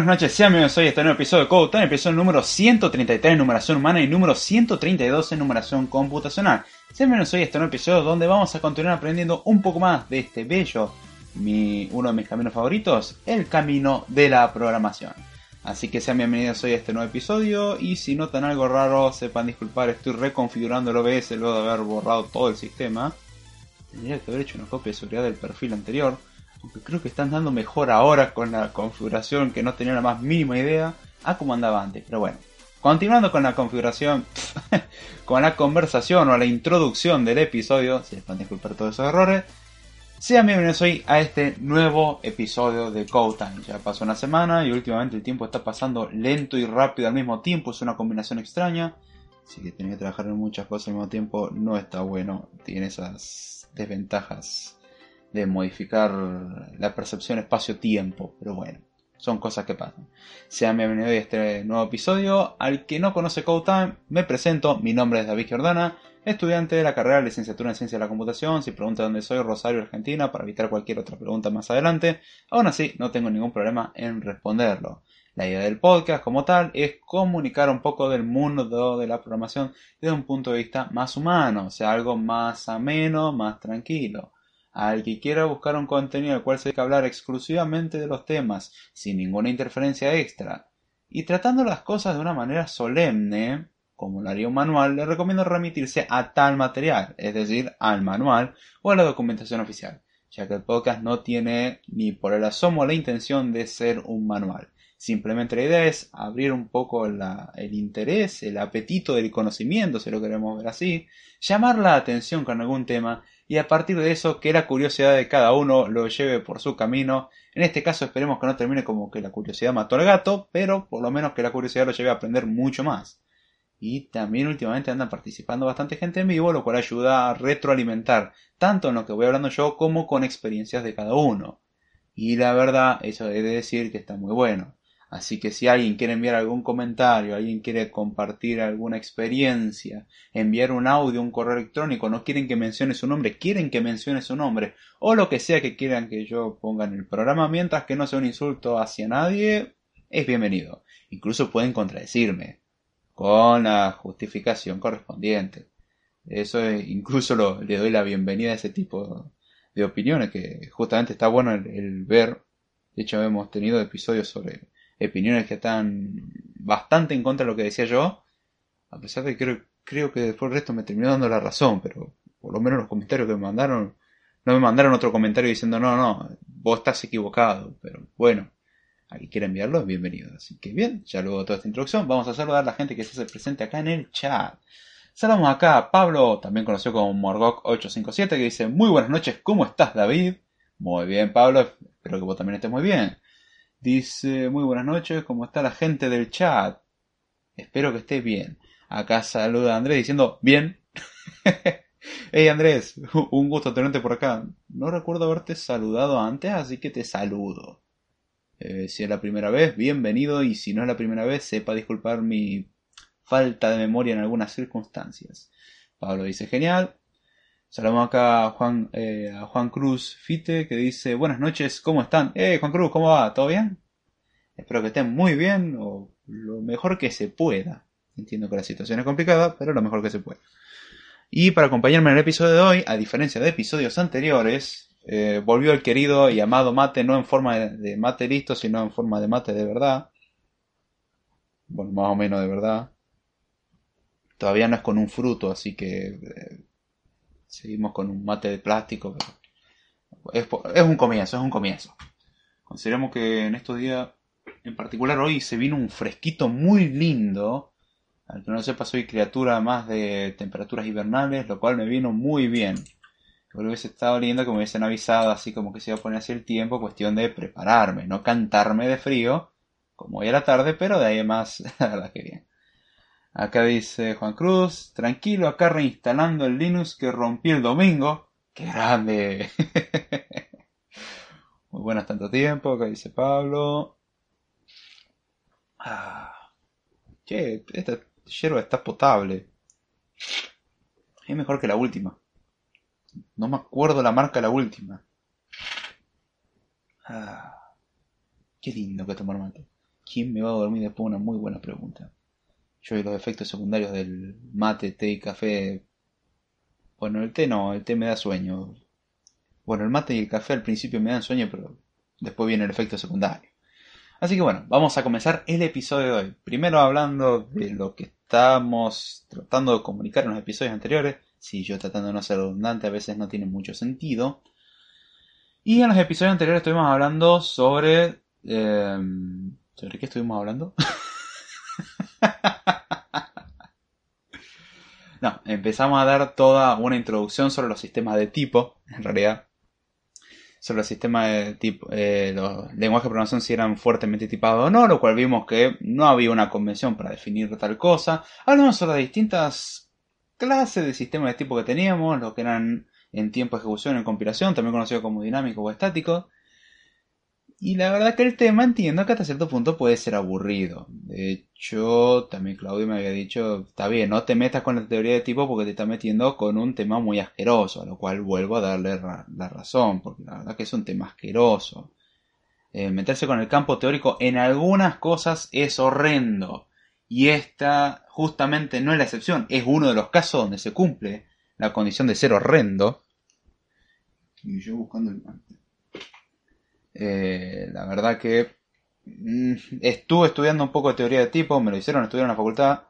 buenas noches, sean bienvenidos hoy a este nuevo episodio de CodeTime, episodio número 133 en numeración humana y número 132 en numeración computacional. Sean bienvenidos hoy a este nuevo episodio donde vamos a continuar aprendiendo un poco más de este bello, uno de mis caminos favoritos, el camino de la programación. Así que sean bienvenidos hoy a este nuevo episodio y si notan algo raro, sepan disculpar, estoy reconfigurando el OBS luego de haber borrado todo el sistema. Tendría que haber hecho una copia de seguridad del perfil anterior. Aunque creo que están dando mejor ahora con la configuración que no tenía la más mínima idea a cómo andaba antes. Pero bueno, continuando con la configuración, con la conversación o la introducción del episodio, si les van a disculpar todos esos errores. Sean bienvenidos hoy a este nuevo episodio de CodeTime. Ya pasó una semana y últimamente el tiempo está pasando lento y rápido al mismo tiempo. Es una combinación extraña. Así que tener que trabajar en muchas cosas al mismo tiempo no está bueno. Tiene esas desventajas de modificar la percepción espacio-tiempo, pero bueno, son cosas que pasan. Sean bienvenidos a este nuevo episodio. Al que no conoce CodeTime, me presento, mi nombre es David Giordana, estudiante de la carrera de licenciatura en Ciencia de la Computación. Si pregunta dónde soy, Rosario, Argentina, para evitar cualquier otra pregunta más adelante. Aún así, no tengo ningún problema en responderlo. La idea del podcast como tal es comunicar un poco del mundo de la programación desde un punto de vista más humano, o sea, algo más ameno, más tranquilo. Al que quiera buscar un contenido del cual se dedica a hablar exclusivamente de los temas, sin ninguna interferencia extra, y tratando las cosas de una manera solemne, como lo haría un manual, le recomiendo remitirse a tal material, es decir, al manual o a la documentación oficial, ya que el podcast no tiene ni por el asomo la intención de ser un manual. Simplemente la idea es abrir un poco el interés, el apetito del conocimiento, si lo queremos ver así, llamar la atención con algún tema, y a partir de eso que la curiosidad de cada uno lo lleve por su camino. En este caso esperemos que no termine como que la curiosidad mató al gato, pero por lo menos que la curiosidad lo lleve a aprender mucho más. Y también últimamente andan participando bastante gente en vivo, lo cual ayuda a retroalimentar, tanto en lo que voy hablando yo como con experiencias de cada uno. Y la verdad, eso he de decir que está muy bueno. Así que si alguien quiere enviar algún comentario, alguien quiere compartir alguna experiencia, enviar un audio, un correo electrónico, no quieren que mencione su nombre, quieren que mencione su nombre, o lo que sea que quieran que yo ponga en el programa, mientras que no sea un insulto hacia nadie, es bienvenido. Incluso pueden contradecirme, con la justificación correspondiente. Eso es, incluso le doy la bienvenida a ese tipo de opiniones, que justamente está bueno el ver. De hecho hemos tenido episodios sobre opiniones que están bastante en contra de lo que decía yo, a pesar de que creo que después el resto me terminó dando la razón, pero por lo menos los comentarios que me mandaron, no me mandaron otro comentario diciendo no, vos estás equivocado, pero bueno, alguien quiera enviarlo, bienvenido. Así que bien, ya luego de toda esta introducción vamos a saludar a la gente que se hace presente acá en el chat. Saludamos acá a Pablo, también conocido como Morgok 857, que dice: muy buenas noches, ¿cómo estás, David? Muy bien, Pablo, espero que vos también estés muy bien. Dice: muy buenas noches, ¿cómo está la gente del chat? Espero que esté bien. Acá saluda a Andrés diciendo: bien. Hey Andrés, un gusto tenerte por acá. No recuerdo haberte saludado antes, así que te saludo. Si es la primera vez, bienvenido. Y si no es la primera vez, sepa disculpar mi falta de memoria en algunas circunstancias. Pablo dice: genial. Saludamos acá a Juan Cruz Fite, que dice: buenas noches, ¿cómo están? Juan Cruz, ¿cómo va? ¿Todo bien? Espero que estén muy bien, o lo mejor que se pueda. Entiendo que la situación es complicada, pero lo mejor que se pueda. Y para acompañarme en el episodio de hoy, a diferencia de episodios anteriores, volvió el querido y amado mate, no en forma de mate listo, sino en forma de mate de verdad. Bueno, más o menos de verdad. Todavía no es con un fruto, así que seguimos con un mate de plástico, pero es un comienzo. Consideramos que en estos días, en particular hoy, se vino un fresquito muy lindo. Al que no lo sepa, soy criatura más de temperaturas hibernales, lo cual me vino muy bien. Yo hubiese estado lindo que me hubiesen avisado, así como que se iba a poner así el tiempo, cuestión de prepararme, no cantarme de frío, como hoy a la tarde, pero de ahí más, la verdad que bien. Acá dice Juan Cruz: tranquilo, acá reinstalando el Linux que rompí el domingo. ¡Qué grande! Muy buenas, tanto tiempo. Acá dice Pablo: che, esta yerba está potable. Es mejor que la última. No me acuerdo la marca de la última. Qué lindo que tomar mate. ¿Quién me va a dormir después? Una muy buena pregunta. Yo y los efectos secundarios del mate, té y café... Bueno, el té no, el té me da sueño. Bueno, el mate y el café al principio me dan sueño, pero después viene el efecto secundario. Así que bueno, vamos a comenzar el episodio de hoy. Primero hablando de lo que estamos tratando de comunicar en los episodios anteriores. Sí, yo tratando de no ser redundante, a veces no tiene mucho sentido. Y en los episodios anteriores estuvimos hablando sobre... ¿Sobre qué estuvimos hablando? No, empezamos a dar toda una introducción sobre los sistemas de tipo, en realidad. Sobre los sistemas de tipo, los lenguajes de programación si eran fuertemente tipados o no, lo cual vimos que no había una convención para definir tal cosa. Hablamos sobre las distintas clases de sistemas de tipo que teníamos, los que eran en tiempo de ejecución, en compilación, también conocido como dinámico o estático. Y la verdad que el tema entiendo que hasta cierto punto puede ser aburrido. De hecho, también Claudio me había dicho, está bien, no te metas con la teoría de tipo porque te está metiendo con un tema muy asqueroso. A lo cual vuelvo a darle la razón, porque la verdad que es un tema asqueroso. Meterse con el campo teórico en algunas cosas es horrendo. Y esta justamente no es la excepción, es uno de los casos donde se cumple la condición de ser horrendo. Y yo buscando el... la verdad que estuve estudiando un poco de teoría de tipo, me lo hicieron estudiar en la facultad.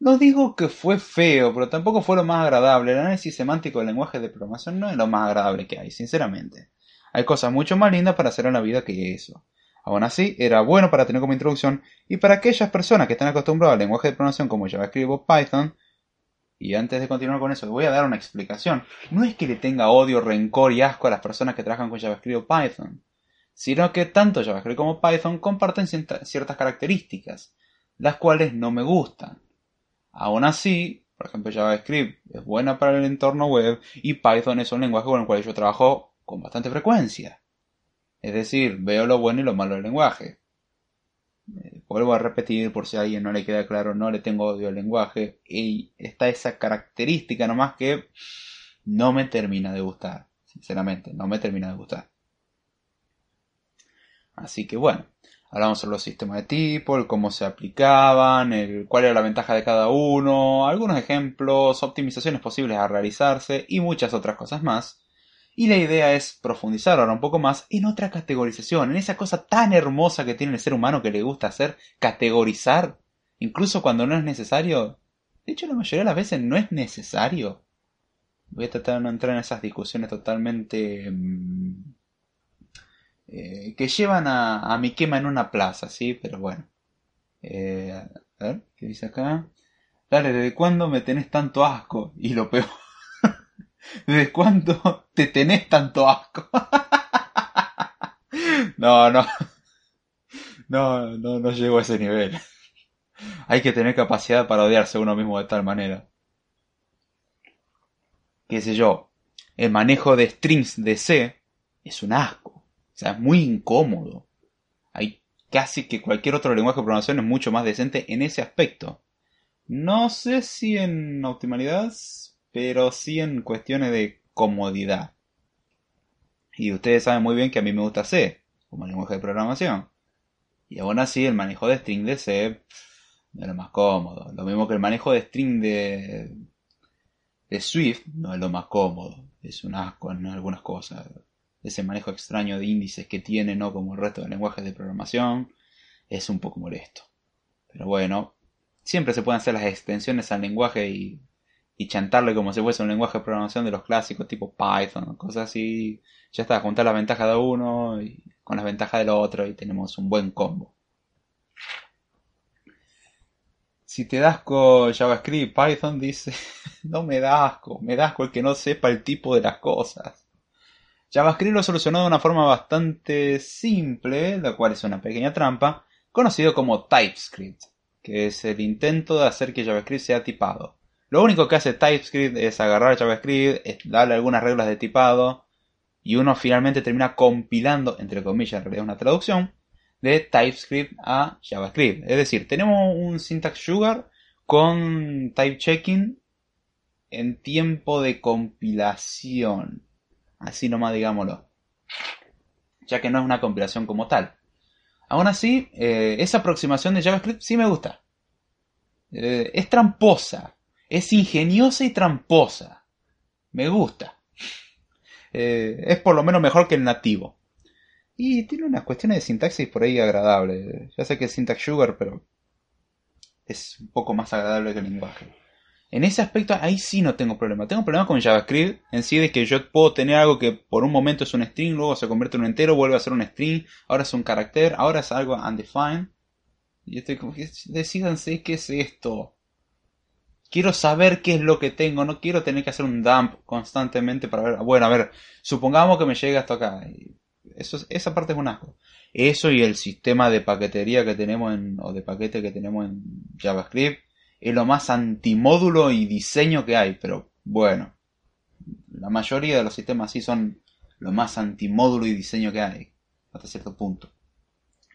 No digo que fue feo, pero tampoco fue lo más agradable. El análisis semántico del lenguaje de programación no es lo más agradable que hay, sinceramente. Hay cosas mucho más lindas para hacer en la vida que eso. Aún así, era bueno para tener como introducción y para aquellas personas que están acostumbradas al lenguaje de programación como JavaScript o Python. Y antes de continuar con eso, les voy a dar una explicación. No es que le tenga odio, rencor y asco a las personas que trabajan con JavaScript o Python, sino que tanto JavaScript como Python comparten ciertas características, las cuales no me gustan. Aún así, por ejemplo, JavaScript es buena para el entorno web y Python es un lenguaje con el cual yo trabajo con bastante frecuencia. Es decir, veo lo bueno y lo malo del lenguaje. Vuelvo a repetir, por si a alguien no le queda claro, no le tengo odio al lenguaje y está esa característica nomás que no me termina de gustar. Sinceramente, no me termina de gustar. Así que bueno, hablamos sobre los sistemas de tipo, el cómo se aplicaban, cuál era la ventaja de cada uno, algunos ejemplos, optimizaciones posibles a realizarse y muchas otras cosas más. Y la idea es profundizar ahora un poco más en otra categorización, en esa cosa tan hermosa que tiene el ser humano que le gusta hacer, categorizar, incluso cuando no es necesario. De hecho, la mayoría de las veces no es necesario. Voy a tratar de no entrar en esas discusiones totalmente... que llevan a mi quema en una plaza, ¿sí? Pero bueno. A ver, ¿qué dice acá? Dale, ¿desde cuándo me tenés tanto asco? Y lo peor. ¿Desde cuándo te tenés tanto asco? No llego a ese nivel. Hay que tener capacidad para odiarse a uno mismo de tal manera. Qué sé yo. El manejo de strings de C es un asco. O sea, es muy incómodo. Hay casi que cualquier otro lenguaje de programación es mucho más decente en ese aspecto. No sé si en optimalidad, pero sí en cuestiones de comodidad. Y ustedes saben muy bien que a mí me gusta C como lenguaje de programación. Y aún así el manejo de string de C no es lo más cómodo. Lo mismo que el manejo de string de Swift no es lo más cómodo. Es un asco en algunas cosas. Ese manejo extraño de índices que tiene, no como el resto de lenguajes de programación, es un poco molesto. Pero bueno, siempre se pueden hacer las extensiones al lenguaje y chantarle como si fuese un lenguaje de programación de los clásicos tipo Python, cosas así. Ya está, juntar las ventajas de uno y con las ventajas del otro y tenemos un buen combo. Si te da asco JavaScript, Python dice, no me da asco el que no sepa el tipo de las cosas. JavaScript lo solucionó de una forma bastante simple, la cual es una pequeña trampa, conocido como TypeScript, que es el intento de hacer que JavaScript sea tipado. Lo único que hace TypeScript es agarrar JavaScript, darle algunas reglas de tipado, y uno finalmente termina compilando, entre comillas, en realidad es una traducción, de TypeScript a JavaScript. Es decir, tenemos un syntax sugar con type checking en tiempo de compilación. Así nomás digámoslo. Ya que no es una compilación como tal. Aún así, esa aproximación de JavaScript sí me gusta. Es tramposa. Es ingeniosa y tramposa. Me gusta. Es por lo menos mejor que el nativo. Y tiene unas cuestiones de sintaxis por ahí agradables. Ya sé que es syntax sugar, pero es un poco más agradable que el lenguaje. En ese aspecto ahí sí no tengo problema. Tengo problemas con JavaScript en sí, de que yo puedo tener algo que por un momento es un string, luego se convierte en un entero, vuelve a ser un string, ahora es un carácter, ahora es algo undefined. Y estoy como que decídanse qué es esto. Quiero saber qué es lo que tengo, no quiero tener que hacer un dump constantemente para ver. Bueno, a ver, supongamos que me llega hasta acá. Esa parte es un asco. Eso y el sistema de paquetería que tenemos o de paquete que tenemos en JavaScript. Es lo más antimódulo y diseño que hay, pero bueno, la mayoría de los sistemas sí son lo más antimódulo y diseño que hay, hasta cierto punto.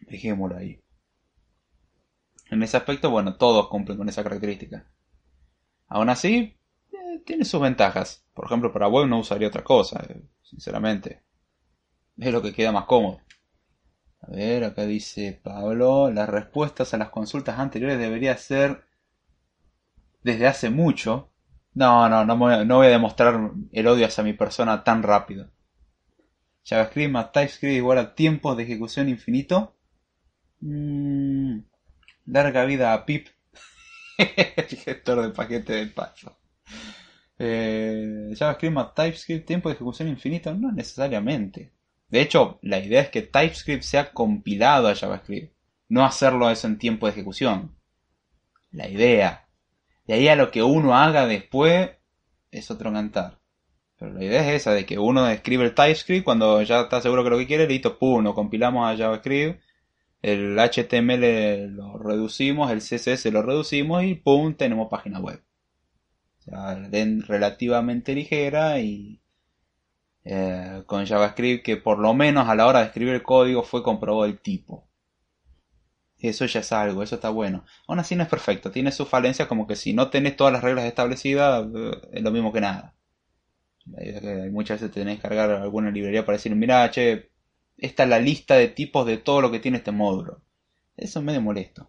Dejémoslo ahí. En ese aspecto, bueno, todos cumplen con esa característica. Aún así, tiene sus ventajas. Por ejemplo, para web no usaría otra cosa, sinceramente. Es lo que queda más cómodo. A ver, acá dice Pablo, las respuestas a las consultas anteriores debería ser desde hace mucho. No voy a demostrar el odio hacia mi persona tan rápido. JavaScript más TypeScript igual a tiempos de ejecución infinito. Larga vida a pip. El gestor de paquete de paso. JavaScript más TypeScript, tiempo de ejecución infinito. No necesariamente. De hecho, la idea es que TypeScript sea compilado a JavaScript. No hacerlo eso en tiempo de ejecución. La idea. De ahí a lo que uno haga después es otro cantar. Pero la idea es esa, de que uno escribe el TypeScript cuando ya está seguro que lo que quiere, listo, pum, lo compilamos a JavaScript, el HTML lo reducimos, el CSS lo reducimos y pum, tenemos página web. O sea, relativamente ligera y con JavaScript que por lo menos a la hora de escribir el código fue comprobado el tipo. Eso ya es algo, eso está bueno. Aún así no es perfecto, tiene sus falencias, como que si no tenés todas las reglas establecidas, es lo mismo que nada. La idea es que muchas veces tenés que cargar alguna librería para decir, mirá, che, esta es la lista de tipos de todo lo que tiene este módulo. Eso es medio molesto.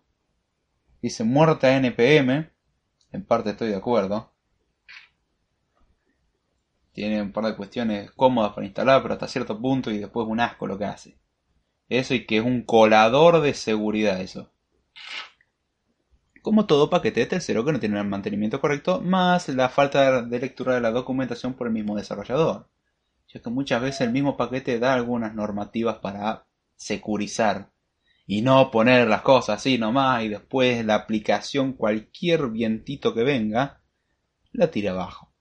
Dice, muerta NPM, en parte estoy de acuerdo. Tiene un par de cuestiones cómodas para instalar, pero hasta cierto punto y después es un asco lo que hace. Eso y que es un colador de seguridad eso. Como todo paquete de tercero que no tiene el mantenimiento correcto, más la falta de lectura de la documentación por el mismo desarrollador. Ya que muchas veces el mismo paquete da algunas normativas para securizar. Y no poner las cosas así nomás y después la aplicación, cualquier vientito que venga, la tira abajo.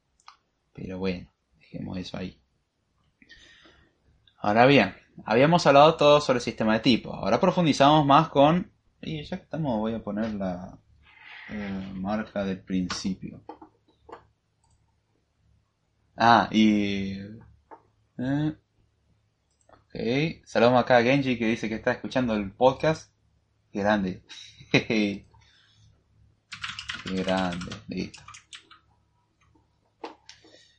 Pero bueno, dejemos eso ahí. Ahora bien. Habíamos hablado todo sobre el sistema de tipos. Ahora profundizamos más con... Y ya que estamos, voy a poner la marca del principio. Ok. Saludos acá a Genji que dice que está escuchando el podcast. Qué grande. Qué grande. Listo.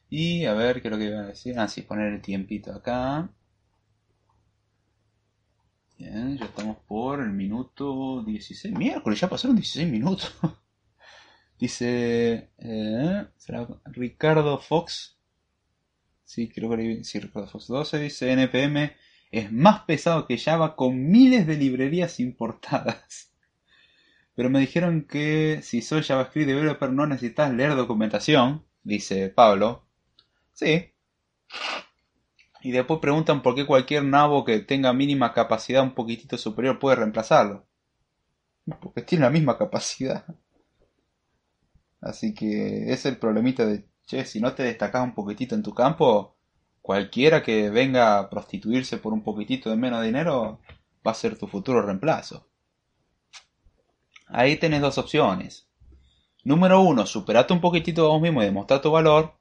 Y a ver, ¿qué es lo que iba a decir? Sí, poner el tiempito acá. Bien, ya estamos por el minuto 16. Miércoles, ya pasaron 16 minutos. Dice... ¿será Ricardo Fox? Sí, creo que sí, Ricardo Fox 12. Dice, NPM es más pesado que Java con miles de librerías importadas. Pero me dijeron que si soy JavaScript developer no necesitas leer documentación. Dice Pablo. Sí. Y después preguntan por qué cualquier nabo que tenga mínima capacidad un poquitito superior puede reemplazarlo. Porque tiene la misma capacidad. Así que es el problemita de, che, si no te destacás un poquitito en tu campo, cualquiera que venga a prostituirse por un poquitito de menos dinero va a ser tu futuro reemplazo. Ahí tenés dos opciones. Número uno, superate un poquitito vos mismo y demostrá tu valor.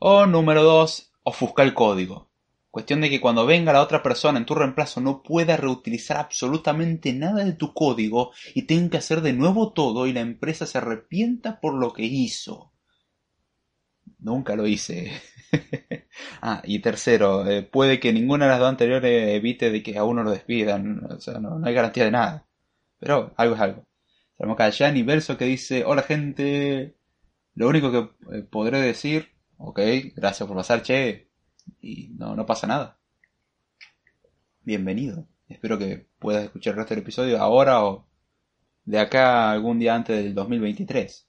O número dos, ofusca el código. Cuestión de que cuando venga la otra persona en tu reemplazo no pueda reutilizar absolutamente nada de tu código y tenga que hacer de nuevo todo y la empresa se arrepienta por lo que hizo. Nunca lo hice. Ah, y tercero, puede que ninguna de las dos anteriores evite de que a uno lo despidan. O sea, no hay garantía de nada. Pero algo es algo. Tenemos acá Gianni Verso que dice: hola gente, lo único que podré decir, ok, gracias por pasar, che. Y no pasa nada. Bienvenido. Espero que puedas escuchar el resto del episodio ahora o de acá algún día antes del 2023.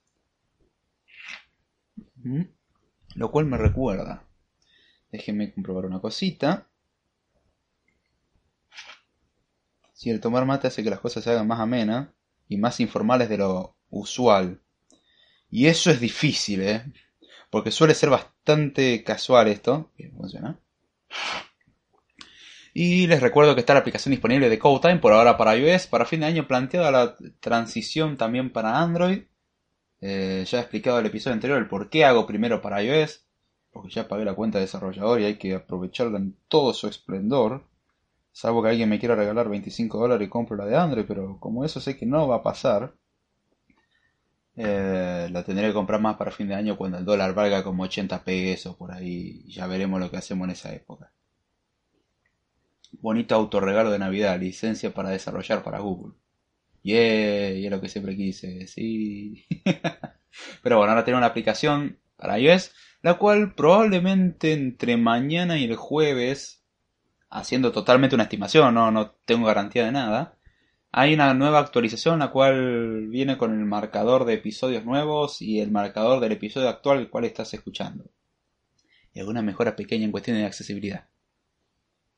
Lo cual me recuerda, déjenme comprobar una cosita, si el tomar mate hace que las cosas se hagan más amenas y más informales de lo usual. Y eso es difícil, porque suele ser bastante casual esto. Bien, funciona. Y les recuerdo que está la aplicación disponible de CodeTime por ahora para iOS, para fin de año planteada la transición también para Android. Ya he explicado en el episodio anterior el por qué hago primero para iOS, porque ya pagué la cuenta de desarrollador y hay que aprovecharla en todo su esplendor, salvo que alguien me quiera regalar $25 y compro la de Android, pero como eso sé que no va a pasar, la tendré que comprar más para fin de año cuando el dólar valga como 80 pesos por ahí, y ya veremos lo que hacemos en esa época. Bonito autorregalo de Navidad, licencia para desarrollar para Google. Y es lo que siempre quise, sí. Pero bueno, ahora tengo una aplicación para iOS, la cual probablemente entre mañana y el jueves, haciendo totalmente una estimación, no tengo garantía de nada, hay una nueva actualización, la cual viene con el marcador de episodios nuevos y el marcador del episodio actual el cual estás escuchando. Y alguna mejora pequeña en cuestión de accesibilidad.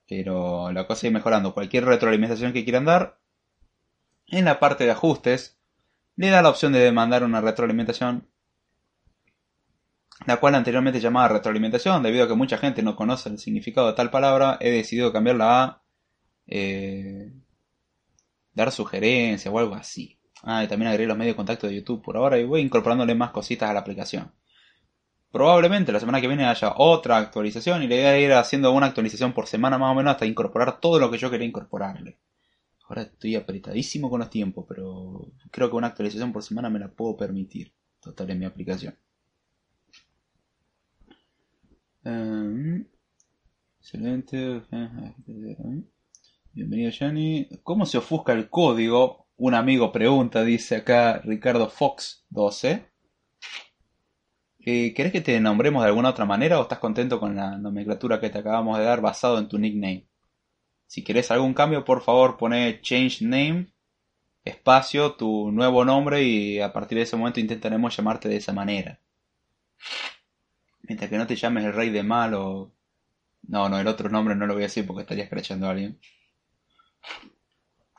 Pero la cosa ir mejorando. Cualquier retroalimentación que quieran dar, en la parte de ajustes, le da la opción de demandar una retroalimentación, la cual anteriormente llamaba retroalimentación, debido a que mucha gente no conoce el significado de tal palabra, he decidido cambiarla a dar sugerencias o algo así. Ah, y también agregué los medios de contacto de YouTube por ahora y voy incorporándole más cositas a la aplicación. Probablemente la semana que viene haya otra actualización y la idea es ir haciendo una actualización por semana más o menos hasta incorporar todo lo que yo quería incorporarle. Ahora estoy apretadísimo con los tiempos, pero creo que una actualización por semana me la puedo permitir. Total, en mi aplicación. Excelente. Bienvenido, Gianni. ¿Cómo se ofusca el código? Un amigo pregunta, dice acá Ricardo Fox 12. ¿Querés que te nombremos de alguna otra manera o estás contento con la nomenclatura que te acabamos de dar basado en tu nickname? Si querés algún cambio, por favor, poné change name, espacio, tu nuevo nombre y a partir de ese momento intentaremos llamarte de esa manera. Mientras que no te llames el rey de mal o... No, el otro nombre no lo voy a decir porque estarías crachando a alguien.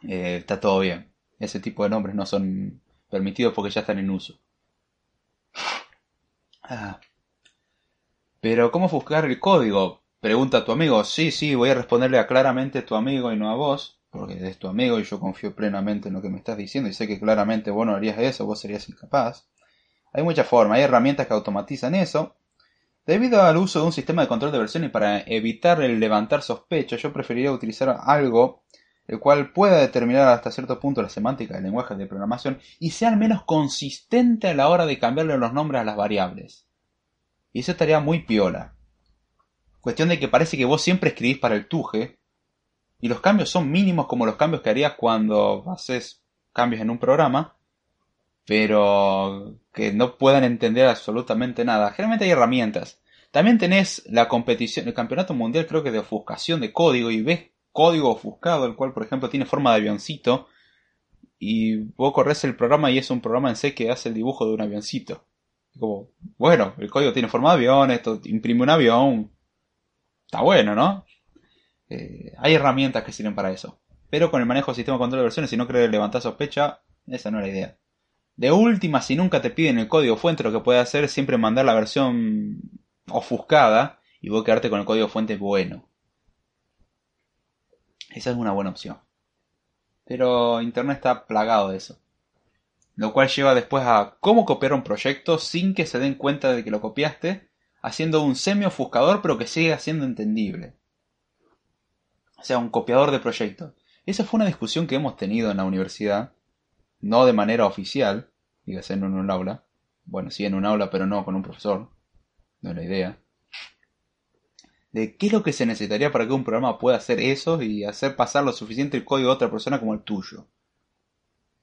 Está todo bien. Ese tipo de nombres no son permitidos porque ya están en uso. Ah. Pero ¿cómo ofuscar el código? Pregunta a tu amigo. Sí, voy a responderle a claramente tu amigo y no a vos, porque es tu amigo y yo confío plenamente en lo que me estás diciendo y sé que claramente vos no harías eso, vos serías incapaz. Hay muchas formas, hay herramientas que automatizan eso. Debido al uso de un sistema de control de versiones y para evitar el levantar sospechas, yo preferiría utilizar algo el cual pueda determinar hasta cierto punto la semántica del lenguaje de programación y sea al menos consistente a la hora de cambiarle los nombres a las variables. Y eso estaría muy piola. Cuestión de que parece que vos siempre escribís para el tuje y los cambios son mínimos como los cambios que harías cuando haces cambios en un programa, pero que no puedan entender absolutamente nada. Generalmente hay herramientas. También tenés la competición, el campeonato mundial creo que de ofuscación de código y ves código ofuscado, el cual por ejemplo tiene forma de avioncito y vos corres el programa y es un programa en C que hace el dibujo de un avioncito. Como, bueno, el código tiene forma de avión, esto imprime un avión. Está bueno, ¿no? Hay herramientas que sirven para eso. Pero con el manejo del sistema de control de versiones, si no querés levantar sospecha, esa no es la idea. De última, si nunca te piden el código fuente, lo que puedes hacer es siempre mandar la versión ofuscada y vos quedarte con el código fuente bueno. Esa es una buena opción. Pero Internet está plagado de eso. Lo cual lleva después a cómo copiar un proyecto sin que se den cuenta de que lo copiaste, haciendo un semi-ofuscador pero que siga siendo entendible. O sea, un copiador de proyectos. Esa fue una discusión que hemos tenido en la universidad, no de manera oficial, dígase en un aula. Bueno, sí en un aula, pero no con un profesor. No es la idea. de qué es lo que se necesitaría para que un programa pueda hacer eso y hacer pasar lo suficiente el código a otra persona como el tuyo.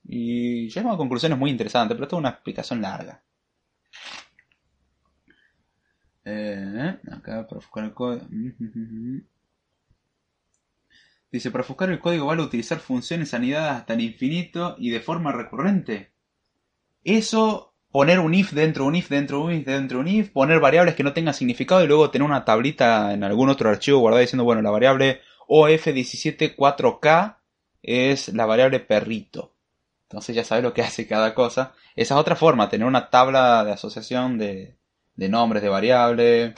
Y llegamos a conclusiones muy interesantes, pero esto es una explicación larga. Acá para buscar el código. Dice, para ofuscar el código vale utilizar funciones anidadas hasta el infinito y de forma recurrente. Eso, poner un if dentro de un if, dentro de un if, dentro de un if, poner variables que no tengan significado y luego tener una tablita en algún otro archivo guardada diciendo, bueno, la variable OF174K es la variable perrito. Entonces ya sabes lo que hace cada cosa. Esa es otra forma, tener una tabla de asociación de nombres de variables.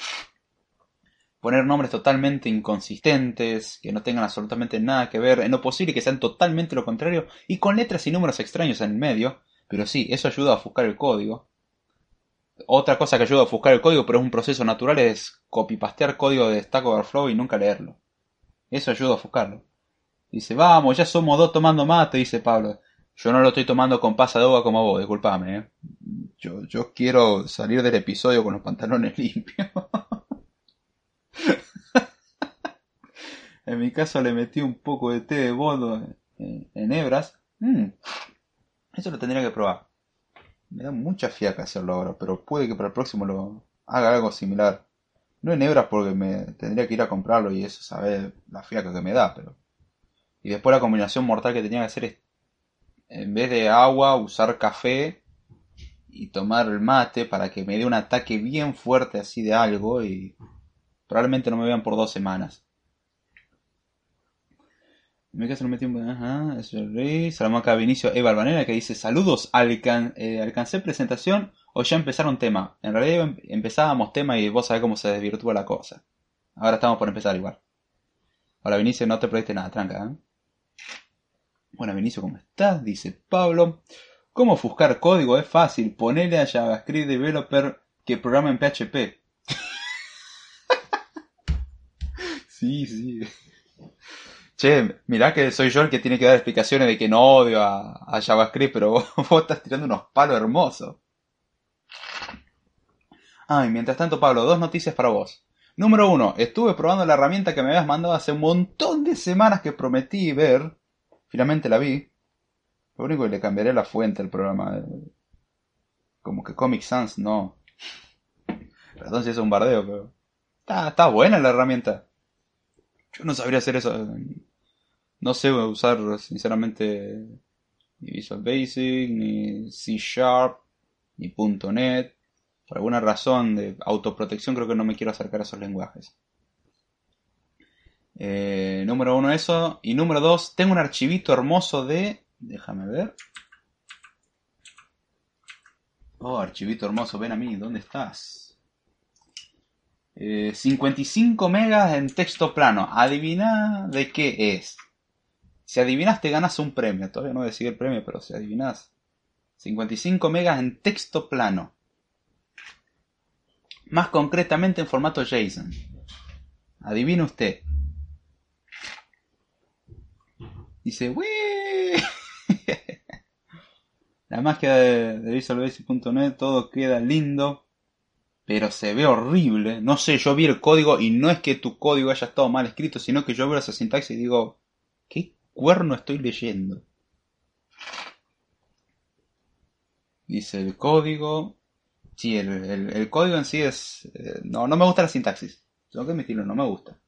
Poner nombres totalmente inconsistentes, que no tengan absolutamente nada que ver, en lo posible que sean totalmente lo contrario, y con letras y números extraños en el medio, pero sí, eso ayuda a ofuscar el código. Otra cosa que ayuda a ofuscar el código, pero es un proceso natural, es copy-pastear código de Stack Overflow y nunca leerlo. Eso ayuda a ofuscarlo. Dice, vamos, ya somos dos tomando mate, dice Pablo. Yo no lo estoy tomando con pasa de uva como vos, disculpame, ¿eh? Yo quiero salir del episodio con los pantalones limpios. En mi caso le metí un poco de té de boldo en hebras. Eso lo tendría que probar. Me da mucha fiaca hacerlo ahora, pero puede que para el próximo lo haga algo similar. No en hebras porque me tendría que ir a comprarlo y eso, sabe la fiaca que me da, pero... Y después la combinación mortal que tenía que hacer es, en vez de agua, usar café y tomar el mate para que me dé un ataque bien fuerte así de algo y... Probablemente no me vean por 2 semanas. Me quedé un tiempo. Ajá, es el rey. Salomaca Vinicio E. Balbanera que dice: saludos, alcancé presentación o ya empezaron tema. En realidad empezábamos tema y vos sabés cómo se desvirtúa la cosa. Ahora estamos por empezar igual. Hola Vinicio, no te perdiste nada, tranca, ¿eh? Bueno Vinicio, ¿cómo estás? Dice Pablo. ¿Cómo ofuscar código? Es fácil. Ponele a JavaScript Developer que programa en PHP. Sí. Che, mirá que soy yo el que tiene que dar explicaciones de que no odio a JavaScript, pero vos estás tirando unos palos hermosos. Ay, mientras tanto, Pablo, 2 noticias para vos. Número 1, estuve probando la herramienta que me habías mandado hace un montón de semanas que prometí ver. Finalmente la vi. Lo único que le cambiaré la fuente al programa. Como que Comic Sans, no. Perdón si es un bardeo, pero... Está buena la herramienta. Yo no sabría hacer eso. No sé usar, sinceramente, ni Visual Basic, ni C-Sharp, ni .NET. Por alguna razón de autoprotección creo que no me quiero acercar a esos lenguajes. Número 1 eso. Y número 2, tengo un archivito hermoso de... Déjame ver. Oh, archivito hermoso, ven a mí, ¿dónde estás? 55 megas en texto plano. Adivina de qué es. Si adivinas te ganas un premio. Todavía no decidí el premio, pero si adivinas 55 megas en texto plano, más concretamente en formato JSON. Adivina usted. Dice ¡Wee! La magia de visualbasic.net. Todo queda lindo, pero se ve horrible. No sé, yo vi el código y no es que tu código haya estado mal escrito, sino que yo veo esa sintaxis y digo, ¿qué cuerno estoy leyendo? Dice el código. Sí, el código en sí es... no me gusta la sintaxis. Tengo que admitirlo, no me gusta.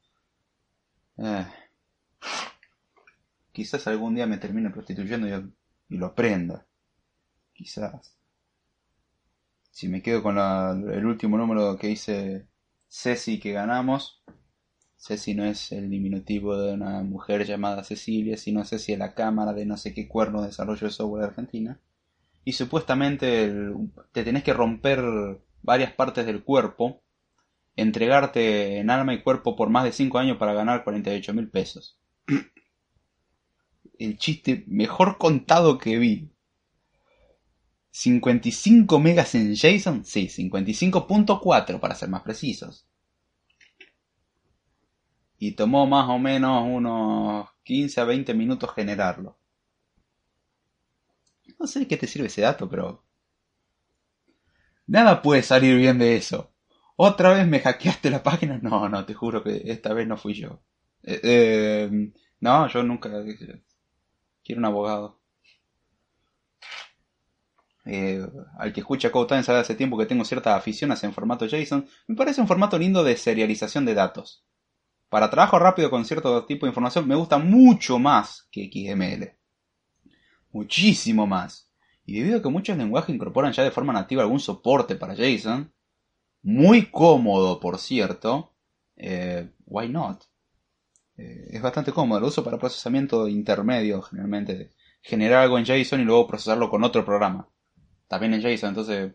Quizás algún día me termine prostituyendo y lo aprenda. Quizás. Si me quedo con el último número que dice Ceci que ganamos. Ceci no es el diminutivo de una mujer llamada Cecilia, sino Ceci de la Cámara de no sé qué cuerno de desarrollo de software de Argentina. Y supuestamente te tenés que romper varias partes del cuerpo, entregarte en alma y cuerpo por más de 5 años para ganar 48.000 pesos. El chiste mejor contado que vi. 55 megas en JSON, sí, 55.4 para ser más precisos. Y tomó más o menos unos 15 a 20 minutos generarlo. No sé de qué te sirve ese dato, pero... Nada puede salir bien de eso. ¿Otra vez me hackeaste la página? No, no, te juro que esta vez no fui yo. No, yo nunca... Quiero un abogado. Al que escucha CodeTime sabe hace tiempo que tengo cierta afición hacia el formato JSON. Me parece un formato lindo de serialización de datos. Para trabajo rápido con cierto tipo de información me gusta mucho más que XML. Muchísimo más. Y debido a que muchos lenguajes incorporan ya de forma nativa algún soporte para JSON, muy cómodo, por cierto. Why not? Es bastante cómodo. Lo uso para procesamiento intermedio, generalmente. De generar algo en JSON y luego procesarlo con otro programa. También en JSON. Entonces,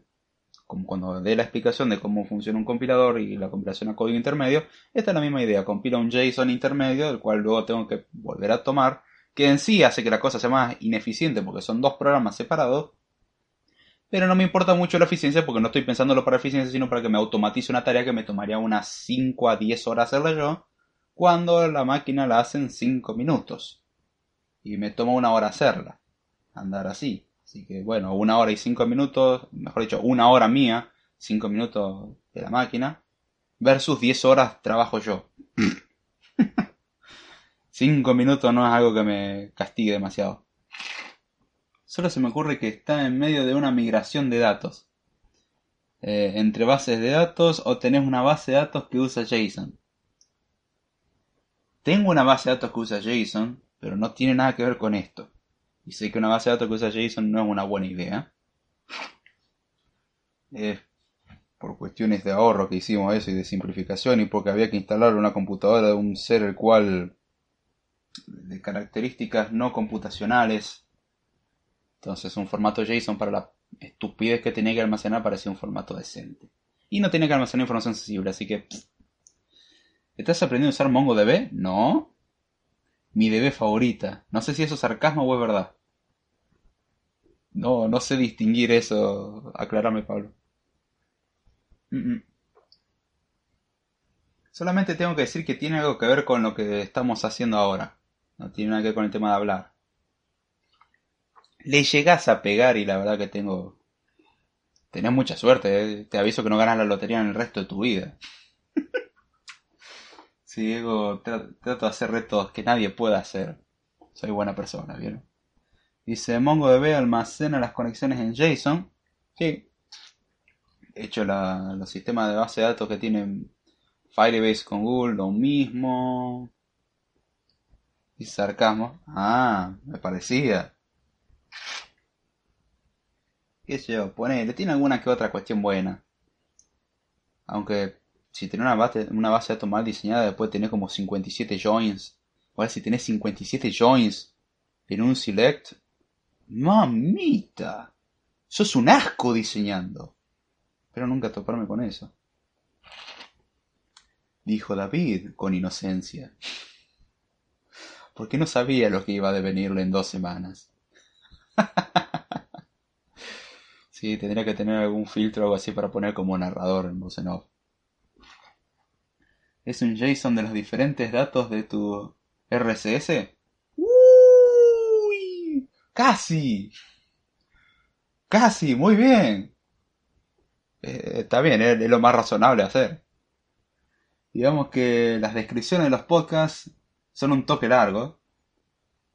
como cuando dé la explicación de cómo funciona un compilador y la compilación a código intermedio, esta es la misma idea. Compila un JSON intermedio, el cual luego tengo que volver a tomar. Que en sí hace que la cosa sea más ineficiente porque son dos programas separados. Pero no me importa mucho la eficiencia porque no estoy pensándolo para eficiencia, sino para que me automatice una tarea que me tomaría unas 5 a 10 horas hacerla yo, cuando la máquina la hace en 5 minutos. Y me toma una hora hacerla. Andar así. Así que bueno, 1 hora y 5 minutos, mejor dicho, 1 hora mía, 5 minutos de la máquina, versus 10 horas trabajo yo. 5 minutos no es algo que me castigue demasiado. Solo se me ocurre que está en medio de una migración de datos. Entre bases de datos o tenés una base de datos que usa JSON. Tengo una base de datos que usa JSON, pero no tiene nada que ver con esto. Y sé que una base de datos que usa JSON no es una buena idea. Por cuestiones de ahorro que hicimos eso y de simplificación y porque había que instalar una computadora de un ser el cual... de características no computacionales... Entonces un formato JSON para la estupidez que tenía que almacenar parecía un formato decente. Y no tenía que almacenar información sensible, así que... ¿Estás aprendiendo a usar MongoDB? No. Mi DB favorita. No sé si eso es sarcasmo o es verdad. No, no sé distinguir eso. Aclárame, Pablo. Solamente tengo que decir que tiene algo que ver con lo que estamos haciendo ahora. No tiene nada que ver con el tema de hablar. Le llegás a pegar y la verdad que tenés mucha suerte, ¿eh? Te aviso que no ganas la lotería en el resto de tu vida. Sí, Diego, trato de hacer retos que nadie pueda hacer. Soy buena persona, ¿vieron? Dice, MongoDB almacena las conexiones en JSON. Sí. De hecho, los sistemas de base de datos que tienen Firebase con Google, lo mismo. Y sarcasmo. Ah, me parecía. ¿Qué sé yo? Ponele, tiene alguna que otra cuestión buena. Aunque si tenés una base de datos mal diseñada, después tenés como 57 joins. Ahora si tenés 57 joins en un select, mamita, sos un asco diseñando. Espero nunca toparme con eso, dijo David con inocencia, porque no sabía lo que iba a devenirle en 2 semanas. Sí, tendría que tener algún filtro o algo así para poner como narrador en voz en off. ¿Es un JSON de los diferentes datos de tu RSS? ¡Uy! ¡Casi! ¡Casi! ¡Muy bien! Está bien, es lo más razonable hacer. Digamos que las descripciones de los podcasts son un toque largo.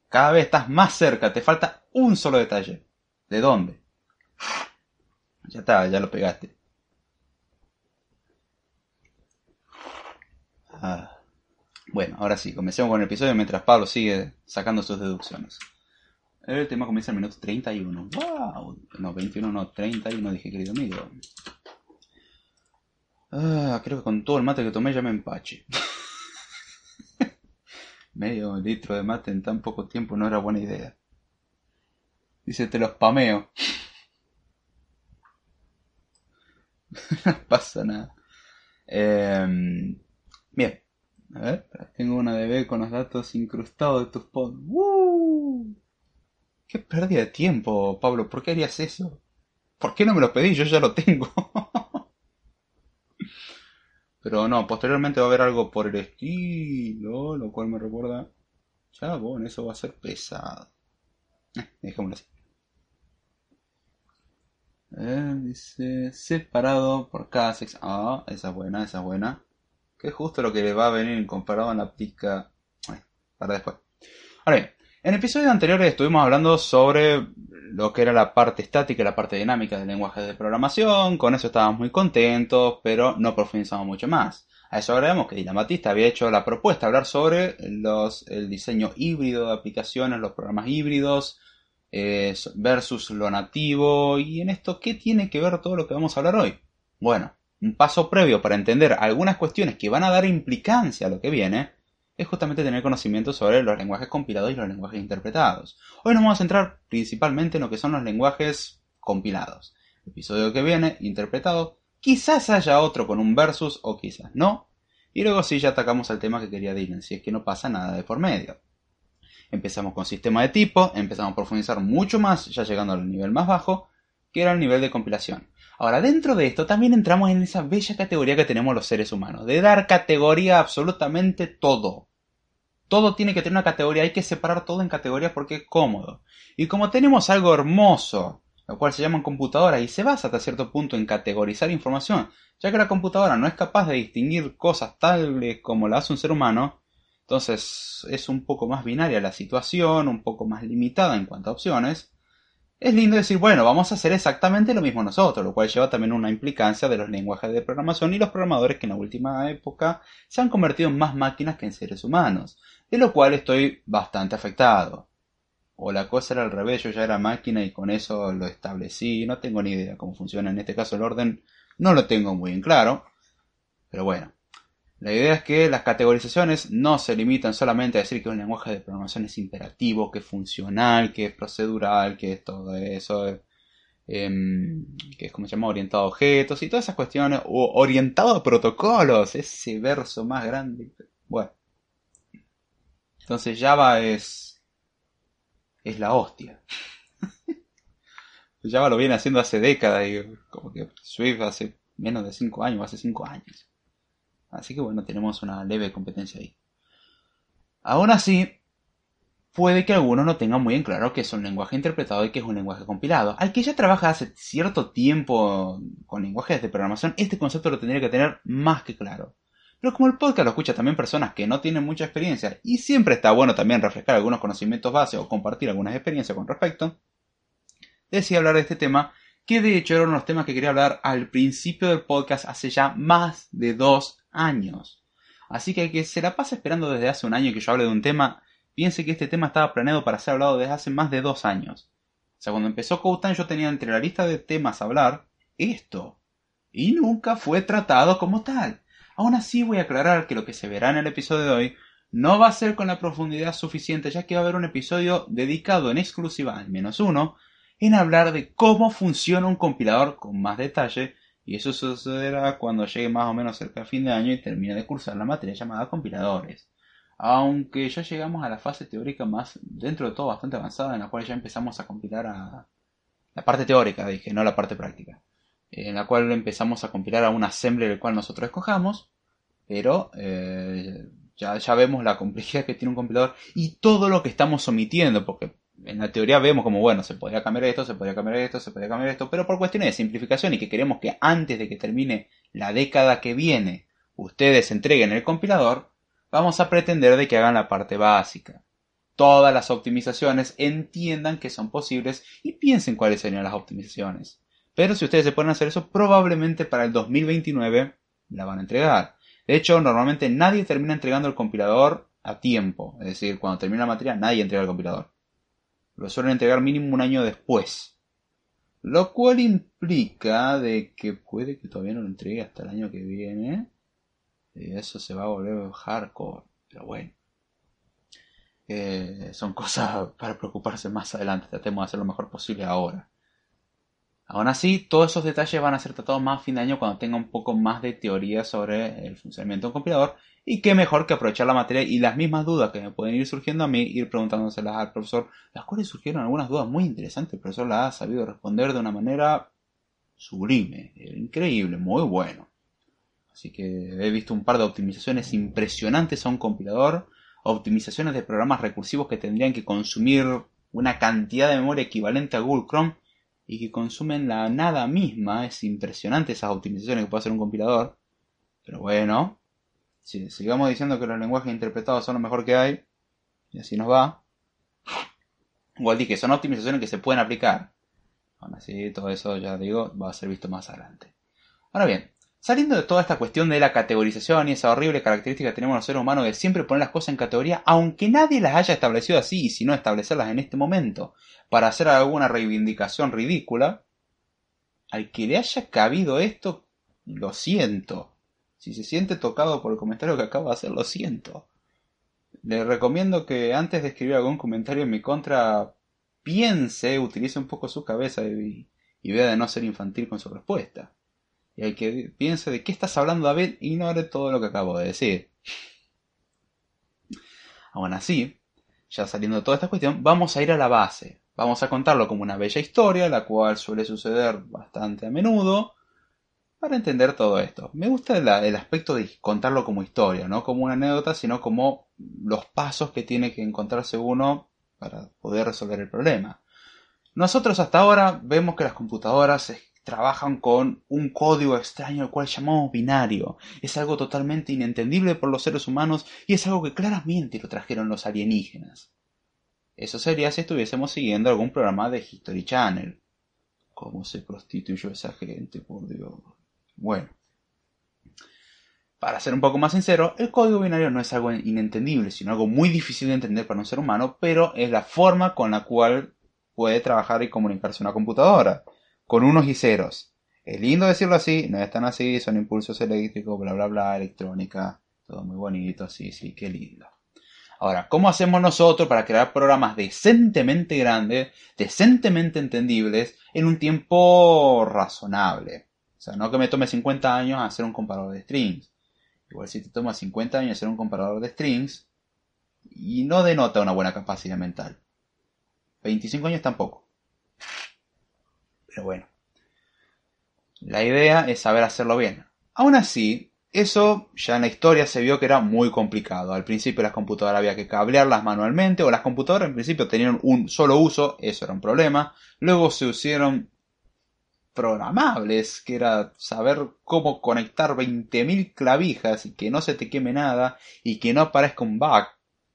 Cada vez estás más cerca, te falta un solo detalle. ¿De dónde? Ya está, ya lo pegaste. Ah. Bueno, ahora sí, comencemos con el episodio mientras Pablo sigue sacando sus deducciones. El tema comienza en el minuto 31. ¡Wow! No, 21 no, 31 dije, querido amigo. Ah, creo que con todo el mate que tomé ya me empache. Medio litro de mate en tan poco tiempo no era buena idea. Dice, te los pameo. No pasa nada. Bien. A ver, tengo una DB con los datos incrustados de tus pods. ¡Woo! ¡Qué pérdida de tiempo, Pablo! ¿Por qué harías eso? ¿Por qué no me lo pedís? Yo ya lo tengo. Pero no, posteriormente va a haber algo por el estilo, lo cual me recuerda... Ya, bueno, eso va a ser pesado. Dejémoslo así. Dice separado por cada sección. Ah, esa es buena, esa es buena. Que es justo lo que le va a venir comparado en la pica. Para después. Ahora bien, en episodios anteriores estuvimos hablando sobre lo que era la parte estática y la parte dinámica del lenguaje de programación. Con eso estábamos muy contentos, pero no profundizamos mucho más. A eso agregamos que Dylan Batista había hecho la propuesta de hablar sobre el diseño híbrido de aplicaciones, los programas híbridos versus lo nativo. Y en esto, ¿qué tiene que ver todo lo que vamos a hablar hoy? Bueno, un paso previo para entender algunas cuestiones que van a dar implicancia a lo que viene es justamente tener conocimiento sobre los lenguajes compilados y los lenguajes interpretados. Hoy nos vamos a centrar principalmente en lo que son los lenguajes compilados. El episodio que viene, interpretado, quizás haya otro con un versus o quizás no. Y luego sí ya atacamos al tema que quería Dylan, si es que no pasa nada de por medio. Empezamos con sistema de tipo, empezamos a profundizar mucho más, ya llegando al nivel más bajo, que era el nivel de compilación. Ahora, dentro de esto también entramos en esa bella categoría que tenemos los seres humanos, de dar categoría a absolutamente todo. Todo tiene que tener una categoría, hay que separar todo en categorías porque es cómodo. Y como tenemos algo hermoso, lo cual se llaman computadoras y se basa hasta cierto punto en categorizar información, ya que la computadora no es capaz de distinguir cosas tales como la hace un ser humano, entonces es un poco más binaria la situación, un poco más limitada en cuanto a opciones. Es lindo decir, bueno, vamos a hacer exactamente lo mismo nosotros, lo cual lleva también una implicancia de los lenguajes de programación y los programadores que en la última época se han convertido en más máquinas que en seres humanos, de lo cual estoy bastante afectado. O la cosa era al revés, yo ya era máquina y con eso lo establecí, no tengo ni idea cómo funciona en este caso el orden, no lo tengo muy en claro, pero bueno. La idea es que las categorizaciones no se limitan solamente a decir que un lenguaje de programación es imperativo, que es funcional, que es procedural, que es todo eso, que es como se llama orientado a objetos y todas esas cuestiones, o orientado a protocolos, ese verso más grande. Bueno, entonces Java es la hostia. Java lo viene haciendo hace décadas y como que Swift hace menos de 5 años, hace 5 años. Así que bueno, tenemos una leve competencia ahí. Aún así, puede que algunos no tengan muy en claro que es un lenguaje interpretado y que es un lenguaje compilado. Al que ya trabaja hace cierto tiempo con lenguajes de programación, este concepto lo tendría que tener más que claro. Pero como el podcast lo escucha también personas que no tienen mucha experiencia, y siempre está bueno también refrescar algunos conocimientos base o compartir algunas experiencias con respecto, decidí hablar de este tema, que de hecho era uno de los temas que quería hablar al principio del podcast hace ya más de 2 años. Así que el que se la pasa esperando desde hace un año que yo hable de un tema, piense que este tema estaba planeado para ser hablado desde hace más de 2 años. O sea, cuando empezó CodeTime yo tenía entre la lista de temas a hablar esto. Y nunca fue tratado como tal. Aún así voy a aclarar que lo que se verá en el episodio de hoy no va a ser con la profundidad suficiente, ya que va a haber un episodio dedicado en exclusiva, al menos uno, en hablar de cómo funciona un compilador con más detalle. Y eso sucederá cuando llegue más o menos cerca de fin de año y termine de cursar la materia llamada compiladores. Aunque ya llegamos a la fase teórica más, dentro de todo, bastante avanzada, en la cual ya empezamos a compilar a la parte teórica, dije, no la parte práctica. En la cual empezamos a compilar a un assembler el cual nosotros escojamos, pero ya vemos la complejidad que tiene un compilador y todo lo que estamos omitiendo, porque en la teoría vemos como, bueno, se podría cambiar esto, se podría cambiar esto, se podría cambiar esto, pero por cuestiones de simplificación y que queremos que antes de que termine la década que viene, ustedes entreguen el compilador, vamos a pretender de que hagan la parte básica. Todas las optimizaciones entiendan que son posibles y piensen cuáles serían las optimizaciones. Pero si ustedes se ponen a hacer eso, probablemente para el 2029 la van a entregar. De hecho, normalmente nadie termina entregando el compilador a tiempo. Es decir, cuando termina la materia, nadie entrega el compilador. Lo suelen entregar mínimo un año después. Lo cual implica de que puede que todavía no lo entregue hasta el año que viene. Y eso se va a volver hardcore. Pero bueno. Son cosas para preocuparse más adelante. Tratemos de hacer lo mejor posible ahora. Aún así, todos esos detalles van a ser tratados más a fin de año cuando tenga un poco más de teoría sobre el funcionamiento de un compilador. Y qué mejor que aprovechar la materia y las mismas dudas que me pueden ir surgiendo a mí, ir preguntándoselas al profesor, las cuales surgieron algunas dudas muy interesantes. El profesor las ha sabido responder de una manera sublime, increíble, muy bueno. Así que he visto un par de optimizaciones impresionantes a un compilador, optimizaciones de programas recursivos que tendrían que consumir una cantidad de memoria equivalente a Google Chrome, y que consumen la nada misma. Es impresionante esas optimizaciones que puede hacer un compilador. Pero bueno, si sigamos diciendo que los lenguajes interpretados son lo mejor que hay, y así nos va. Igual dije, son optimizaciones que se pueden aplicar. Bueno, así todo eso, ya digo, va a ser visto más adelante. Ahora bien, saliendo de toda esta cuestión de la categorización y esa horrible característica que tenemos los seres humanos de siempre poner las cosas en categoría, aunque nadie las haya establecido así, y si no establecerlas en este momento, para hacer alguna reivindicación ridícula, al que le haya cabido esto, lo siento. Si se siente tocado por el comentario que acabo de hacer, lo siento. Le recomiendo que antes de escribir algún comentario en mi contra, piense, utilice un poco su cabeza y vea de no ser infantil con su respuesta. Y al que piense de qué estás hablando, David, ignore todo lo que acabo de decir. Aún así, ya saliendo de toda esta cuestión, vamos a ir a la base. Vamos a contarlo como una bella historia, la cual suele suceder bastante a menudo, para entender todo esto. Me gusta el aspecto de contarlo como historia, no como una anécdota, sino como los pasos que tiene que encontrarse uno para poder resolver el problema. Nosotros hasta ahora vemos que las computadoras trabajan con un código extraño al cual llamamos binario. Es algo totalmente inentendible por los seres humanos y es algo que claramente lo trajeron los alienígenas. Eso sería si estuviésemos siguiendo algún programa de History Channel. ¿Cómo se prostituyó esa gente, por Dios? Bueno, para ser un poco más sincero, el código binario no es algo inentendible, sino algo muy difícil de entender para un ser humano, pero es la forma con la cual puede trabajar y comunicarse una computadora, con unos y ceros. Es lindo decirlo así, no es tan así, son impulsos eléctricos, bla bla bla, electrónica, todo muy bonito, sí, sí, qué lindo. Ahora, ¿cómo hacemos nosotros para crear programas decentemente grandes, decentemente entendibles, en un tiempo razonable? O sea, no que me tome 50 años hacer un comparador de strings. Igual si te toma 50 años hacer un comparador de strings, y no denota una buena capacidad mental. 25 años tampoco. Pero bueno. La idea es saber hacerlo bien. Aún así, eso ya en la historia se vio que era muy complicado. Al principio las computadoras había que cablearlas manualmente, o las computadoras en principio tenían un solo uso, eso era un problema. Luego se hicieron programables, que era saber cómo conectar 20.000 clavijas y que no se te queme nada y que no aparezca un bug,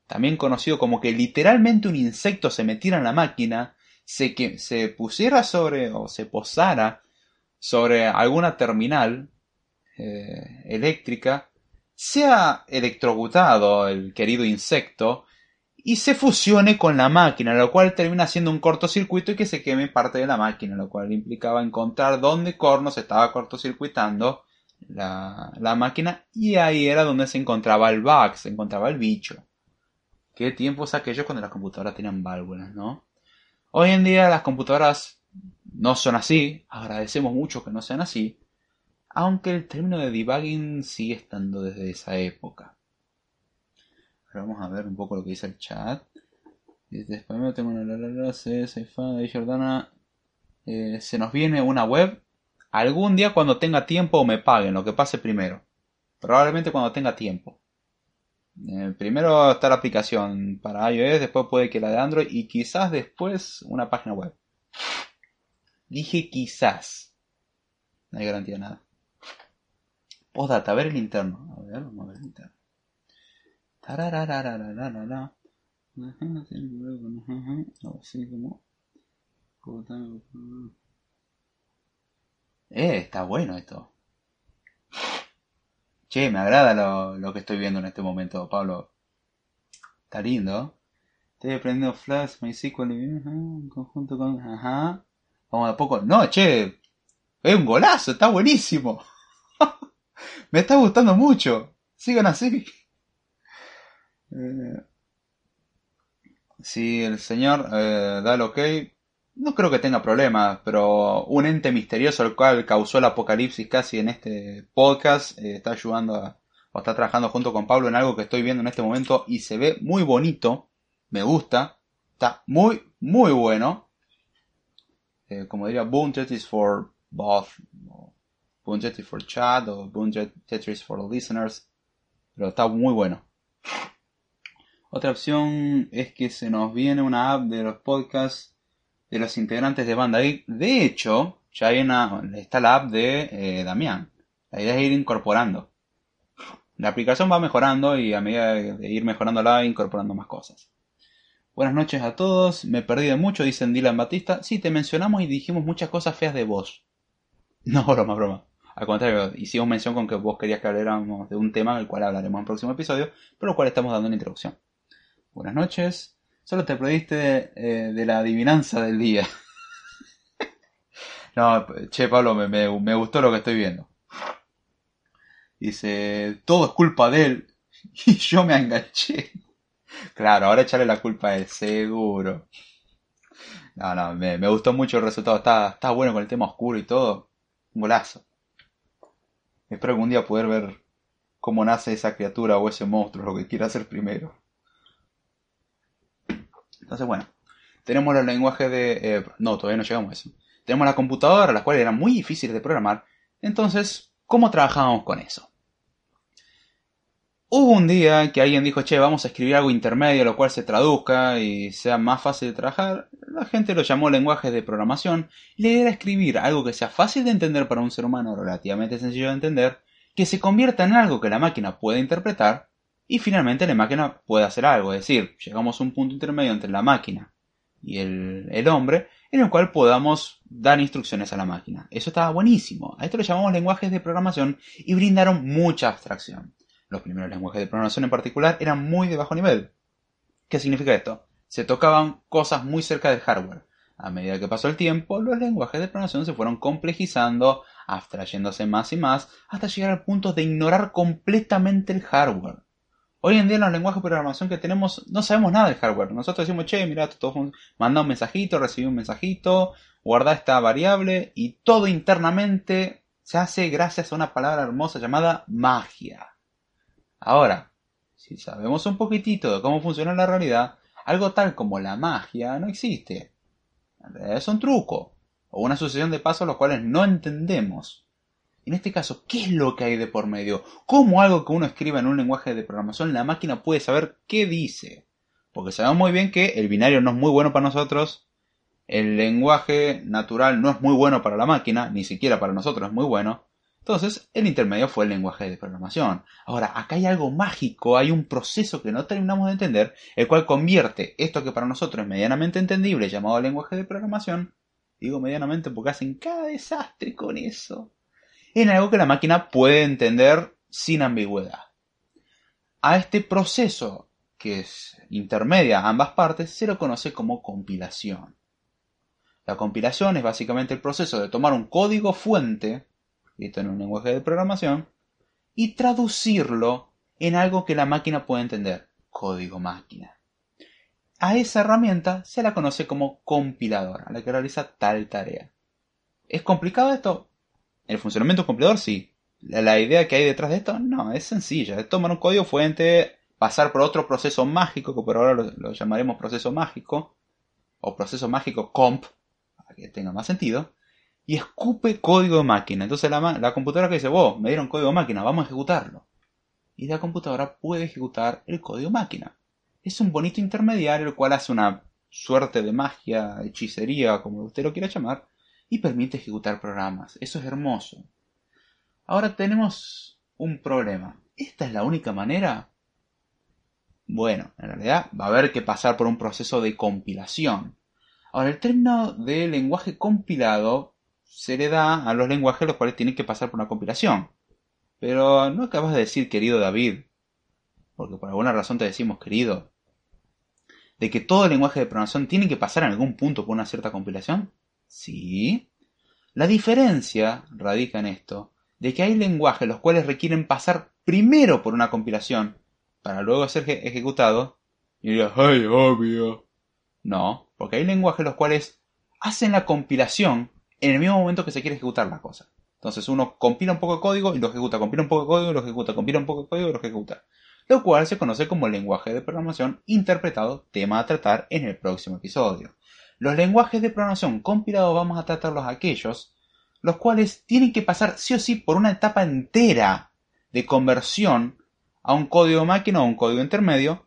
también conocido como que literalmente un insecto se metiera en la máquina, se pusiera sobre o se posara sobre alguna terminal eléctrica, sea electrocutado el querido insecto y se fusione con la máquina, lo cual termina siendo un cortocircuito y que se queme parte de la máquina, lo cual implicaba encontrar dónde corno se estaba cortocircuitando la máquina, y ahí era donde se encontraba el bug, se encontraba el bicho. Qué tiempos aquellos cuando las computadoras tenían válvulas, ¿no? Hoy en día las computadoras no son así, agradecemos mucho que no sean así, aunque el término de debugging sigue estando desde esa época. Pero vamos a ver un poco lo que dice el chat. Desde Spameo tengo una soy fan de Giordana. Se nos viene una web. Algún día cuando tenga tiempo o me paguen, lo que pase primero. Probablemente cuando tenga tiempo. Primero está la aplicación para iOS, después puede que la de Android y quizás después una página web. Dije quizás. No hay garantía de nada. Postdata, a ver el interno. A ver, vamos a ver el interno. Está bueno esto. Che, me agrada lo que estoy viendo en este momento, Pablo. Está lindo. Estoy aprendiendo Flash, MySQL en conjunto con... Ajá. Vamos de a poco. No, che. Es un golazo, está buenísimo. Me está gustando mucho. Sigan así. Si el señor da el ok, no creo que tenga problemas, pero un ente misterioso al cual causó el apocalipsis casi en este podcast está ayudando o está trabajando junto con Pablo en algo que estoy viendo en este momento y se ve muy bonito, me gusta, está muy muy bueno. Como diría, Boom Tetris for both, Boom Tetris for chat o Boom Tetris for listeners, pero está muy bueno. Otra opción es que se nos viene una app de los podcasts de los integrantes de Banda Geek. De hecho, ya hay está la app de Damián. La idea es ir incorporando. La aplicación va mejorando y a medida de ir mejorándola, incorporando más cosas. Buenas noches a todos. Me perdí de mucho, dicen Dylan Batista. Sí, te mencionamos y dijimos muchas cosas feas de vos. No, broma. Al contrario, hicimos mención con que vos querías que habláramos de un tema del cual hablaremos en el próximo episodio, pero el cual estamos dando una introducción. Buenas noches. Solo te perdiste de la adivinanza del día. No, che, Pablo, me gustó lo que estoy viendo. Dice, todo es culpa de él. Y yo me enganché. Claro, ahora echarle la culpa a él, seguro. No, me gustó mucho el resultado. Está bueno con el tema oscuro y todo. Un golazo. Espero algún día poder ver cómo nace esa criatura o ese monstruo, lo que quiera hacer primero. Entonces, bueno, tenemos los lenguajes de... no, todavía no llegamos a eso. Tenemos la computadora, las cuales eran muy difíciles de programar. Entonces, ¿cómo trabajábamos con eso? Hubo un día que alguien dijo, che, vamos a escribir algo intermedio, lo cual se traduzca y sea más fácil de trabajar. La gente lo llamó lenguajes de programación. Y la idea era escribir algo que sea fácil de entender para un ser humano, relativamente sencillo de entender, que se convierta en algo que la máquina pueda interpretar. Y finalmente la máquina puede hacer algo, es decir, llegamos a un punto intermedio entre la máquina y el hombre, en el cual podamos dar instrucciones a la máquina. Eso estaba buenísimo. A esto le llamamos lenguajes de programación y brindaron mucha abstracción. Los primeros lenguajes de programación en particular eran muy de bajo nivel. ¿Qué significa esto? Se tocaban cosas muy cerca del hardware. A medida que pasó el tiempo, los lenguajes de programación se fueron complejizando, abstrayéndose más y más, hasta llegar al punto de ignorar completamente el hardware. Hoy en día en los lenguajes de programación que tenemos no sabemos nada del hardware. Nosotros decimos, che, mirá, todo, mandá un mensajito, recibí un mensajito, guardá esta variable y todo internamente se hace gracias a una palabra hermosa llamada magia. Ahora, si sabemos un poquitito de cómo funciona la realidad, algo tal como la magia no existe. En realidad es un truco o una sucesión de pasos los cuales no entendemos. En este caso, ¿qué es lo que hay de por medio? ¿Cómo algo que uno escriba en un lenguaje de programación, la máquina puede saber qué dice? Porque sabemos muy bien que el binario no es muy bueno para nosotros, el lenguaje natural no es muy bueno para la máquina, ni siquiera para nosotros es muy bueno. Entonces, el intermedio fue el lenguaje de programación. Ahora, acá hay algo mágico, hay un proceso que no terminamos de entender, el cual convierte esto que para nosotros es medianamente entendible, llamado lenguaje de programación, digo medianamente porque hacen cada desastre con eso, en algo que la máquina puede entender sin ambigüedad. A este proceso, que es intermedia a ambas partes, se lo conoce como compilación. La compilación es básicamente el proceso de tomar un código fuente, escrito en un lenguaje de programación, y traducirlo en algo que la máquina puede entender, código máquina. A esa herramienta se la conoce como compilador, a la que realiza tal tarea. ¿Es complicado esto? El funcionamiento del compilador, sí. La idea que hay detrás de esto, no, es sencilla. Es tomar un código fuente, pasar por otro proceso mágico, que por ahora lo llamaremos proceso mágico, o proceso mágico comp, para que tenga más sentido, y escupe código de máquina. Entonces la computadora que dice, wow, me dieron código de máquina, vamos a ejecutarlo. Y la computadora puede ejecutar el código máquina. Es un bonito intermediario, el cual hace una suerte de magia, hechicería, como usted lo quiera llamar, y permite ejecutar programas. Eso es hermoso. Ahora tenemos un problema. ¿Esta es la única manera? Bueno, en realidad va a haber que pasar por un proceso de compilación. Ahora, el término de lenguaje compilado se le da a los lenguajes los cuales tienen que pasar por una compilación. Pero no acabas de decir, querido David, porque por alguna razón te decimos, querido, de que todo el lenguaje de programación tiene que pasar en algún punto por una cierta compilación. Sí, la diferencia radica en esto, de que hay lenguajes los cuales requieren pasar primero por una compilación, para luego ser ejecutado, y dirías, ¡ay, obvio! No, porque hay lenguajes los cuales hacen la compilación en el mismo momento que se quiere ejecutar la cosa. Entonces uno compila un poco de código y lo ejecuta, compila un poco de código y lo ejecuta, compila un poco de código y lo ejecuta. Lo cual se conoce como lenguaje de programación interpretado, tema a tratar en el próximo episodio. Los lenguajes de programación compilados vamos a tratarlos aquellos los cuales tienen que pasar sí o sí por una etapa entera de conversión a un código máquina o un código intermedio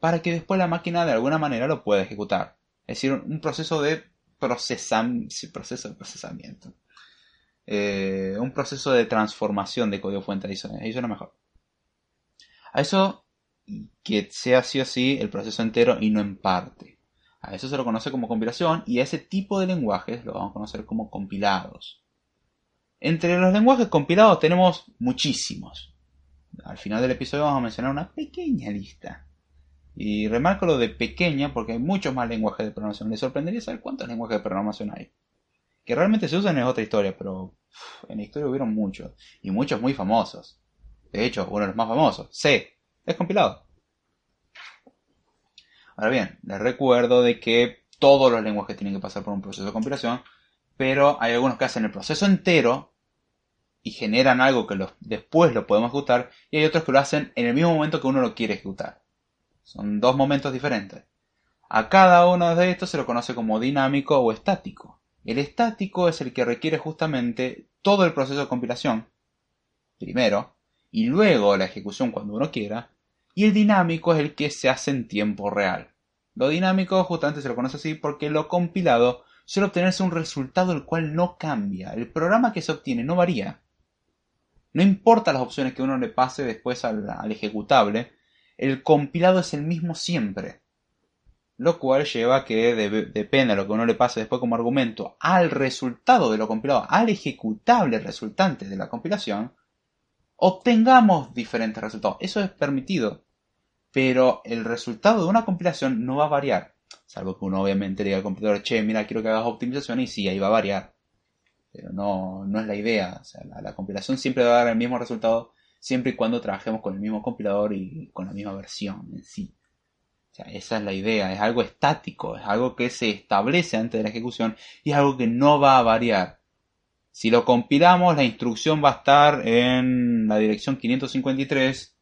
para que después la máquina de alguna manera lo pueda ejecutar. Es decir, un proceso de procesamiento. Un proceso de transformación de código fuente adicional. Ahí suena mejor. A eso que sea sí o sí el proceso entero y no en parte. A eso se lo conoce como compilación, y a ese tipo de lenguajes lo vamos a conocer como compilados. Entre los lenguajes compilados tenemos muchísimos. Al final del episodio vamos a mencionar una pequeña lista. Y remarco lo de pequeña porque hay muchos más lenguajes de programación. Les sorprendería saber cuántos lenguajes de programación hay. Que realmente se usan es otra historia, pero en la historia hubieron muchos. Y muchos muy famosos. De hecho, uno de los más famosos, C, es compilado. Ahora bien, les recuerdo de que todos los lenguajes tienen que pasar por un proceso de compilación, pero hay algunos que hacen el proceso entero y generan algo que después lo podemos ejecutar, y hay otros que lo hacen en el mismo momento que uno lo quiere ejecutar. Son dos momentos diferentes. A cada uno de estos se lo conoce como dinámico o estático. El estático es el que requiere justamente todo el proceso de compilación, primero, y luego la ejecución cuando uno quiera. Y el dinámico es el que se hace en tiempo real. Lo dinámico justamente se lo conoce así porque lo compilado suele obtenerse un resultado el cual no cambia. El programa que se obtiene no varía. No importa las opciones que uno le pase después al ejecutable, el compilado es el mismo siempre. Lo cual lleva a que depende de lo que uno le pase después como argumento al resultado de lo compilado, al ejecutable resultante de la compilación, obtengamos diferentes resultados. Eso es permitido, pero el resultado de una compilación no va a variar, salvo que uno obviamente le diga al computador, che, mira, quiero que hagas optimización, y sí, ahí va a variar, pero no es la idea. O sea, la compilación siempre va a dar el mismo resultado, siempre y cuando trabajemos con el mismo compilador y con la misma versión en sí. O sea, esa es la idea. Es algo estático, es algo que se establece antes de la ejecución y es algo que no va a variar. Si lo compilamos, la instrucción va a estar en la dirección 553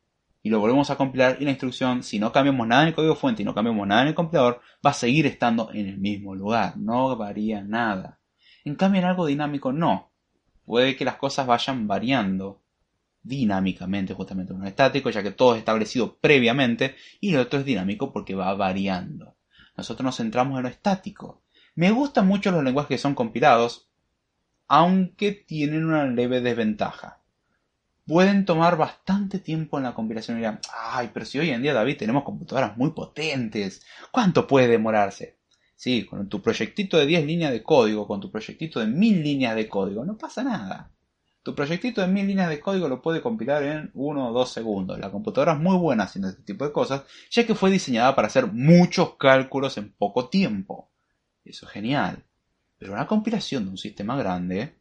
y lo volvemos a compilar, y la instrucción, si no cambiamos nada en el código fuente y no cambiamos nada en el compilador, va a seguir estando en el mismo lugar, no varía nada. En cambio, en algo dinámico no. Puede que las cosas vayan variando dinámicamente, justamente. Uno es estático, ya que todo es establecido previamente, y el otro es dinámico porque va variando. Nosotros nos centramos en lo estático. Me gustan mucho los lenguajes que son compilados, aunque tienen una leve desventaja. Pueden tomar bastante tiempo en la compilación y dirán, ay, pero si hoy en día, David, tenemos computadoras muy potentes, ¿cuánto puede demorarse? Sí, con tu proyectito de 10 líneas de código, con tu proyectito de 1000 líneas de código, no pasa nada. Tu proyectito de 1000 líneas de código lo puede compilar en 1 o 2 segundos. La computadora es muy buena haciendo este tipo de cosas, ya que fue diseñada para hacer muchos cálculos en poco tiempo. Eso es genial. Pero una compilación de un sistema grande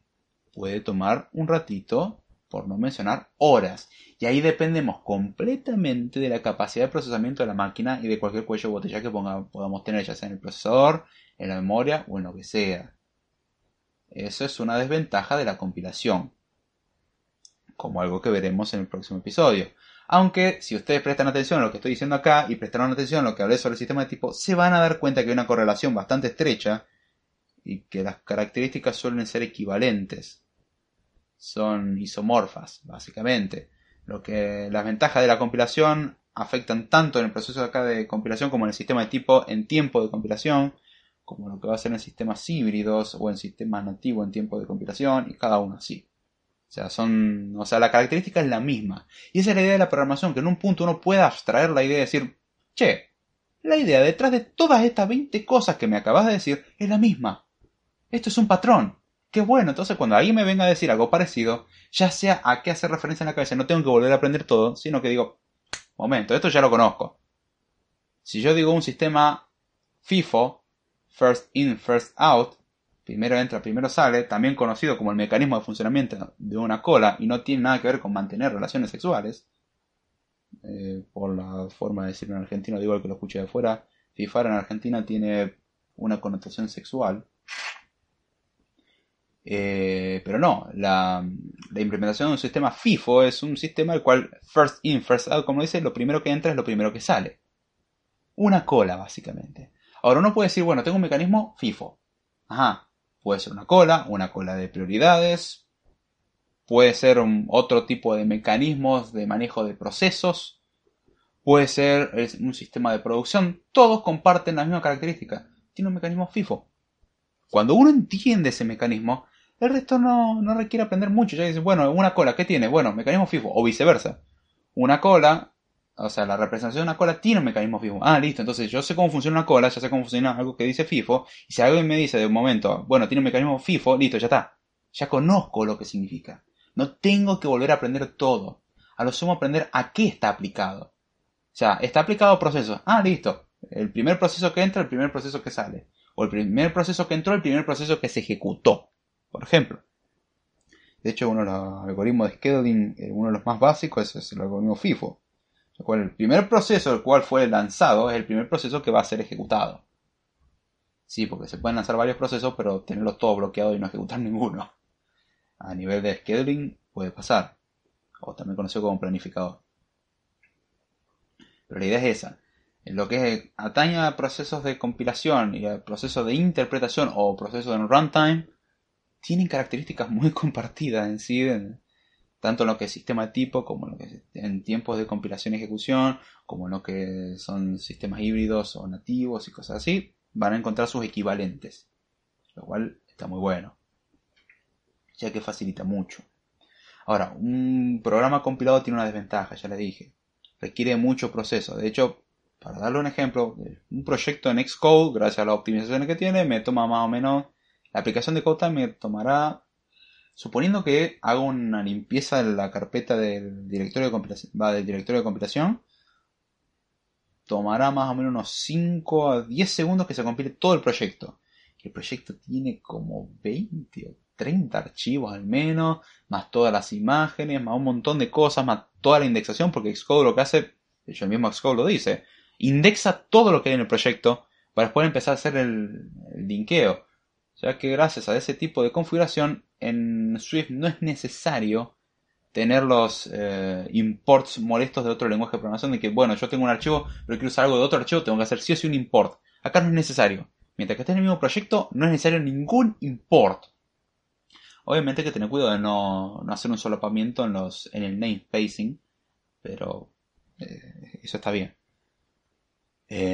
puede tomar un ratito, por no mencionar horas. Y ahí dependemos completamente de la capacidad de procesamiento de la máquina y de cualquier cuello de botella que podamos tener, ya sea en el procesador, en la memoria o en lo que sea. Eso es una desventaja de la compilación, como algo que veremos en el próximo episodio. Aunque, si ustedes prestan atención a lo que estoy diciendo acá y prestaron atención a lo que hablé sobre el sistema de tipo, se van a dar cuenta que hay una correlación bastante estrecha y que las características suelen ser equivalentes. Son isomorfas, básicamente. Lo que las ventajas de la compilación afectan tanto en el proceso acá de compilación como en el sistema de tipo en tiempo de compilación, como lo que va a ser en sistemas híbridos o en sistemas nativos en tiempo de compilación, y cada uno así. O sea, la característica es la misma. Y esa es la idea de la programación, que en un punto uno pueda abstraer la idea y decir, che, la idea detrás de todas estas 20 cosas que me acabas de decir es la misma. Esto es un patrón. Qué bueno, entonces cuando alguien me venga a decir algo parecido, ya sea a qué hacer referencia en la cabeza, no tengo que volver a aprender todo, sino que digo, momento, esto ya lo conozco. Si yo digo un sistema FIFO, first in, first out, primero entra, primero sale, también conocido como el mecanismo de funcionamiento de una cola, y no tiene nada que ver con mantener relaciones sexuales, por la forma de decirlo en argentino, digo el que lo escuché de afuera, FIFAR en Argentina tiene una connotación sexual. Pero no, la implementación de un sistema FIFO es un sistema el cual first in, first out, como dice, lo primero que entra es lo primero que sale. Una cola, básicamente. Ahora uno puede decir, bueno, tengo un mecanismo FIFO. Ajá, puede ser una cola de prioridades, puede ser otro tipo de mecanismos de manejo de procesos, puede ser un sistema de producción. Todos comparten la misma característica. Tiene un mecanismo FIFO. Cuando uno entiende ese mecanismo, el resto no requiere aprender mucho. Ya dice, bueno, una cola, ¿qué tiene? Bueno, mecanismo fijo, o viceversa. Una cola, o sea, la representación de una cola tiene un mecanismo FIFO. Ah, listo, entonces yo sé cómo funciona una cola, ya sé cómo funciona algo que dice FIFO, y si alguien me dice de un momento, bueno, tiene un mecanismo FIFO, listo, ya está. Ya conozco lo que significa. No tengo que volver a aprender todo. A lo sumo aprender a qué está aplicado. O sea, está aplicado proceso. Ah, listo. El primer proceso que entra, el primer proceso que sale. O el primer proceso que entró, el primer proceso que se ejecutó. Por ejemplo. De hecho, uno de los algoritmos de scheduling, uno de los más básicos, es el algoritmo FIFO. El primer proceso, el cual fue lanzado, es el primer proceso que va a ser ejecutado. Sí, porque se pueden lanzar varios procesos, pero tenerlos todos bloqueados y no ejecutar ninguno. A nivel de scheduling puede pasar. O también conocido como planificador. Pero la idea es esa. Lo que atañe a procesos de compilación y a procesos de interpretación o procesos de runtime, tienen características muy compartidas en sí, tanto en lo que es sistema tipo, como en lo que es en tiempos de compilación y ejecución, como en lo que son sistemas híbridos o nativos y cosas así, van a encontrar sus equivalentes, lo cual está muy bueno, ya que facilita mucho. Ahora, un programa compilado tiene una desventaja, ya les dije, requiere mucho proceso. De hecho, para darle un ejemplo, un proyecto en Xcode, gracias a las optimizaciones que tiene, me toma más o menos, la aplicación de CodeTime me tomará, suponiendo que hago una limpieza de la carpeta del directorio de compilación, tomará más o menos unos 5 a 10 segundos que se compile todo el proyecto. El proyecto tiene como 20 o 30 archivos al menos, más todas las imágenes, más un montón de cosas, más toda la indexación, porque Xcode lo que hace, de hecho el mismo Xcode lo dice, indexa todo lo que hay en el proyecto para después empezar a hacer el linkeo. Ya que gracias a ese tipo de configuración, en Swift no es necesario tener los imports molestos de otro lenguaje de programación. De que, bueno, yo tengo un archivo, pero quiero usar algo de otro archivo, tengo que hacer sí o sí un import. Acá no es necesario. Mientras que esté en el mismo proyecto, no es necesario ningún import. Obviamente hay que tener cuidado de no hacer un solapamiento en el namespacing, pero eso está bien.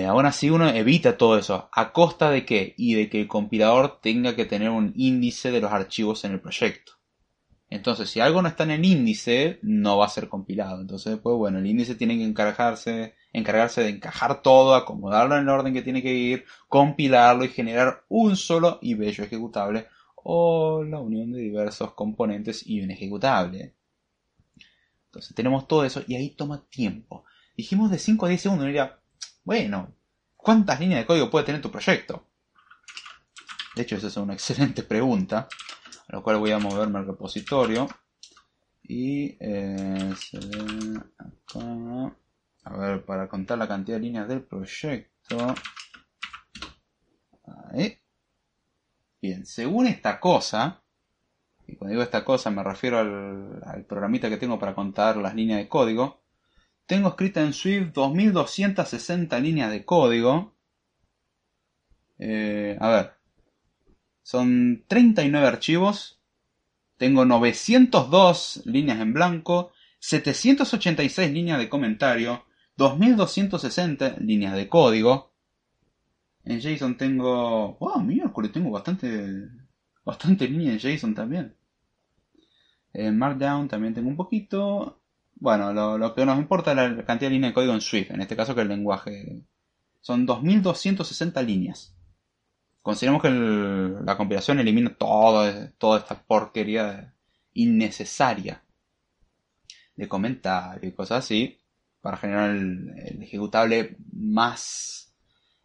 Aún así uno evita todo eso. ¿A costa de qué? Y de que el compilador tenga que tener un índice de los archivos en el proyecto. Entonces, si algo no está en el índice, no va a ser compilado. Entonces, pues bueno, el índice tiene que encargarse de encajar todo, acomodarlo en el orden que tiene que ir, compilarlo y generar un solo y bello ejecutable, o la unión de diversos componentes y un ejecutable. Entonces tenemos todo eso y ahí toma tiempo. Dijimos de 5 a 10 segundos, diría, bueno, ¿cuántas líneas de código puede tener tu proyecto? De hecho, esa es una excelente pregunta, a lo cual voy a moverme al repositorio. Y se ve acá. A ver, para contar la cantidad de líneas del proyecto. Ahí. Bien, según esta cosa, y cuando digo esta cosa me refiero al programita que tengo para contar las líneas de código, tengo escrita en Swift 2260 líneas de código. A ver. Son 39 archivos. Tengo 902 líneas en blanco. 786 líneas de comentario. 2260 líneas de código. En JSON tengo... ¡Wow! Miércoles, tengo bastante líneas en JSON también. En Markdown también tengo un poquito... Bueno, lo que nos importa es la cantidad de líneas de código en Swift, en este caso que el lenguaje. Son 2260 líneas. Consideramos que la compilación elimina toda esta porquería innecesaria de comentarios y cosas así, para generar el ejecutable más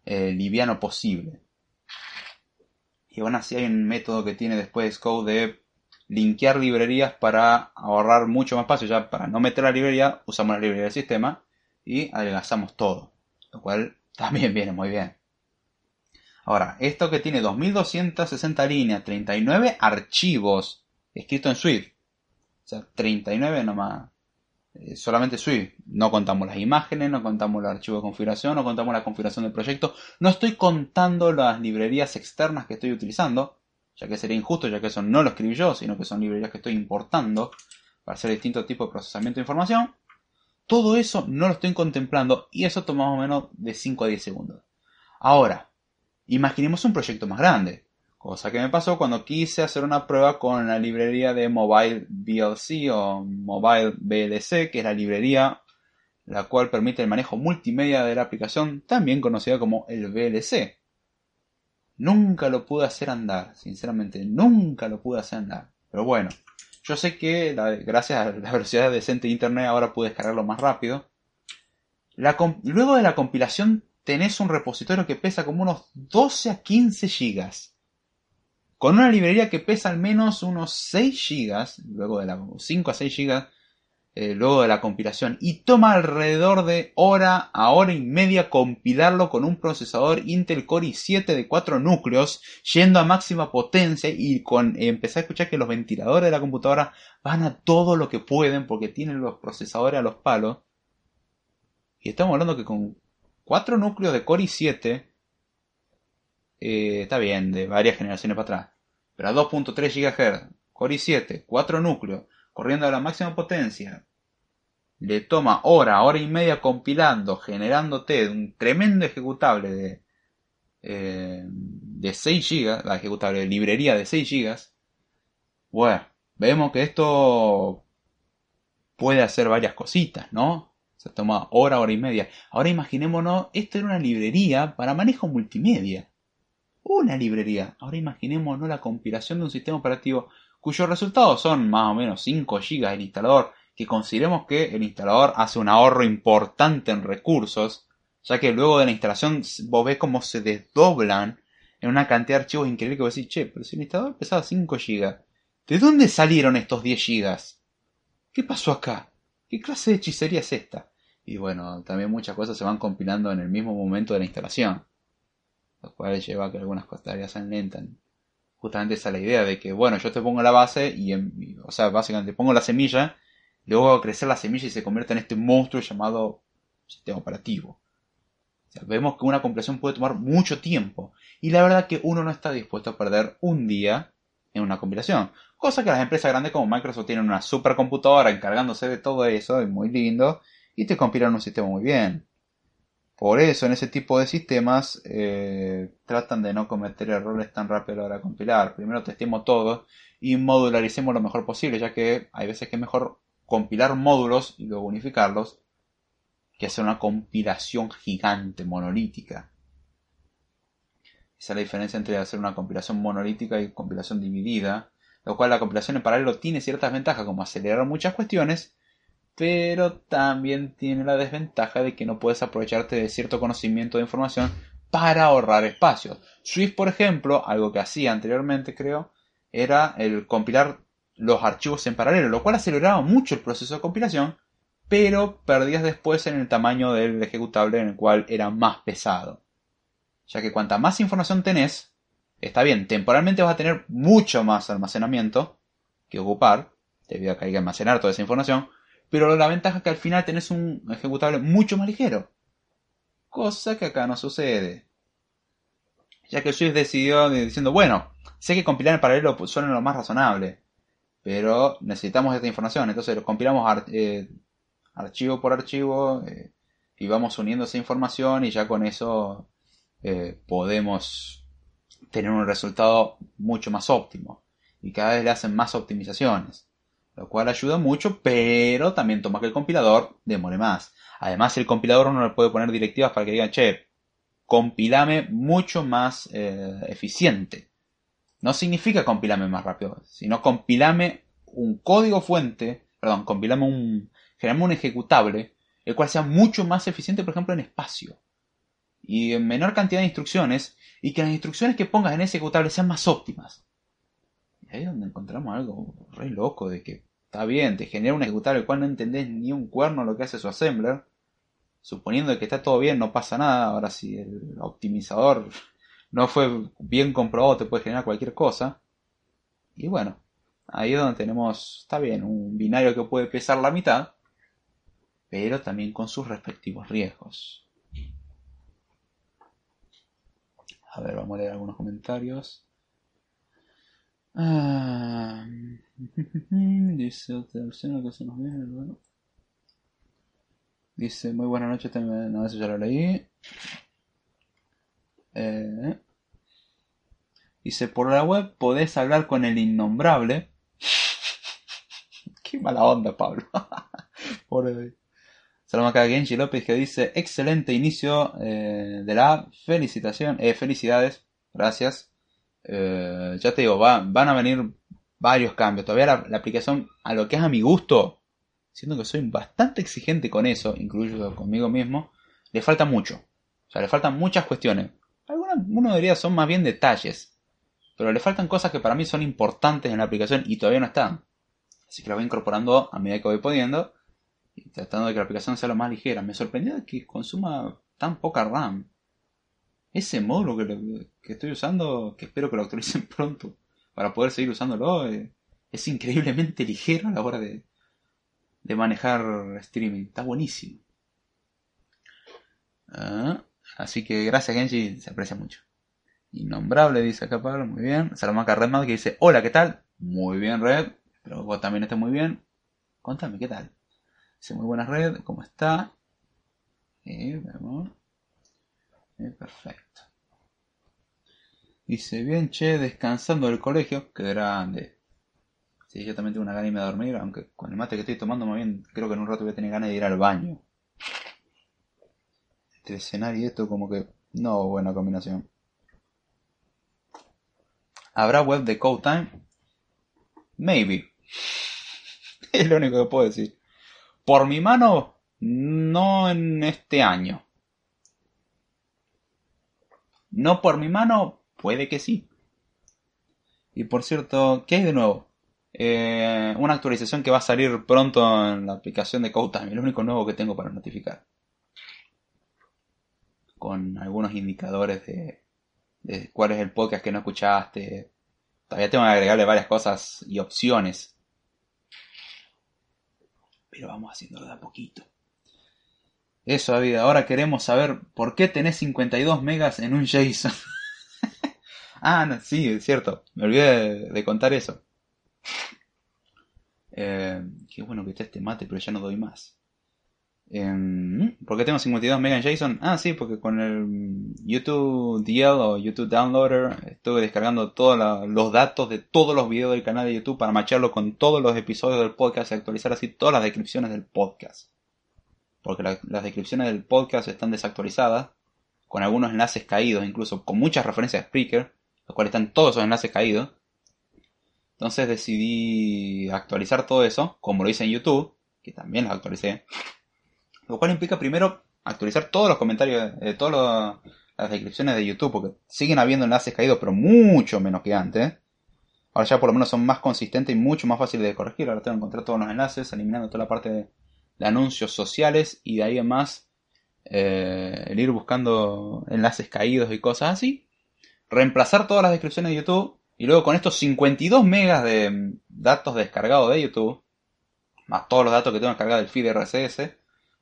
liviano posible. Y aún así hay un método que tiene después Xcode de linkear librerías para ahorrar mucho más espacio. Ya para no meter la librería, usamos la librería del sistema y adelgazamos todo, lo cual también viene muy bien. Ahora, esto que tiene 2260 líneas, 39 archivos escritos en Swift, o sea, 39 nomás, solamente Swift, no contamos las imágenes, no contamos los archivos de configuración, no contamos la configuración del proyecto, no estoy contando las librerías externas que estoy utilizando, ya que sería injusto, ya que eso no lo escribí yo, sino que son librerías que estoy importando para hacer distintos tipos de procesamiento de información. Todo eso no lo estoy contemplando y eso toma más o menos de 5 a 10 segundos. Ahora, imaginemos un proyecto más grande, Cosa que me pasó cuando quise hacer una prueba con la librería de Mobile VLC o Mobile VLC, que es la librería la cual permite el manejo multimedia de la aplicación, también conocida como el VLC. Nunca lo pude hacer andar, sinceramente, nunca lo pude hacer andar. Pero bueno, yo sé que gracias a la velocidad decente de internet ahora pude descargarlo más rápido. Luego de la compilación tenés un repositorio que pesa como unos 12 a 15 gigas. Con una librería que pesa al menos unos 6 GB, luego de 5 a 6 GB, luego de la compilación. Y toma alrededor de hora a hora y media compilarlo con un procesador Intel Core i7 de 4 núcleos, yendo a máxima potencia, y empecé a escuchar que los ventiladores de la computadora van a todo lo que pueden porque tienen los procesadores a los palos. Y estamos hablando que con 4 núcleos de Core i7... está bien, de varias generaciones para atrás, pero a 2.3 GHz, Core i7, 4 núcleos, corriendo a la máxima potencia, le toma hora, hora y media compilando, generándote un tremendo ejecutable de 6 GB, la ejecutable de librería de 6 GB. Bueno, vemos que esto puede hacer varias cositas, ¿no? Se toma hora, hora y media. Ahora imaginémonos, esto era una librería para manejo multimedia. Una librería. Ahora imaginémonos la compilación de un sistema operativo cuyos resultados son más o menos 5 GB del instalador, que consideremos que el instalador hace un ahorro importante en recursos, ya que luego de la instalación vos ves cómo se desdoblan en una cantidad de archivos increíble que vos decís, che, pero si el instalador pesaba 5 GB, ¿de dónde salieron estos 10 GB? ¿Qué pasó acá? ¿Qué clase de hechicería es esta? Y bueno, también muchas cosas se van compilando en el mismo momento de la instalación, lo cual lleva a que algunas tareas se alentan. Justamente esa es la idea de que, bueno, yo te pongo la base, o sea, básicamente te pongo la semilla, luego hago crecer la semilla y se convierte en este monstruo llamado sistema operativo. O sea, vemos que una compilación puede tomar mucho tiempo, y la verdad que uno no está dispuesto a perder un día en una compilación. Cosa que las empresas grandes como Microsoft tienen una supercomputadora encargándose de todo eso, es muy lindo, y te compilan un sistema muy bien. Por eso en ese tipo de sistemas tratan de no cometer errores tan rápido a la hora de compilar. Primero testemos todo y modularicemos lo mejor posible, ya que hay veces que es mejor compilar módulos y luego unificarlos que hacer una compilación gigante, monolítica. Esa es la diferencia entre hacer una compilación monolítica y compilación dividida, lo cual la compilación en paralelo tiene ciertas ventajas como acelerar muchas cuestiones, pero también tiene la desventaja de que no puedes aprovecharte de cierto conocimiento de información para ahorrar espacio. Swift, por ejemplo, algo que hacía anteriormente, creo, era el compilar los archivos en paralelo, lo cual aceleraba mucho el proceso de compilación, pero perdías después en el tamaño del ejecutable en el cual era más pesado. Ya que cuanta más información tenés, está bien, temporalmente vas a tener mucho más almacenamiento que ocupar, debido a que hay que almacenar toda esa información, pero la ventaja es que al final tenés un ejecutable mucho más ligero. Cosa que acá no sucede. Ya que Swift decidió diciendo, bueno, sé que compilar en paralelo suena lo más razonable, pero necesitamos esta información. Entonces compilamos archivo por archivo y vamos uniendo esa información y ya con eso podemos tener un resultado mucho más óptimo. Y cada vez le hacen más optimizaciones, lo cual ayuda mucho, pero también toma que el compilador demore más. Además, el compilador uno le puede poner directivas para que digan, che, compilame mucho más eficiente. No significa compilame más rápido, sino compilame un código fuente, perdón, generame un ejecutable, el cual sea mucho más eficiente, por ejemplo, en espacio, y en menor cantidad de instrucciones, y que las instrucciones que pongas en ese ejecutable sean más óptimas. Ahí es donde encontramos algo re loco de que está bien, te genera un ejecutable el cual no entendés ni un cuerno lo que hace su assembler. Suponiendo que está todo bien, no pasa nada. Ahora, si el optimizador no fue bien comprobado, te puede generar cualquier cosa. Y bueno, ahí es donde tenemos, está bien, un binario que puede pesar la mitad, pero también con sus respectivos riesgos. A ver, vamos a leer algunos comentarios. Dice otra versión, que se nos viene, bueno. Dice, muy buenas noches, no, eso ya lo leí. Dice, por la web podés hablar con el innombrable. Qué mala onda, Pablo. Pobre. Salomaca Genji López, que dice, excelente inicio de la app. Felicidades. Gracias. Ya te digo, van a venir varios cambios. Todavía la aplicación, a lo que es a mi gusto, siento que soy bastante exigente con eso, incluso conmigo mismo, le falta mucho. O sea, le faltan muchas cuestiones. Algunos diría son más bien detalles, pero le faltan cosas que para mí son importantes en la aplicación y todavía no están. Así que lo voy incorporando a medida que voy pudiendo y tratando de que la aplicación sea lo más ligera. Me sorprendió que consuma tan poca RAM. Ese módulo que estoy usando, que espero que lo actualicen pronto para poder seguir usándolo, es increíblemente ligero a la hora de manejar streaming. Está buenísimo. Así que gracias, Genji, se aprecia mucho. Innombrable, dice acá Pablo, muy bien. Salomaca Redmad, que dice, hola, ¿qué tal? Muy bien, Red, pero vos también estás muy bien. Contame, ¿qué tal? Dice, muy buena, Red, ¿cómo está? Vamos. Perfecto. Dice, bien, che, descansando del colegio, qué grande. Sí, yo también tengo una gana de irme a dormir, aunque con el mate que estoy tomando, más bien, creo que en un rato voy a tener ganas de ir al baño. Entre cenar y esto como que no buena combinación. ¿Habrá web de CodeTime? Maybe. Es lo único que puedo decir. Por mi mano, no en este año. No por mi mano, puede que sí. Y por cierto, ¿qué hay de nuevo? Una actualización que va a salir pronto en la aplicación de CodeTime. Es lo único nuevo que tengo para notificar. Con algunos indicadores de cuál es el podcast que no escuchaste. Todavía tengo que agregarle varias cosas y opciones. Pero vamos haciéndolo de a poquito. Eso, David. Ahora queremos saber por qué tenés 52 megas en un JSON. No, sí, es cierto. Me olvidé de contar eso. Qué bueno que está este mate, pero ya no doy más. ¿Por qué tengo 52 MB en JSON? Sí, porque con el YouTube DL o YouTube Downloader estuve descargando todos los datos de todos los videos del canal de YouTube para machearlo con todos los episodios del podcast y actualizar así todas las descripciones del podcast. Porque las descripciones del podcast están desactualizadas, con algunos enlaces caídos, incluso con muchas referencias a Spreaker, los cuales están todos esos enlaces caídos. Entonces decidí actualizar todo eso, como lo hice en YouTube, que también los actualicé. Lo cual implica primero actualizar todos los comentarios, todas las descripciones de YouTube, porque siguen habiendo enlaces caídos, pero mucho menos que antes. Ahora ya por lo menos son más consistentes y mucho más fáciles de corregir. Ahora tengo que encontrar todos los enlaces, eliminando toda la parte de anuncios sociales y de ahí en más el ir buscando enlaces caídos y cosas así. Reemplazar todas las descripciones de YouTube y luego con estos 52 megas de datos descargados de YouTube, más todos los datos que tengo descargados del feed RSS,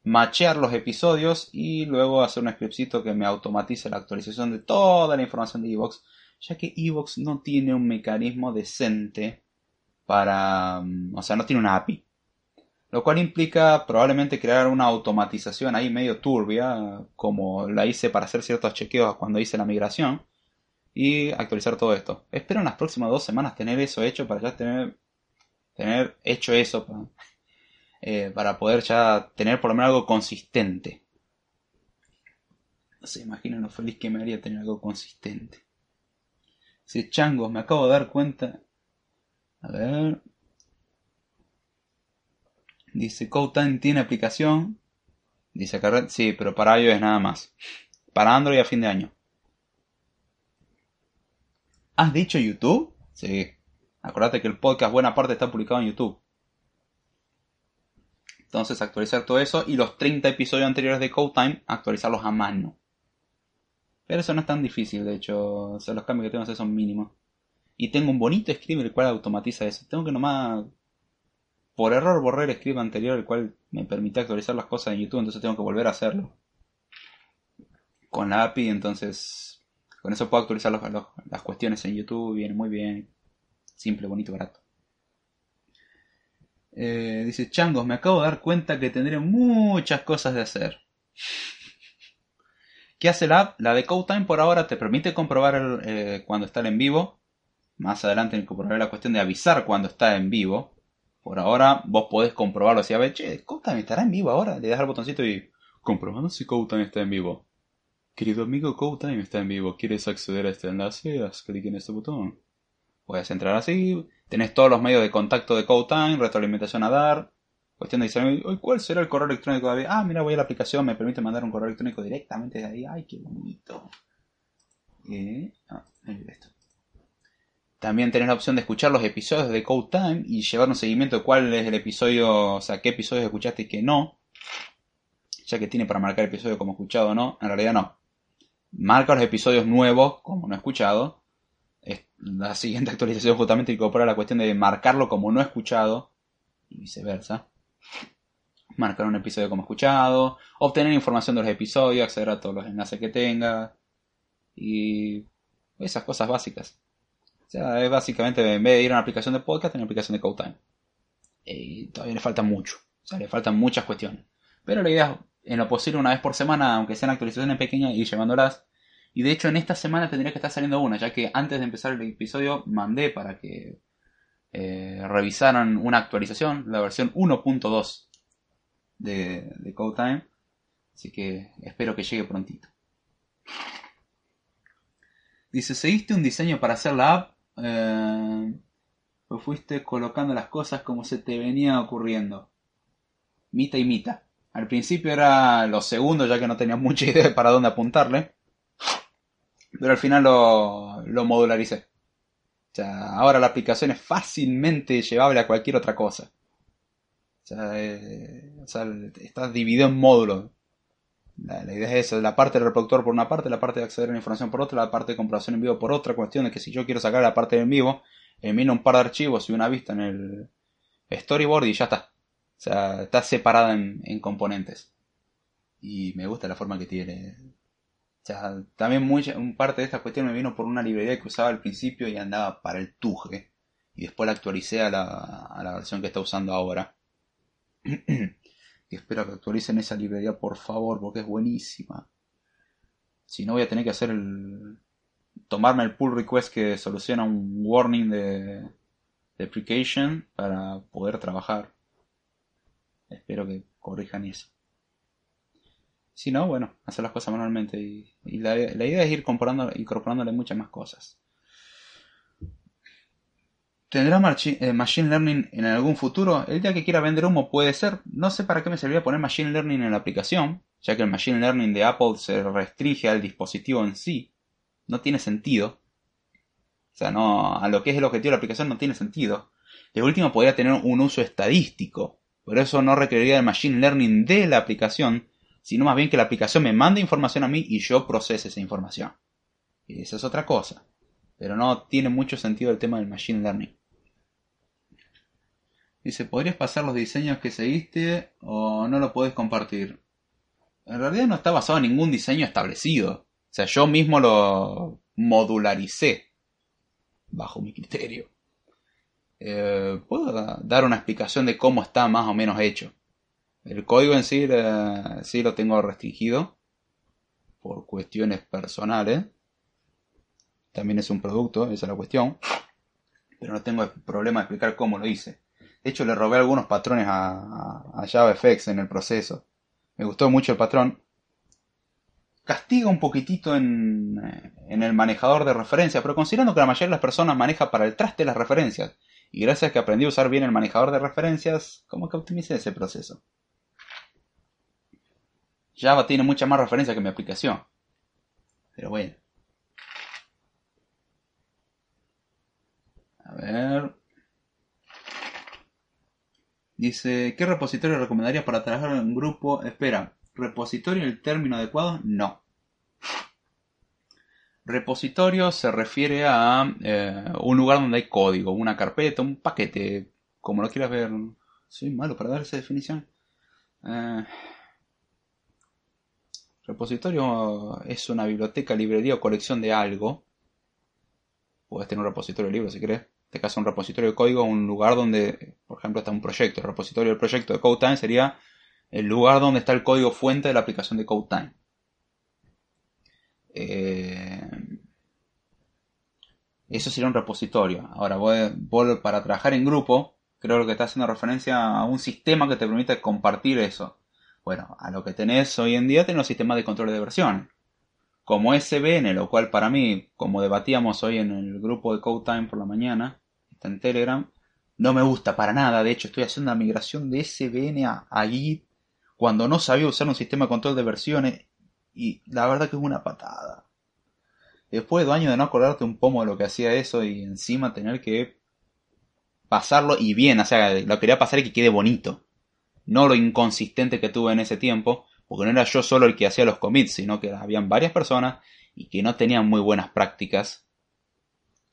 machear los episodios y luego hacer un scriptcito que me automatice la actualización de toda la información de iVoox, ya que iVoox no tiene un mecanismo decente para... o sea, no tiene una API. Lo cual implica probablemente crear una automatización ahí medio turbia, como la hice para hacer ciertos chequeos cuando hice la migración, y actualizar todo esto. Espero en las próximas 2 semanas tener eso hecho para ya tener hecho eso para poder ya tener por lo menos algo consistente. No se imaginan lo feliz que me haría tener algo consistente. Dice, changos, me acabo de dar cuenta. A ver. Dice, CodeTime tiene aplicación. Dice acá Red. Sí, pero para iOS nada más. Para Android a fin de año. ¿Has dicho YouTube? Sí. Acordate que el podcast buena parte está publicado en YouTube. Entonces actualizar todo eso y los 30 episodios anteriores de CodeTime actualizarlos a mano. Pero eso no es tan difícil, de hecho. O sea, los cambios que tengo que hacer son mínimos. Y tengo un bonito script el cual automatiza eso. Tengo que nomás, por error, borrar el script anterior el cual me permite actualizar las cosas en YouTube. Entonces tengo que volver a hacerlo. Con la API, entonces, con eso puedo actualizar las cuestiones en YouTube. Viene muy bien. Simple, bonito, barato. Dice, changos, me acabo de dar cuenta que tendré muchas cosas de hacer. ¿Qué hace la app? La de CodeTime por ahora te permite comprobar cuando está en vivo. Más adelante comprobaré la cuestión de avisar cuando está en vivo. Por ahora vos podés comprobarlo. Si a ver, che, CodeTime estará en vivo ahora. Le das al botoncito y comprobando si CodeTime está en vivo. Querido amigo, CodeTime está en vivo. ¿Quieres acceder a este enlace? Haz clic en este botón. Puedes entrar así. Tenés todos los medios de contacto de CodeTime, retroalimentación a dar. Cuestión de decir, ¿cuál será el correo electrónico de David? Ah, mira, voy a la aplicación, me permite mandar un correo electrónico directamente de ahí. ¡Ay, qué bonito! Esto. También tenés la opción de escuchar los episodios de CodeTime y llevar un seguimiento de cuál es el episodio, o sea, qué episodios escuchaste y qué no. Ya que tiene para marcar episodio como escuchado o no, en realidad no. Marca los episodios nuevos como no escuchado. La siguiente actualización justamente incorpora la cuestión de marcarlo como no escuchado y viceversa. Marcar un episodio como escuchado, obtener información de los episodios, acceder a todos los enlaces que tenga y esas cosas básicas. O sea, es básicamente, en vez de ir a una aplicación de podcast, una aplicación de CodeTime. Y todavía le falta mucho, o sea, le faltan muchas cuestiones. Pero la idea es, en lo posible, una vez por semana, aunque sean actualizaciones pequeñas, ir llevándolas. Y de hecho, en esta semana tendría que estar saliendo una, ya que antes de empezar el episodio mandé para que revisaran una actualización, la versión 1.2. De CodeTime, así que espero que llegue prontito. Dice, ¿seguiste un diseño para hacer la app? ¿O fuiste colocando las cosas como se te venía ocurriendo? Mita y mita. Al principio era lo segundo, ya que no tenía mucha idea de para dónde apuntarle, pero al final lo modularicé. O sea, ahora la aplicación es fácilmente llevable a cualquier otra cosa. O sea, está dividido en módulos. La idea es eso, la parte del reproductor por una parte, la parte de acceder a la información por otra, la parte de comprobación en vivo por otra. Cuestión de que si yo quiero sacar la parte de en vivo, elimino un par de archivos y una vista en el storyboard y ya está. O sea, está separada en componentes. Y me gusta la forma que tiene. O sea, también parte de esta cuestión me vino por una librería que usaba al principio y andaba para el tuje. Y después la actualicé a la versión que está usando ahora. Y espero que actualicen esa librería, por favor, porque es buenísima. Si no, voy a tener que hacer tomarme el pull request que soluciona un warning de deprecation para poder trabajar. Espero que corrijan eso. Si no, bueno, hacer las cosas manualmente. Y la idea es ir incorporándole muchas más cosas. ¿Tendrá Machine Learning en algún futuro? El día que quiera vender humo puede ser. No sé para qué me serviría poner Machine Learning en la aplicación, ya que el Machine Learning de Apple se restringe al dispositivo en sí. No tiene sentido. O sea, no, a lo que es el objetivo de la aplicación no tiene sentido. De último podría tener un uso estadístico. Por eso no requeriría el Machine Learning de la aplicación, sino más bien que la aplicación me mande información a mí y yo procese esa información. Y esa es otra cosa. Pero no tiene mucho sentido el tema del Machine Learning. Dice, ¿podrías pasar los diseños que seguiste o no lo podés compartir? En realidad no está basado en ningún diseño establecido. O sea, yo mismo lo modularicé bajo mi criterio. Puedo dar una explicación de cómo está más o menos hecho. El código en sí, sí lo tengo restringido por cuestiones personales. También es un producto, esa es la cuestión. Pero no tengo problema de explicar cómo lo hice. De hecho, le robé algunos patrones a JavaFX en el proceso. Me gustó mucho el patrón. Castiga un poquitito en el manejador de referencias, pero considerando que la mayoría de las personas maneja para el traste las referencias, y gracias a que aprendí a usar bien el manejador de referencias, como que optimicé ese proceso. Java tiene muchas más referencias que mi aplicación. Pero bueno. A ver. Dice, ¿qué repositorio recomendarías para trabajar en grupo? Espera, ¿repositorio el término adecuado? No. Repositorio se refiere a un lugar donde hay código, una carpeta, un paquete, como lo quieras ver. Soy malo para dar esa definición. Repositorio es una biblioteca, librería o colección de algo. Puedes tener un repositorio libre si querés. En este caso, un repositorio de código, un lugar donde, por ejemplo, está un proyecto. El repositorio del proyecto de CodeTime sería el lugar donde está el código fuente de la aplicación de CodeTime. Eso sería un repositorio. Ahora, para trabajar en grupo, creo que está haciendo referencia a un sistema que te permite compartir eso. Bueno, a lo que tenés hoy en día, tenés los sistemas de control de versiones, como SVN, lo cual para mí, como debatíamos hoy en el grupo de CodeTime por la mañana, está en Telegram, no me gusta para nada. De hecho, estoy haciendo una migración de SVN a Git cuando no sabía usar un sistema de control de versiones, y la verdad que es una patada. Después de años de no acordarte un pomo de lo que hacía eso, y encima tener que pasarlo y bien, o sea, lo quería pasar y que quede bonito. No lo inconsistente que tuve en ese tiempo, porque no era yo solo el que hacía los commits, sino que habían varias personas y que no tenían muy buenas prácticas.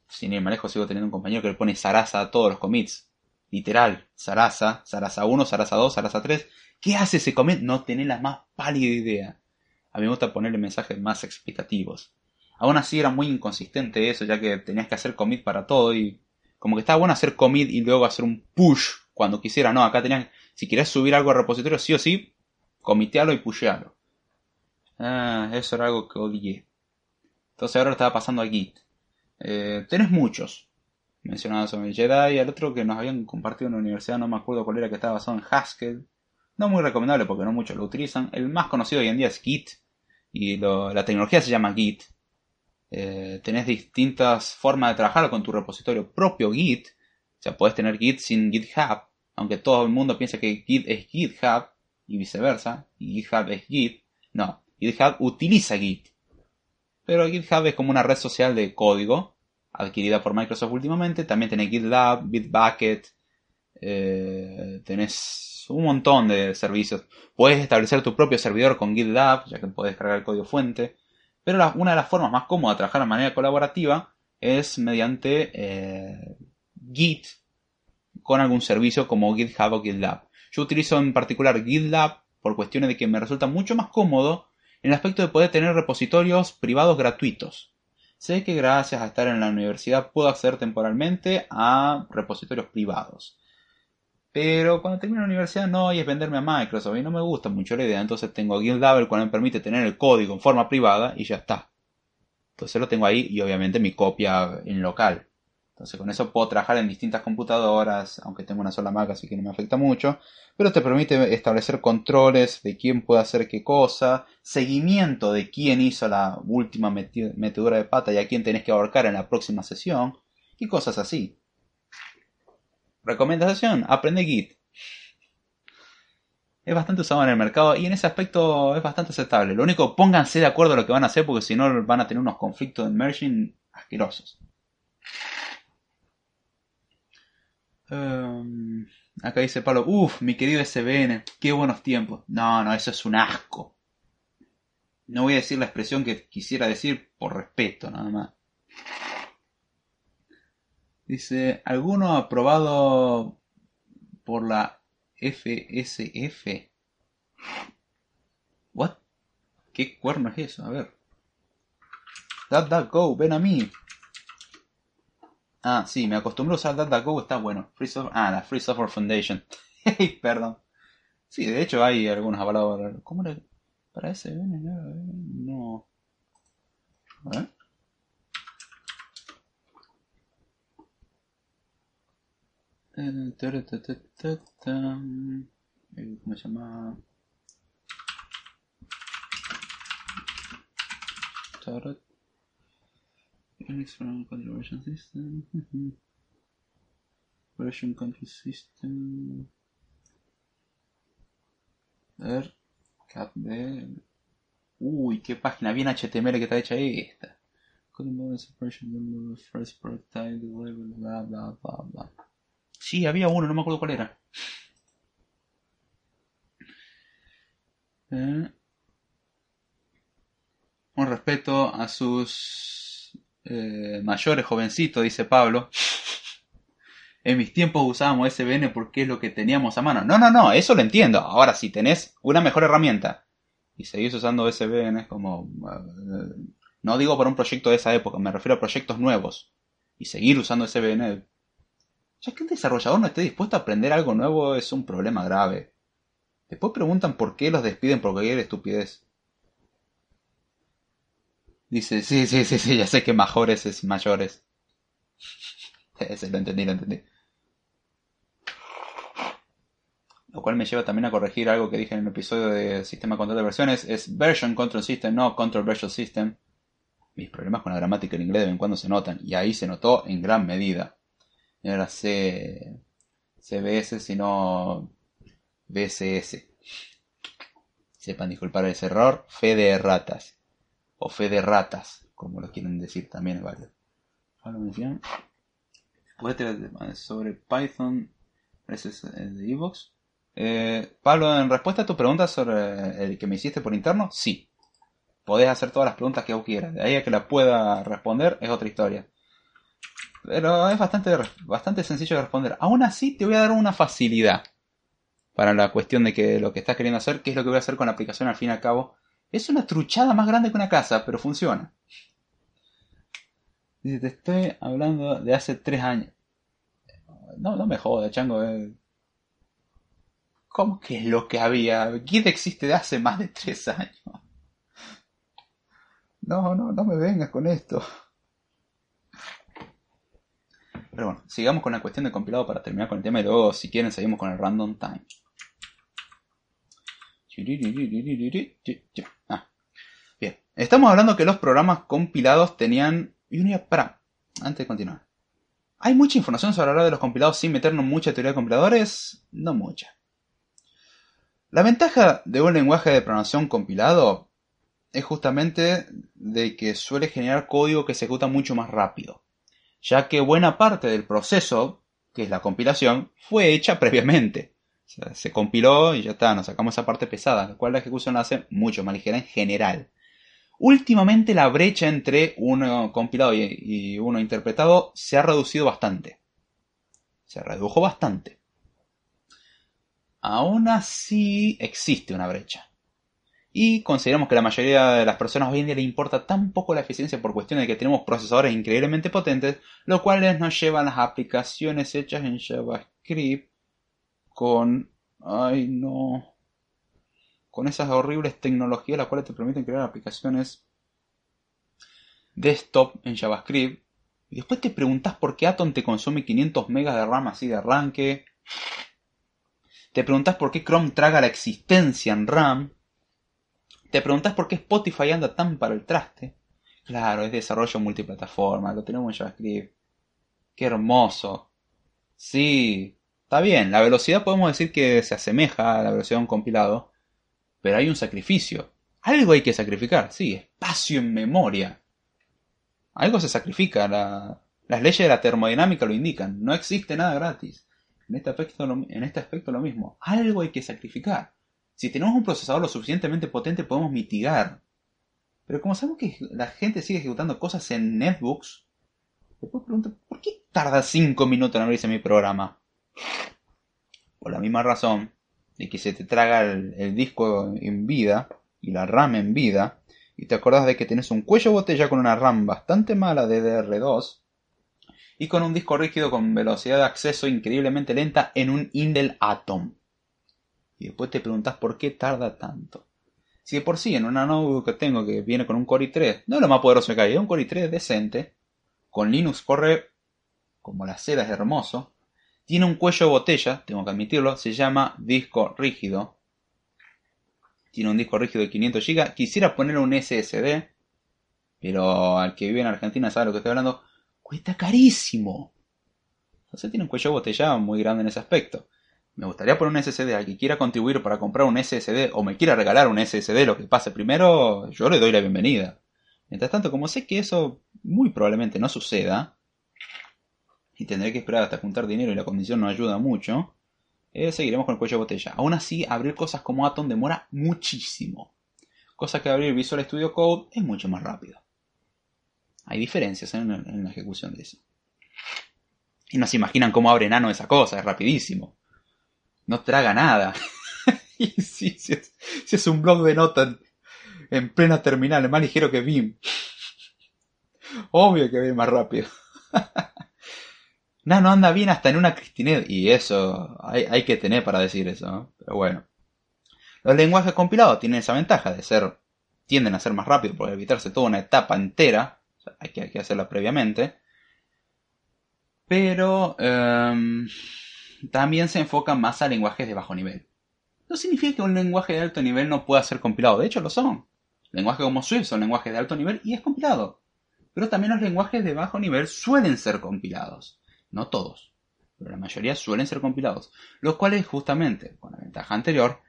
Sin ir más lejos, sigo teniendo un compañero que le pone Sarasa a todos los commits. Literal, Sarasa, Sarasa 1, Sarasa 2, Sarasa 3. ¿Qué hace ese commit? No tenés la más pálida idea. A mí me gusta ponerle mensajes más explicativos. Aún así era muy inconsistente eso, ya que tenías que hacer commit para todo, y como que estaba bueno hacer commit y luego hacer un push cuando quisiera. No, acá tenías, si querías subir algo al repositorio, sí o sí, comitealo y pushealo. Eso era algo que odié. Entonces ahora lo estaba pasando a Git. Tenés muchos mencionados sobre el Jedi, y al otro que nos habían compartido en la universidad, no me acuerdo cuál era, que estaba basado en Haskell. No muy recomendable porque no muchos lo utilizan. El más conocido hoy en día es Git, y la tecnología se llama Git. Tenés distintas formas de trabajar con tu repositorio propio Git. O sea, podés tener Git sin GitHub, aunque todo el mundo piensa que Git es GitHub y viceversa, y GitHub es Git. No, GitHub utiliza Git, pero GitHub es como una red social de código adquirida por Microsoft últimamente. También tenés GitLab, Bitbucket, tenés un montón de servicios. Puedes establecer tu propio servidor con GitLab, ya que podés cargar el código fuente. Pero una de las formas más cómodas de trabajar de manera colaborativa es mediante Git con algún servicio como GitHub o GitLab. Yo utilizo en particular GitLab por cuestiones de que me resulta mucho más cómodo en el aspecto de poder tener repositorios privados gratuitos. Sé que gracias a estar en la universidad puedo acceder temporalmente a repositorios privados. Pero cuando termino la universidad no, y es venderme a Microsoft, y no me gusta mucho la idea. Entonces tengo GitLab, el cual me permite tener el código en forma privada y ya está. Entonces lo tengo ahí, y obviamente mi copia en local. Entonces con eso puedo trabajar en distintas computadoras, aunque tengo una sola Mac, así que no me afecta mucho. Pero te permite establecer controles de quién puede hacer qué cosa, seguimiento de quién hizo la última metedura de pata y a quién tenés que ahorcar en la próxima sesión, y cosas así. Recomendación: aprende Git. Es bastante usado en el mercado y en ese aspecto es bastante aceptable. Lo único, pónganse de acuerdo a lo que van a hacer, porque si no van a tener unos conflictos de merging asquerosos. Acá dice Pablo: uff, mi querido SVN, qué buenos tiempos. No, eso es un asco. No voy a decir la expresión que quisiera decir por respeto, nada más. Dice: ¿alguno aprobado por la FSF? ¿What? ¿Qué cuerno es eso? A ver. DuckDuckGo, ven a mí. Ah, sí, me acostumbré a usar DuckDuckGo, está bueno. La Free Software Foundation. Perdón. Sí, de hecho hay algunos avalados. ¿Cómo era? Para ese. No. A ver. ¿Cómo se llama? Unix from Configuration System. Version Control System. A ver. Capdel. Uy, qué página bien HTML que está hecha esta. Coding Separation Number First Prototype Level, bla bla bla bla. Sí, había uno, no me acuerdo cuál era. Con respeto a sus mayores, jovencitos, dice Pablo. En mis tiempos usábamos SVN porque es lo que teníamos a mano. No, eso lo entiendo. Ahora, si tenés una mejor herramienta y seguís usando SVN, es como... no digo para un proyecto de esa época, me refiero a proyectos nuevos. Y seguir usando SVN... Ya que un desarrollador no esté dispuesto a aprender algo nuevo es un problema grave. Después preguntan por qué los despiden por cualquier estupidez. Dice, sí, ya sé que majores es mayores. Ese, lo entendí. Lo cual me lleva también a corregir algo que dije en el episodio de Sistema Control de Versiones. Es Version Control System, no Control Version System. Mis problemas con la gramática en inglés de vez en cuando se notan. Y ahí se notó en gran medida. No era CBS, sino BCS. Sepan disculpar ese error. Fe de ratas. O fe de ratas, como lo quieren decir también es válido. Ahora mencionan. Sobre Python versus el de Evox. Pablo, en respuesta a tu pregunta sobre el que me hiciste por interno, sí. Podés hacer todas las preguntas que vos quieras. De ahí a que la pueda responder es otra historia. Pero es bastante sencillo de responder. Aún así te voy a dar una facilidad. Para la cuestión de que lo que estás queriendo hacer, qué es lo que voy a hacer con la aplicación al fin y al cabo. Es una truchada más grande que una casa, pero funciona. Dice, te estoy hablando de hace 3 años. No me jodas, chango. ¿Cómo que es lo que había? Git existe de hace más de 3 años. No me vengas con esto. Pero bueno, sigamos con la cuestión de compilado para terminar con el tema y luego, si quieren, seguimos con el random time. Bien, estamos hablando que los programas compilados tenían... Y una para, antes de continuar. ¿Hay mucha información sobre la hora de los compilados sin meternos mucha teoría de compiladores? No mucha. La ventaja de un lenguaje de programación compilado es justamente de que suele generar código que se ejecuta mucho más rápido, ya que buena parte del proceso, que es la compilación, fue hecha previamente. O sea, se compiló y ya está, nos sacamos esa parte pesada, la cual la ejecución la hace mucho más ligera en general. Últimamente la brecha entre uno compilado y uno interpretado se ha reducido bastante. Se redujo bastante. Aún así existe una brecha. Y consideramos que la mayoría de las personas hoy en día le importa tan poco la eficiencia por cuestión de que tenemos procesadores increíblemente potentes, lo cual nos lleva a las aplicaciones hechas en JavaScript con... ¡Ay, no! Con esas horribles tecnologías las cuales te permiten crear aplicaciones desktop en JavaScript. Y después te preguntás por qué Atom te consume 500 megas de RAM así de arranque. Te preguntás por qué Chrome traga la existencia en RAM. Te preguntás por qué Spotify anda tan para el traste. Claro, es desarrollo multiplataforma, lo tenemos en JavaScript. ¡Qué hermoso! Sí, está bien, la velocidad podemos decir que se asemeja a la velocidad de un compilado. Pero hay un sacrificio. Algo hay que sacrificar. Sí, espacio en memoria. Algo se sacrifica. Las leyes de la termodinámica lo indican. No existe nada gratis. En este aspecto lo mismo. Algo hay que sacrificar. Si tenemos un procesador lo suficientemente potente podemos mitigar. Pero como sabemos que la gente sigue ejecutando cosas en netbooks, después pregunto, ¿por qué tarda 5 minutos en abrirse mi programa? Por la misma razón de que se te traga el disco en vida y la RAM en vida, y te acordás de que tenés un cuello botella con una RAM bastante mala de DDR2 y con un disco rígido con velocidad de acceso increíblemente lenta en un Intel Atom. Y después te preguntás por qué tarda tanto. Si de por sí en una notebook que tengo que viene con un Core i3, no es lo más poderoso que hay, es un Core i3 decente, con Linux corre como la seda, es hermoso. Tiene un cuello de botella, tengo que admitirlo, se llama disco rígido. Tiene un disco rígido de 500 GB. Quisiera ponerle un SSD, pero al que vive en Argentina sabe lo que estoy hablando. Cuesta carísimo. Entonces tiene un cuello de botella muy grande en ese aspecto. Me gustaría poner un SSD. Al que quiera contribuir para comprar un SSD o me quiera regalar un SSD, lo que pase primero, yo le doy la bienvenida. Mientras tanto, como sé que eso muy probablemente no suceda, y tendré que esperar hasta juntar dinero y la condición no ayuda mucho, seguiremos con el cuello de botella. Aún así, abrir cosas como Atom demora muchísimo. Cosa que abrir Visual Studio Code es mucho más rápido. Hay diferencias en la ejecución de eso. Y no se imaginan cómo abre Nano esa cosa, es rapidísimo. No traga nada. Y si es un blog de notas en plena terminal, es más ligero que BIM. Obvio que BIM más rápido. No anda bien hasta en una Cristined. Y eso, hay que tener para decir eso, ¿no? Pero bueno. Los lenguajes compilados tienen esa ventaja de ser... Tienden a ser más rápidos por evitarse toda una etapa entera. O sea, hay que hacerla previamente. Pero también se enfoca más a lenguajes de bajo nivel. No significa que un lenguaje de alto nivel no pueda ser compilado. De hecho, lo son. Lenguajes como Swift son lenguajes de alto nivel y es compilado. Pero también los lenguajes de bajo nivel suelen ser compilados. No todos, pero la mayoría suelen ser compilados. Los cuales, justamente, con la ventaja anterior,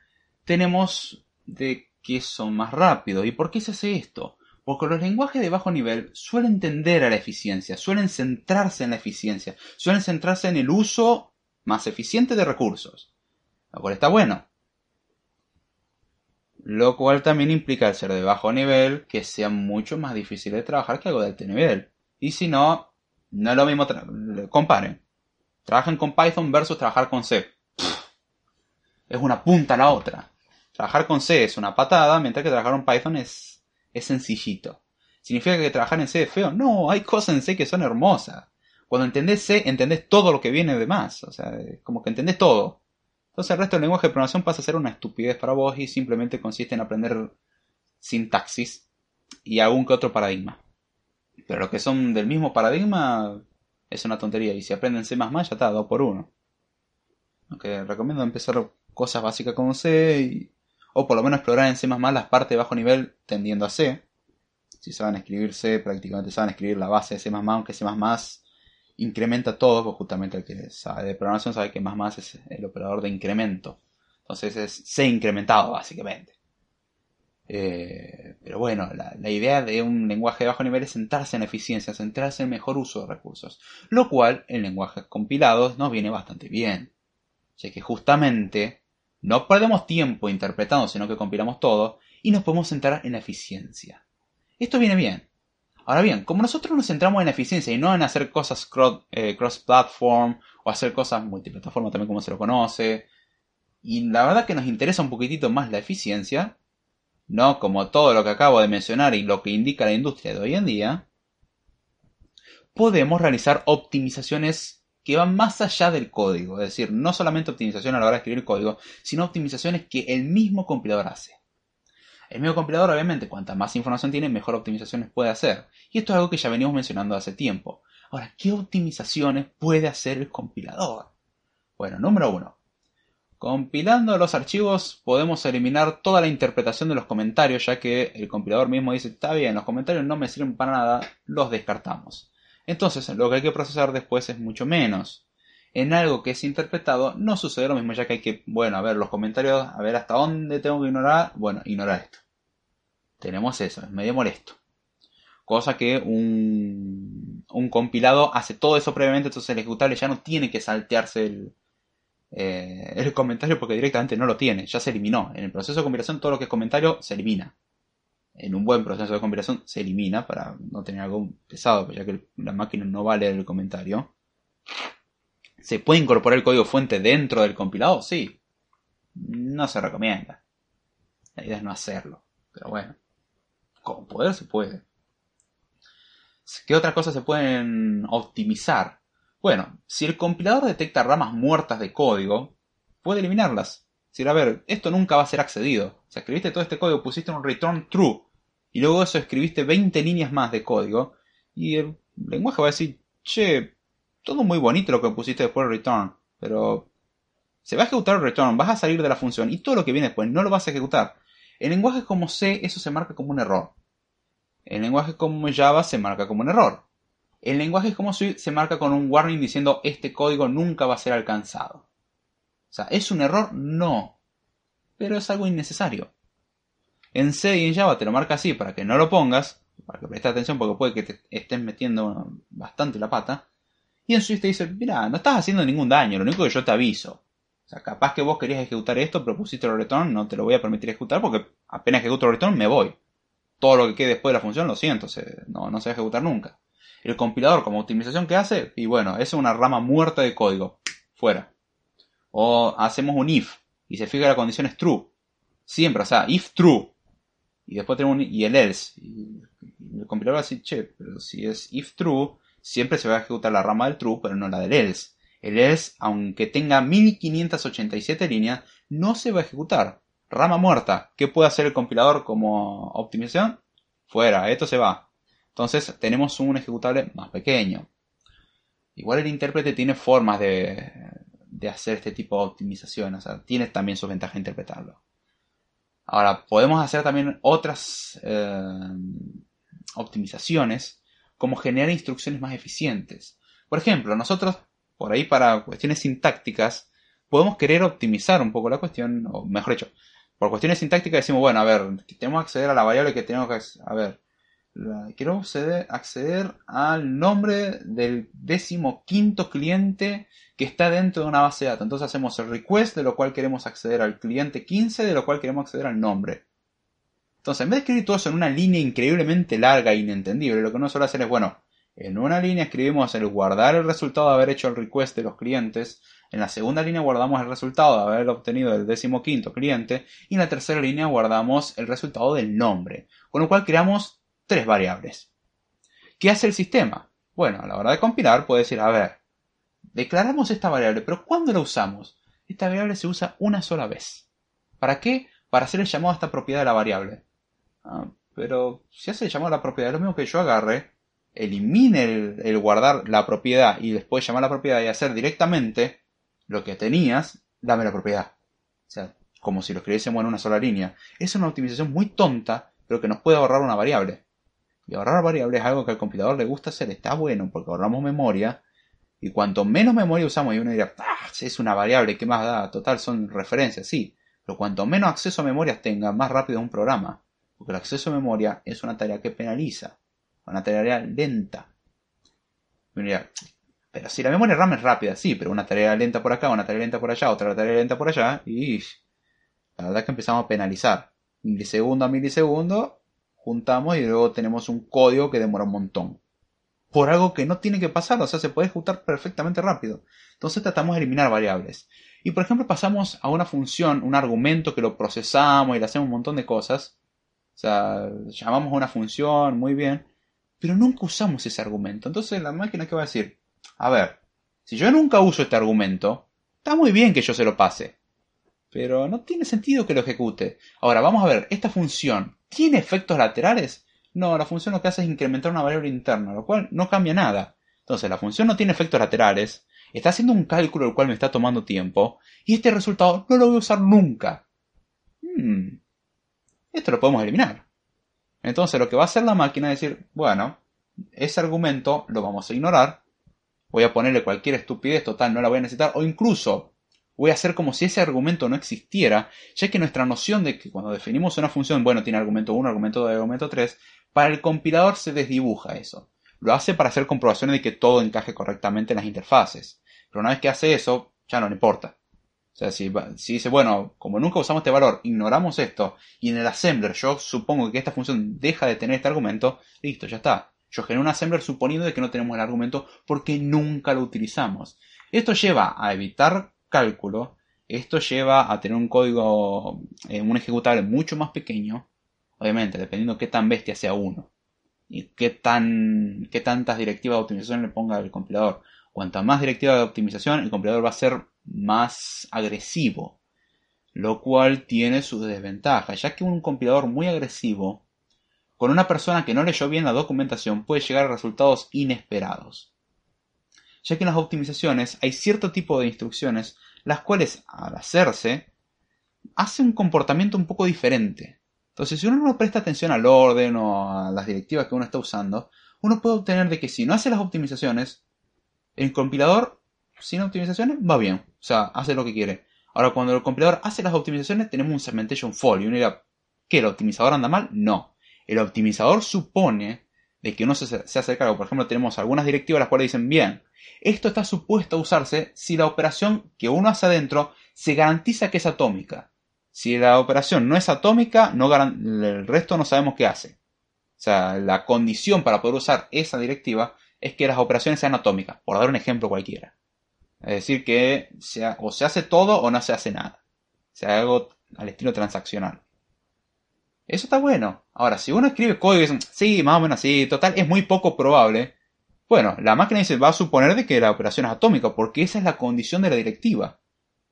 tenemos de que son más rápidos. ¿Y por qué se hace esto? Porque los lenguajes de bajo nivel suelen tender a la eficiencia, suelen centrarse en la eficiencia, suelen centrarse en el uso más eficiente de recursos. Lo cual está bueno. Lo cual también implica, al ser de bajo nivel, que sea mucho más difícil de trabajar que algo de alto nivel. Y si no, no es lo mismo. Comparen. Trabajan con Python versus trabajar con C. Es una punta a la otra. Trabajar con C es una patada, mientras que trabajar con Python es sencillito. ¿Significa que trabajar en C es feo? No, hay cosas en C que son hermosas. Cuando entendés C, entendés todo lo que viene de más. O sea, como que entendés todo. Entonces el resto del lenguaje de programación pasa a ser una estupidez para vos y simplemente consiste en aprender sintaxis y algún que otro paradigma. Pero los que son del mismo paradigma es una tontería. Y si aprenden C++, ya está, 2x1. Aunque recomiendo empezar cosas básicas con C o por lo menos explorar en C++ las partes de bajo nivel tendiendo a C. Si saben escribir C, prácticamente saben escribir la base de C++, aunque C++ incrementa todo, pues justamente el que sabe de programación sabe que más es el operador de incremento. Entonces es C incrementado, básicamente. Pero bueno, la idea de un lenguaje de bajo nivel es centrarse en eficiencia, centrarse en mejor uso de recursos. Lo cual, en lenguajes compilados, nos viene bastante bien. Ya que justamente no perdemos tiempo interpretando, sino que compilamos todo y nos podemos centrar en la eficiencia. Esto viene bien. Ahora bien, como nosotros nos centramos en la eficiencia y no en hacer cosas cross-platform o hacer cosas multiplataforma también como se lo conoce, y la verdad que nos interesa un poquitito más la eficiencia, no como todo lo que acabo de mencionar y lo que indica la industria de hoy en día, podemos realizar optimizaciones que van más allá del código. Es decir, no solamente optimización a la hora de escribir código, sino optimizaciones que el mismo compilador hace. El mismo compilador, obviamente, cuanta más información tiene, mejor optimizaciones puede hacer. Y esto es algo que ya venimos mencionando hace tiempo. Ahora, ¿qué optimizaciones puede hacer el compilador? Bueno, número 1. Compilando los archivos podemos eliminar toda la interpretación de los comentarios, ya que el compilador mismo dice, está bien, los comentarios no me sirven para nada, los descartamos. Entonces, lo que hay que procesar después es mucho menos. En algo que es interpretado no sucede lo mismo, ya que hay que, bueno, a ver los comentarios, a ver hasta dónde tengo que ignorar. Bueno, ignorar esto. Tenemos eso, es medio molesto. Cosa que un compilado hace todo eso previamente, entonces el ejecutable ya no tiene que saltearse el comentario porque directamente no lo tiene, ya se eliminó. En el proceso de compilación todo lo que es comentario se elimina. En un buen proceso de compilación se elimina para no tener algo pesado, ya que la máquina no va a leer el comentario. ¿Se puede incorporar el código fuente dentro del compilado? Sí. No se recomienda. La idea es no hacerlo. Pero bueno. Con poder se puede. ¿Qué otras cosas se pueden optimizar? Bueno, si el compilador detecta ramas muertas de código, puede eliminarlas. Es decir, a ver, esto nunca va a ser accedido. Si escribiste todo este código, pusiste un return true. Y luego eso escribiste 20 líneas más de código. Y el lenguaje va a decir, che, todo muy bonito lo que pusiste después del return, pero se va a ejecutar el return, vas a salir de la función y todo lo que viene después no lo vas a ejecutar. En lenguajes como C eso se marca como un error. En lenguajes como Java se marca como un error. En lenguajes como Swift se marca con un warning diciendo este código nunca va a ser alcanzado. O sea, ¿es un error? No. Pero es algo innecesario. En C y en Java te lo marca así para que no lo pongas, para que prestes atención porque puede que te estés metiendo bastante la pata. Y en Swift te dice, mira, no estás haciendo ningún daño, lo único que yo te aviso. O sea, capaz que vos querías ejecutar esto, pero pusiste el return, no te lo voy a permitir ejecutar porque apenas ejecuto el return me voy. Todo lo que quede después de la función, lo siento, no se va a ejecutar nunca. El compilador, como optimización que hace, y bueno, es una rama muerta de código, fuera. O hacemos un if, y se fija la condición es true. Siempre, o sea, if true. Y después tenemos y el else. Y el compilador va a decir, che, pero si es if true, siempre se va a ejecutar la rama del true, pero no la del else. El else, aunque tenga 1587 líneas, no se va a ejecutar. Rama muerta. ¿Qué puede hacer el compilador como optimización? Fuera, esto se va. Entonces tenemos un ejecutable más pequeño. Igual el intérprete tiene formas de hacer este tipo de optimización. O sea, tiene también su ventaja interpretarlo. Ahora, podemos hacer también otras optimizaciones, como generar instrucciones más eficientes. Por ejemplo, nosotros, por ahí para cuestiones sintácticas, podemos querer optimizar un poco la cuestión, o mejor dicho, por cuestiones sintácticas decimos, bueno, a ver, tenemos que acceder a la variable que tenemos que acceder. A ver, quiero acceder al nombre del 15º cliente que está dentro de una base de datos. Entonces hacemos el request, de lo cual queremos acceder al cliente 15, de lo cual queremos acceder al nombre. Entonces, en vez de escribir todo eso en una línea increíblemente larga e inentendible, lo que uno suele hacer es, bueno, en una línea escribimos el guardar el resultado de haber hecho el request de los clientes, en la segunda línea guardamos el resultado de haber obtenido el 15º cliente, y en la tercera línea guardamos el resultado del nombre, con lo cual creamos 3 variables. ¿Qué hace el sistema? Bueno, a la hora de compilar puede decir, a ver, declaramos esta variable, pero ¿cuándo la usamos? Esta variable se usa una sola vez. ¿Para qué? Para hacer el llamado a esta propiedad de la variable. Ah, pero si hace el llamado a la propiedad, es lo mismo que yo agarre, elimine el guardar la propiedad y después llamar a la propiedad y hacer directamente lo que tenías, dame la propiedad. O sea, como si lo escribiésemos en una sola línea. Es una optimización muy tonta, pero que nos puede ahorrar una variable. Y ahorrar variables es algo que al compilador le gusta hacer. Está bueno, porque ahorramos memoria. Y cuanto menos memoria usamos, y uno dirá, ah, es una variable, ¿qué más da? Total, son referencias, sí. Pero cuanto menos acceso a memoria tenga, más rápido es un programa. Porque el acceso a memoria es una tarea que penaliza. Una tarea lenta. Y uno dirá, pero si la memoria RAM es rápida, sí, pero una tarea lenta por acá, una tarea lenta por allá, otra tarea lenta por allá. Y la verdad es que empezamos a penalizar. Milisegundo a milisegundo, juntamos y luego tenemos un código que demora un montón. Por algo que no tiene que pasar, o sea, se puede ejecutar perfectamente rápido. Entonces tratamos de eliminar variables. Y por ejemplo pasamos a una función, un argumento que lo procesamos y le hacemos un montón de cosas. O sea, llamamos a una función, muy bien. Pero nunca usamos ese argumento. Entonces la máquina ¿qué va a decir? A ver, si yo nunca uso este argumento, está muy bien que yo se lo pase. Pero no tiene sentido que lo ejecute. Ahora, vamos a ver, ¿esta función tiene efectos laterales? No, la función lo que hace es incrementar una variable interna, lo cual no cambia nada. Entonces, la función no tiene efectos laterales, está haciendo un cálculo el cual me está tomando tiempo, y este resultado no lo voy a usar nunca. Esto lo podemos eliminar. Entonces, lo que va a hacer la máquina es decir, bueno, ese argumento lo vamos a ignorar, voy a ponerle cualquier estupidez, total, no la voy a necesitar, o incluso voy a hacer como si ese argumento no existiera, ya que nuestra noción de que cuando definimos una función, bueno, tiene argumento 1, argumento 2, argumento 3, para el compilador se desdibuja eso. Lo hace para hacer comprobaciones de que todo encaje correctamente en las interfaces. Pero una vez que hace eso, ya no le importa. O sea, si dice, bueno, como nunca usamos este valor, ignoramos esto, y en el assembler yo supongo que esta función deja de tener este argumento, listo, ya está. Yo genero un assembler suponiendo de que no tenemos el argumento porque nunca lo utilizamos. Esto lleva a evitar cálculo, esto lleva a tener un código, un ejecutable mucho más pequeño. Obviamente, dependiendo qué tan bestia sea uno. Y qué tantas directivas de optimización le ponga el compilador. Cuanta más directivas de optimización, el compilador va a ser más agresivo. Lo cual tiene sus desventajas. Ya que un compilador muy agresivo, con una persona que no leyó bien la documentación, puede llegar a resultados inesperados. Ya que en las optimizaciones hay cierto tipo de instrucciones, las cuales al hacerse, hace un comportamiento un poco diferente. Entonces, si uno no presta atención al orden o a las directivas que uno está usando, uno puede obtener de que si no hace las optimizaciones, el compilador sin optimizaciones va bien. O sea, hace lo que quiere. Ahora, cuando el compilador hace las optimizaciones, tenemos un cementerio en fall. Y uno dirá, ¿qué? ¿El optimizador anda mal? No. El optimizador supone de que uno se hace cargo. Por ejemplo, tenemos algunas directivas las cuales dicen, bien, esto está supuesto a usarse si la operación que uno hace adentro se garantiza que es atómica. Si la operación no es atómica, el resto no sabemos qué hace. O sea, la condición para poder usar esa directiva es que las operaciones sean atómicas, por dar un ejemplo cualquiera. Es decir, que o se hace todo o no se hace nada. O sea, algo al estilo transaccional. Eso está bueno. Ahora, si uno escribe código y dice, sí, más o menos así, total, es muy poco probable. Bueno, la máquina dice, va a suponer de que la operación es atómica, porque esa es la condición de la directiva.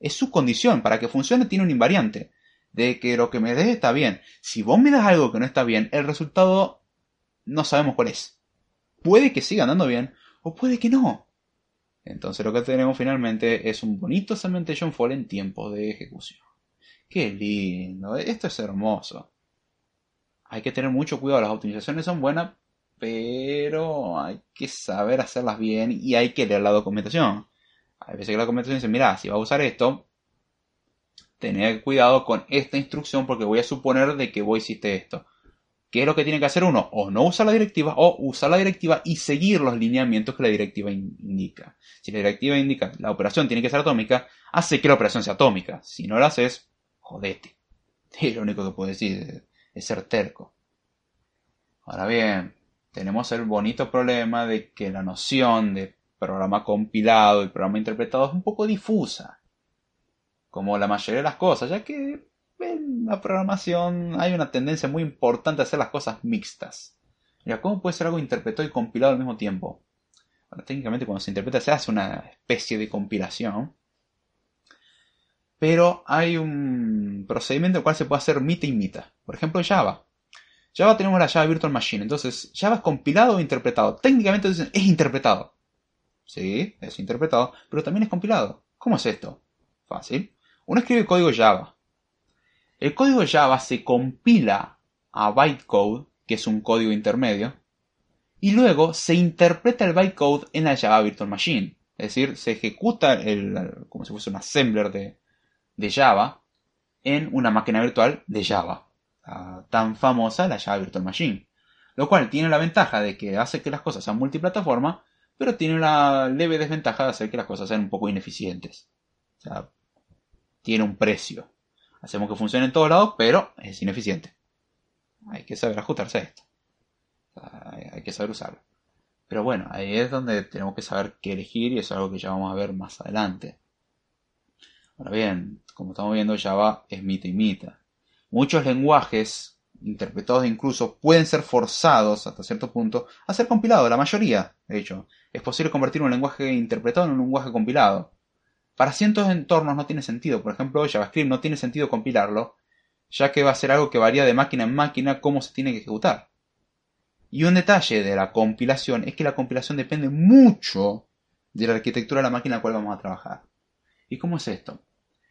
Es su condición, para que funcione tiene un invariante, de que lo que me des está bien. Si vos me das algo que no está bien, el resultado no sabemos cuál es. Puede que siga andando bien, o puede que no. Entonces lo que tenemos finalmente es un bonito segmentation for en tiempo de ejecución. ¡Qué lindo! Esto es hermoso. Hay que tener mucho cuidado. Las optimizaciones son buenas, pero hay que saber hacerlas bien y hay que leer la documentación. Hay veces que la documentación dice, mira, si vas a usar esto, tened cuidado con esta instrucción porque voy a suponer de que vos hiciste esto. ¿Qué es lo que tiene que hacer uno? O no usar la directiva, o usar la directiva y seguir los lineamientos que la directiva indica. Si la directiva indica la operación tiene que ser atómica, hace que la operación sea atómica. Si no la haces, jodete. Es lo único que puedo decir, es ser terco. Ahora bien, tenemos el bonito problema de que la noción de programa compilado y programa interpretado es un poco difusa. Como la mayoría de las cosas, ya que en la programación hay una tendencia muy importante a hacer las cosas mixtas. Mira, ¿cómo puede ser algo interpretado y compilado al mismo tiempo? Bueno, técnicamente cuando se interpreta se hace una especie de compilación. Pero hay un procedimiento en el cual se puede hacer mita y mita. Por ejemplo, Java. Java tenemos la Java Virtual Machine. Entonces, Java es compilado o interpretado. Técnicamente dicen, es interpretado. Sí, es interpretado, pero también es compilado. ¿Cómo es esto? Fácil. Uno escribe código Java. El código Java se compila a bytecode, que es un código intermedio, y luego se interpreta el bytecode en la Java Virtual Machine. Es decir, se ejecuta como si fuese un assembler de Java en una máquina virtual de Java. Tan famosa la Java Virtual Machine. Lo cual tiene la ventaja de que hace que las cosas sean multiplataforma, pero tiene la leve desventaja de hacer que las cosas sean un poco ineficientes. O sea, tiene un precio. Hacemos que funcione en todos lados, pero es ineficiente. Hay que saber ajustarse a esto. O sea, hay que saber usarlo. Pero bueno, ahí es donde tenemos que saber qué elegir y eso es algo que ya vamos a ver más adelante. Ahora bien, como estamos viendo, Java es mita y mita. Muchos lenguajes, interpretados incluso, pueden ser forzados hasta cierto punto a ser compilados. La mayoría, de hecho. Es posible convertir un lenguaje interpretado en un lenguaje compilado. Para cientos de entornos no tiene sentido. Por ejemplo, JavaScript no tiene sentido compilarlo, ya que va a ser algo que varía de máquina en máquina cómo se tiene que ejecutar. Y un detalle de la compilación es que la compilación depende mucho de la arquitectura de la máquina en la cual vamos a trabajar. ¿Y cómo es esto?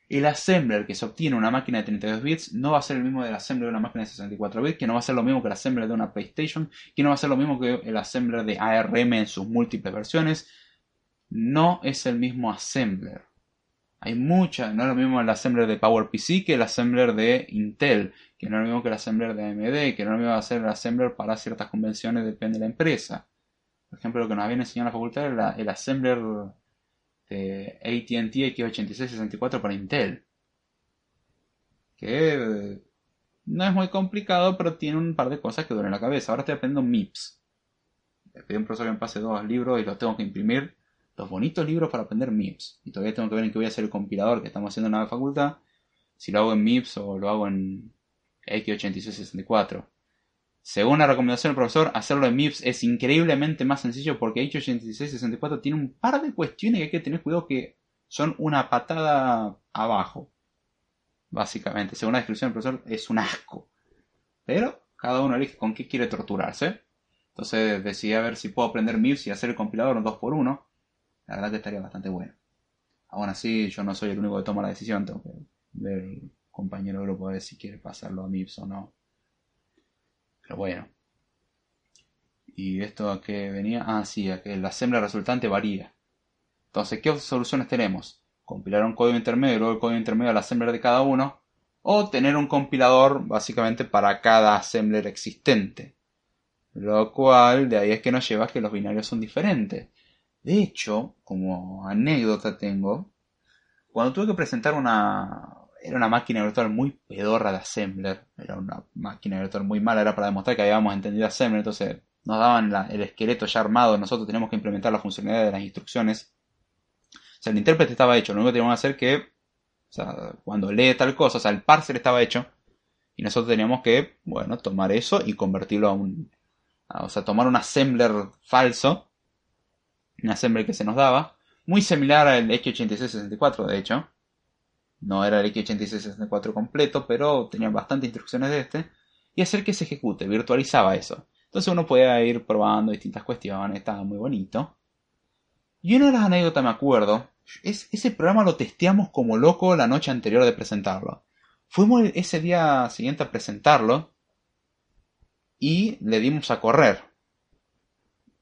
El assembler que se obtiene en una máquina de 32 bits no va a ser el mismo del assembler de una máquina de 64 bits, que no va a ser lo mismo que el assembler de una PlayStation, que no va a ser lo mismo que el assembler de ARM en sus múltiples versiones. No es el mismo assembler. Hay muchas, no es lo mismo el assembler de PowerPC que el assembler de Intel, que no es lo mismo que el assembler de AMD, que no es lo mismo hacer el assembler para ciertas convenciones, depende de la empresa. Por ejemplo, lo que nos habían enseñado en la facultad era el assembler de AT&T X86-64 para Intel. Que no es muy complicado, pero tiene un par de cosas que duelen la cabeza. Ahora estoy aprendiendo MIPS. Le pedí a un profesor que me pase 2 libros y los tengo que imprimir. Los bonitos libros para aprender MIPS. Y todavía tengo que ver en qué voy a hacer el compilador que estamos haciendo en la facultad. Si lo hago en MIPS o lo hago en X86-64. Según la recomendación del profesor, hacerlo en MIPS es increíblemente más sencillo porque X86-64 tiene un par de cuestiones que hay que tener cuidado que son una patada abajo. Básicamente, según la descripción del profesor, es un asco. Pero cada uno elige con qué quiere torturarse. Entonces decidí a ver si puedo aprender MIPS y hacer el compilador en 2x1. La verdad que estaría bastante bueno. Aún así, yo no soy el único que toma la decisión. Tengo que ver el compañero del grupo a ver si quiere pasarlo a MIPS o no. Pero bueno. ¿Y esto a qué venía? Ah, sí, a que la assembler resultante varía. Entonces, ¿qué soluciones tenemos? Compilar un código intermedio y luego el código intermedio al assembler de cada uno. O tener un compilador, básicamente, para cada assembler existente. Lo cual, de ahí es que nos lleva a que los binarios son diferentes. De hecho, como anécdota tengo, cuando tuve que presentar era una máquina virtual muy pedorra de assembler, era una máquina virtual muy mala, era para demostrar que habíamos entendido assembler, entonces nos daban el esqueleto ya armado, nosotros teníamos que implementar la funcionalidad de las instrucciones. O sea, el intérprete estaba hecho, lo único que teníamos que hacer que, o sea, cuando lee tal cosa, o sea, el parser estaba hecho, y nosotros teníamos que, bueno, tomar eso y convertirlo o sea, tomar un assembler falso, un assembler que se nos daba, muy similar al X86-64 de hecho, no era el X86-64 completo, pero tenía bastantes instrucciones de y hacer que se ejecute, virtualizaba eso. Entonces uno podía ir probando distintas cuestiones, estaba muy bonito. Y una de las anécdotas, me acuerdo, es ese programa lo testeamos como loco la noche anterior de presentarlo. Fuimos ese día siguiente a presentarlo y le dimos a correr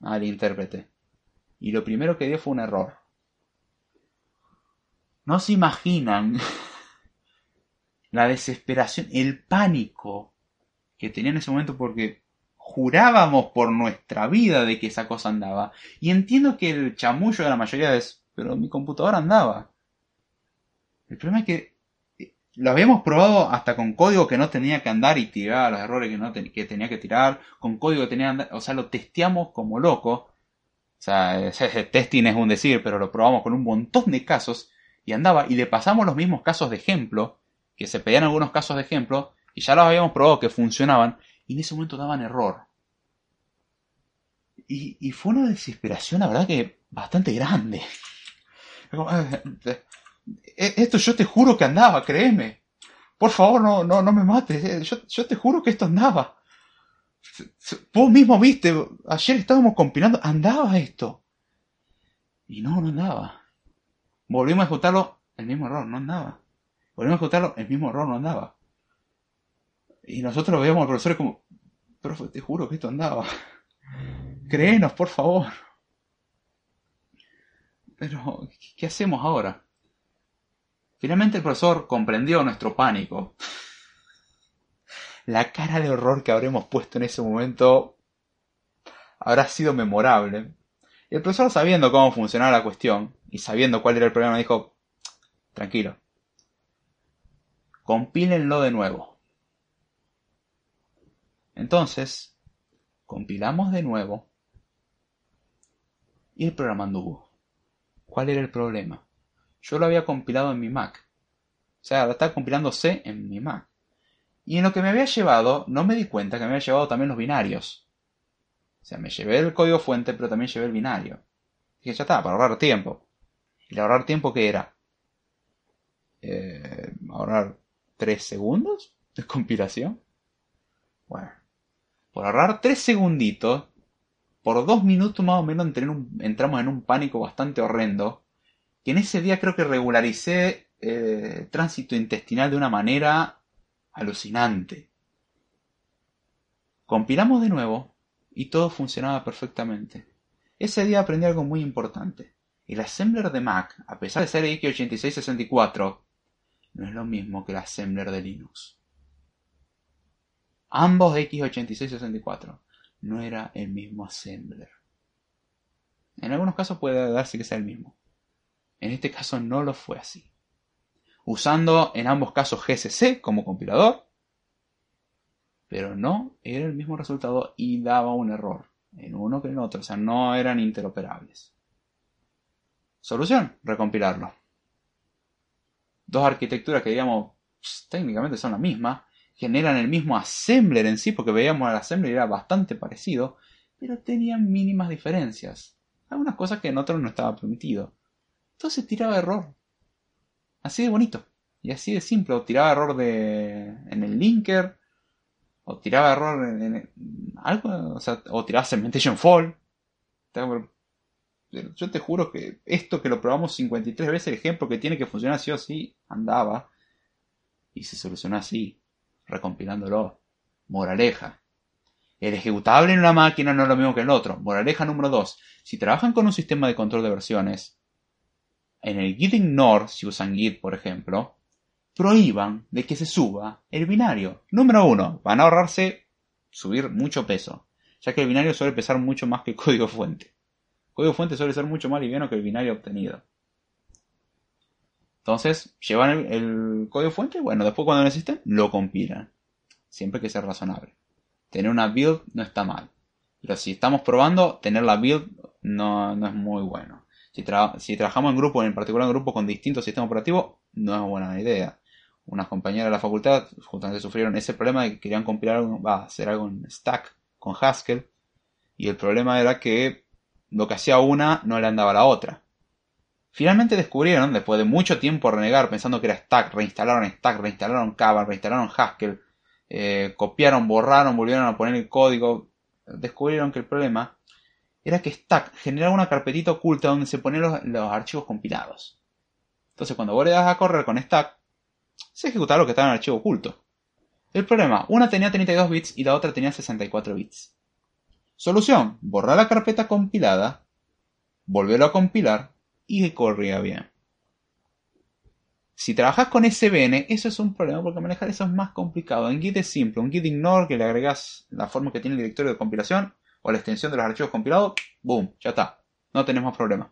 al intérprete. Y lo primero que dio fue un error. No se imaginan la desesperación, el pánico que tenía en ese momento, porque jurábamos por nuestra vida de que esa cosa andaba. Y entiendo que el chamullo de la mayoría es, pero mi computadora andaba. El problema es que lo habíamos probado hasta con código que no tenía que andar y tiraba los errores que, que tenía que tirar, con código que tenía que andar, o sea, lo testeamos como loco. O sea, ese testing es un decir, pero lo probamos con un montón de casos y andaba, y le pasamos los mismos casos de ejemplo, que se pedían algunos casos de ejemplo, y ya los habíamos probado que funcionaban, y en ese momento daban error. Y fue una desesperación, la verdad, que bastante grande. Esto yo te juro que andaba, créeme. Por favor, no me mates. Yo te juro que esto andaba. Vos mismo viste, ayer estábamos compilando, andaba esto. Y no andaba. Volvimos a ejecutarlo, el mismo error, no andaba. Volvimos a ejecutarlo, el mismo error, no andaba. Y nosotros veíamos al profesor como, profe, te juro que esto andaba. Créenos, por favor. Pero, ¿qué hacemos ahora? Finalmente el profesor comprendió nuestro pánico. La cara de horror que habremos puesto en ese momento habrá sido memorable. Y el profesor, sabiendo cómo funcionaba la cuestión y sabiendo cuál era el problema, dijo, tranquilo, compílenlo de nuevo. Entonces, compilamos de nuevo y el programa anduvo. ¿Cuál era el problema? Yo lo había compilado en mi Mac. O sea, lo estaba compilando C en mi Mac. Y en lo que me había llevado, no me di cuenta que me había llevado también los binarios. O sea, me llevé el código fuente, pero también llevé el binario. Dije, ya está, para ahorrar tiempo. ¿Y ahorrar tiempo qué era? ¿Ahorrar 3 segundos de compilación? Bueno, por ahorrar 3 segunditos, por 2 minutos más o menos entramos en un pánico bastante horrendo. Que en ese día creo que regularicé el tránsito intestinal de una manera alucinante. Compilamos de nuevo y todo funcionaba perfectamente. Ese día aprendí algo muy importante. El assembler de Mac, a pesar de ser x86-64, no es lo mismo que el assembler de Linux. Ambos x86-64. No era el mismo assembler. En algunos casos puede darse que sea el mismo. En este caso no lo fue así. Usando en ambos casos GCC como compilador. Pero no era el mismo resultado y daba un error. En uno que en otro. O sea, no eran interoperables. Solución, recompilarlo. Dos arquitecturas que digamos técnicamente son la misma. Generan el mismo assembler en sí. Porque veíamos el assembler y era bastante parecido. Pero tenían mínimas diferencias. Algunas cosas que en otros no estaba permitido. Entonces tiraba error. Así de bonito. Y así de simple. O tiraba error en el linker. O tiraba error en algo. O sea, o tiraba segmentation fall. Yo te juro que esto que lo probamos 53 veces, el ejemplo que tiene que funcionar sí o sí, andaba. Y se solucionó así. Recompilándolo. Moraleja. El ejecutable en una máquina no es lo mismo que en el otro. Moraleja número 2. Si trabajan con un sistema de control de versiones, en el git ignore, si usan git por ejemplo, prohíban de que se suba el binario. Número 1, van a ahorrarse subir mucho peso, ya que el binario suele pesar mucho más que el código fuente. El código fuente suele ser mucho más liviano que el binario obtenido. Entonces, llevan el código fuente, bueno, después cuando necesiten, lo compilan. Siempre que sea razonable. Tener una build no está mal. Pero si estamos probando, tener la build no es muy bueno. Si trabajamos en grupo, en particular en grupo con distintos sistemas operativos, no es buena idea. Unas compañeras de la facultad justamente sufrieron ese problema de que querían compilar hacer algo en Stack con Haskell. Y el problema era que lo que hacía una no le andaba a la otra. Finalmente descubrieron, después de mucho tiempo renegar pensando que era Stack, reinstalaron Java, reinstalaron Haskell, copiaron, borraron, volvieron a poner el código. Descubrieron que el problema era que Stack generaba una carpetita oculta donde se ponían los archivos compilados. Entonces cuando vos le das a correr con Stack, se ejecutaba lo que estaba en el archivo oculto. El problema, una tenía 32 bits y la otra tenía 64 bits. Solución, borrar la carpeta compilada, volverlo a compilar y corría bien. Si trabajas con SVN, eso es un problema porque manejar eso es más complicado. En Git es simple, un Git ignore que le agregas la forma que tiene el directorio de compilación o la extensión de los archivos compilados, boom, ya está, no tenés más problema.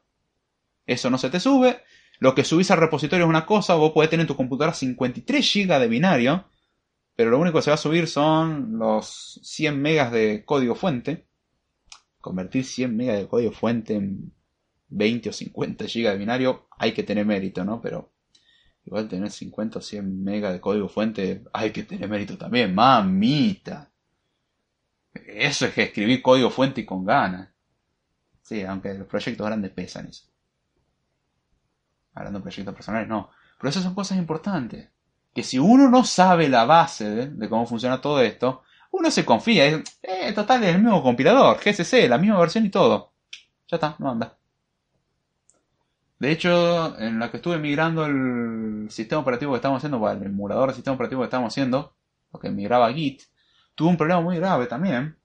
Eso no se te sube, lo que subís al repositorio es una cosa, vos podés tener en tu computadora 53 GB de binario, pero lo único que se va a subir son los 100 megas de código fuente. Convertir 100 megas de código fuente en 20 o 50 GB de binario, hay que tener mérito, ¿no? Pero igual tener 50 o 100 megas de código fuente, hay que tener mérito también, mamita. Eso es que escribir código fuente y con ganas. Sí, aunque los proyectos grandes pesan eso. Hablando de proyectos personales, no. Pero esas son cosas importantes. Que si uno no sabe la base de cómo funciona todo esto, uno se confía. Es, total, es el mismo compilador, GCC, la misma versión y todo. Ya está, no anda. De hecho, en la que estuve migrando el sistema operativo que estamos haciendo, bueno, el emulador del sistema operativo que estamos haciendo, lo que migraba a Git, tuve un problema muy grave también.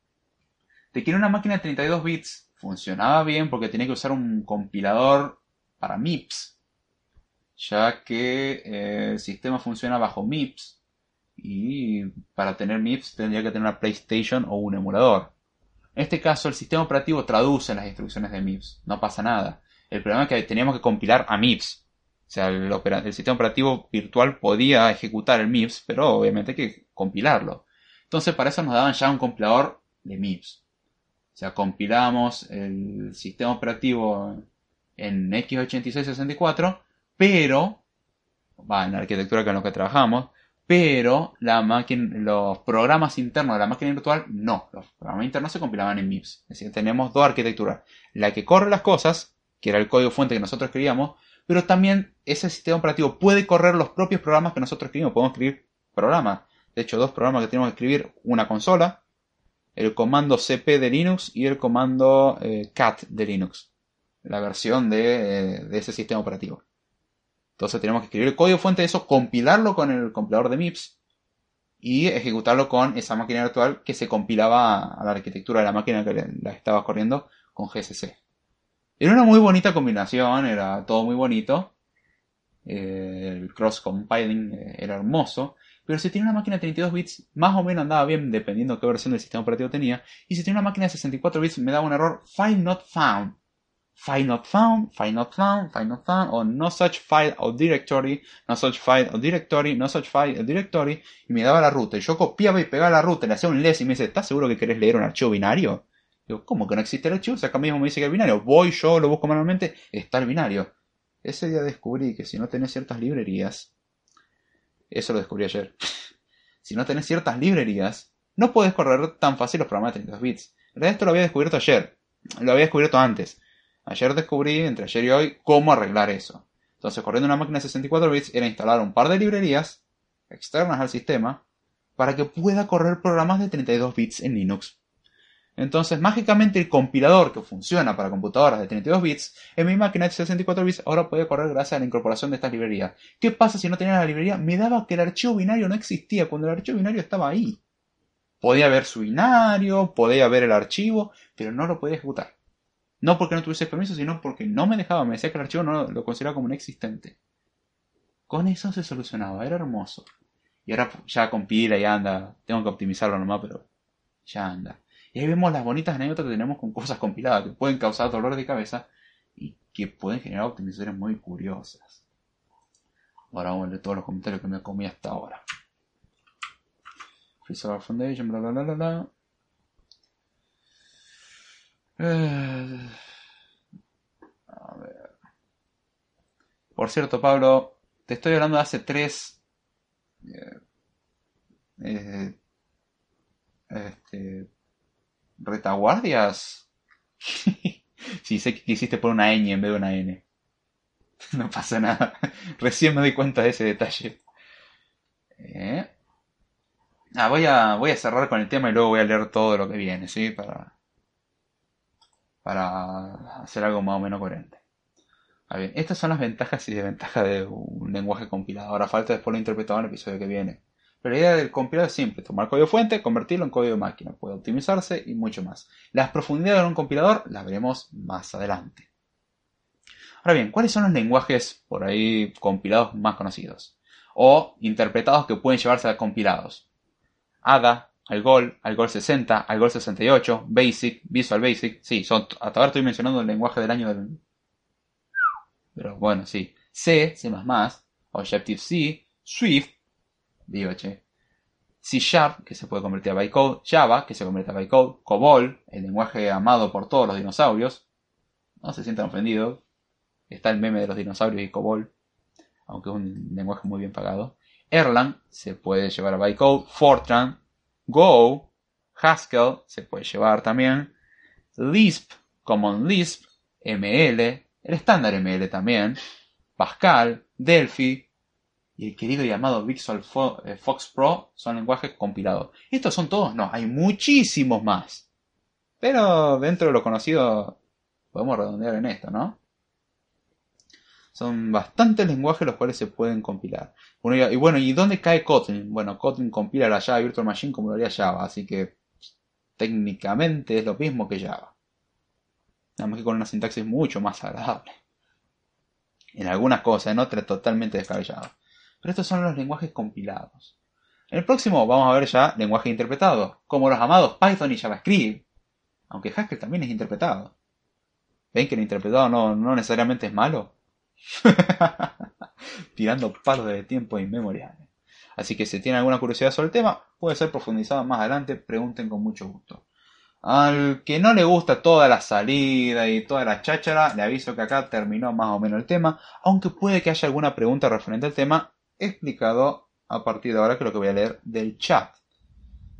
De que era una máquina de 32 bits, funcionaba bien porque tenía que usar un compilador para MIPS. Ya que el sistema funciona bajo MIPS y para tener MIPS tendría que tener una PlayStation o un emulador. En este caso el sistema operativo traduce las instrucciones de MIPS, no pasa nada. El problema es que teníamos que compilar a MIPS. O sea, el sistema operativo virtual podía ejecutar el MIPS, pero obviamente hay que compilarlo. Entonces para eso nos daban ya un compilador de MIPS. O sea, compilamos el sistema operativo en x86-64... Pero, en la arquitectura con la que trabajamos, pero la máquina, los programas internos de la máquina virtual, no. Los programas internos se compilaban en MIPS. Es decir, tenemos dos arquitecturas. La que corre las cosas, que era el código fuente que nosotros escribíamos, pero también ese sistema operativo puede correr los propios programas que nosotros escribimos. Podemos escribir programas. De hecho, dos programas que tenemos que escribir, una consola, el comando cp de Linux y el comando cat de Linux. La versión de ese sistema operativo. Entonces tenemos que escribir el código fuente de eso, compilarlo con el compilador de MIPS y ejecutarlo con esa máquina virtual que se compilaba a la arquitectura de la máquina que la estaba corriendo con GCC. Era una muy bonita combinación, era todo muy bonito. El cross-compiling era hermoso. Pero si tenía una máquina de 32 bits, más o menos andaba bien dependiendo de qué versión del sistema operativo tenía. Y si tenía una máquina de 64 bits me daba un error, file not found. File not found, file not found, file not found, o no such file or directory, no such file or directory, no such file or directory, y me daba la ruta. Y yo copiaba y pegaba la ruta, le hacía un less y me dice, ¿estás seguro que querés leer un archivo binario? Digo, ¿cómo que no existe el archivo? O sea, acá mismo me dice que hay binario. Voy yo, lo busco manualmente, está el binario. Ese día descubrí que si no tenés ciertas librerías, eso lo descubrí ayer, si no tenés ciertas librerías, no podés correr tan fácil los programas de 32 bits. En realidad esto lo había descubierto ayer, lo había descubierto antes. Ayer descubrí, entre ayer y hoy, cómo arreglar eso. Entonces, corriendo una máquina de 64 bits, era instalar un par de librerías externas al sistema para que pueda correr programas de 32 bits en Linux. Entonces, mágicamente, el compilador que funciona para computadoras de 32 bits, en mi máquina de 64 bits, ahora puede correr gracias a la incorporación de estas librerías. ¿Qué pasa si no tenía la librería? Me daba que el archivo binario no existía, cuando el archivo binario estaba ahí. Podía ver su binario, podía ver el archivo, pero no lo podía ejecutar. No porque no tuviese permiso, sino porque no me dejaba. Me decía que el archivo no lo consideraba como inexistente. Con eso se solucionaba. Era hermoso. Y ahora ya compila y anda. Tengo que optimizarlo nomás, pero ya anda. Y ahí vemos las bonitas anécdotas que tenemos con cosas compiladas que pueden causar dolor de cabeza y que pueden generar optimizaciones muy curiosas. Ahora vamos a leer todos los comentarios que me comí hasta ahora. Free Software Foundation, bla bla bla bla bla. A ver. Por cierto, Pablo, te estoy hablando de hace 3 retaguardias. Sí, sé que quisiste poner una ñ en vez de una n. No pasa nada. Recién me doy cuenta de ese detalle. Voy a cerrar con el tema y luego voy a leer todo lo que viene, ¿sí? Para para hacer algo más o menos coherente. Ah, bien. Estas son las ventajas y desventajas de un lenguaje compilado. Ahora falta después lo interpretado en el episodio que viene. Pero la idea del compilado es simple: tomar código fuente, convertirlo en código de máquina. Puede optimizarse y mucho más. Las profundidades de un compilador las veremos más adelante. Ahora bien, ¿cuáles son los lenguajes por ahí compilados más conocidos? O interpretados que pueden llevarse a compilados. Ada, Algol, Algol 60, Algol 68, Basic, Visual Basic. Sí, son, hasta ahora estoy mencionando el lenguaje del año del... Pero bueno, sí. C, C++, Objective-C, Swift, digo, che. C-Sharp, que se puede convertir a bytecode. Java, que se convierte a bytecode. COBOL, el lenguaje amado por todos los dinosaurios. No se sientan ofendidos. Está el meme de los dinosaurios y COBOL. Aunque es un lenguaje muy bien pagado. Erlang, se puede llevar a bytecode. Fortran, Go, Haskell, se puede llevar también. Lisp, Common Lisp, ML, el estándar ML también, Pascal, Delphi y el querido llamado Visual Fox Pro son lenguajes compilados. ¿Estos son todos? No, hay muchísimos más. Pero dentro de lo conocido podemos redondear en esto, ¿no? Son bastantes lenguajes los cuales se pueden compilar. Y bueno, ¿y dónde cae Kotlin? Bueno, Kotlin compila la Java Virtual Machine como lo haría Java, así que técnicamente es lo mismo que Java. Nada más que con una sintaxis mucho más agradable. En algunas cosas, en otras totalmente descabellado. Pero estos son los lenguajes compilados. En el próximo vamos a ver ya lenguajes interpretados, como los amados Python y JavaScript. Aunque Haskell también es interpretado. ¿Ven que el interpretado no necesariamente es malo? Tirando palos de tiempo inmemoriales. Así que si tienen alguna curiosidad sobre el tema, puede ser profundizado más adelante. Pregunten con mucho gusto. Al que no le gusta toda la salida y toda la cháchara, le aviso que acá terminó más o menos el tema, aunque puede que haya alguna pregunta referente al tema explicado a partir de ahora, que es lo que voy a leer del chat.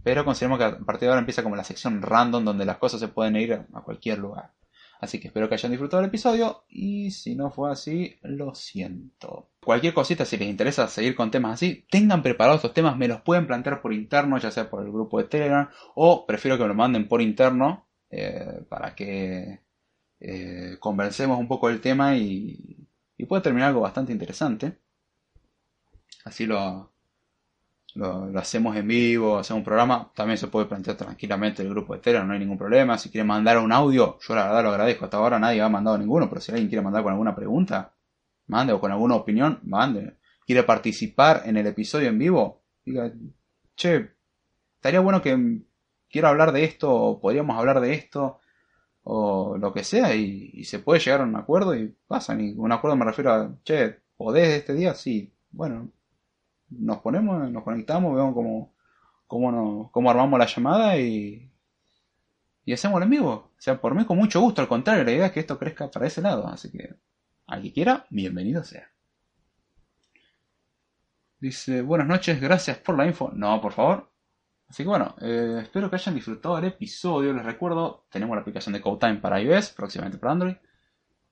Pero consideremos que a partir de ahora empieza como la sección random, donde las cosas se pueden ir a cualquier lugar. Así que espero que hayan disfrutado el episodio y si no fue así, lo siento. Cualquier cosita, si les interesa seguir con temas así, tengan preparados estos temas, me los pueden plantear por interno, ya sea por el grupo de Telegram o prefiero que me lo manden por interno para que conversemos un poco del tema y pueda terminar algo bastante interesante. Así lo hacemos en vivo, hacemos un programa, también se puede plantear tranquilamente el grupo de Telegram, no hay ningún problema. Si quieren mandar un audio, yo la verdad lo agradezco, hasta ahora nadie ha mandado ninguno, pero si alguien quiere mandar con alguna pregunta, mande, o con alguna opinión, mande. ¿Quiere participar en el episodio en vivo? Diga, che, estaría bueno que quiero hablar de esto, o podríamos hablar de esto, o lo que sea, y se puede llegar a un acuerdo y pasan, y un acuerdo me refiero a, che, ¿podés este día? Sí, bueno... Nos ponemos, nos conectamos, vemos cómo armamos la llamada y hacemos en vivo. O sea, por mí con mucho gusto, al contrario, la idea es que esto crezca para ese lado. Así que, al que quiera, bienvenido sea. Dice, buenas noches, gracias por la info. No, por favor. Así que bueno, espero que hayan disfrutado el episodio. Les recuerdo, tenemos la aplicación de CodeTime para iOS, próximamente para Android.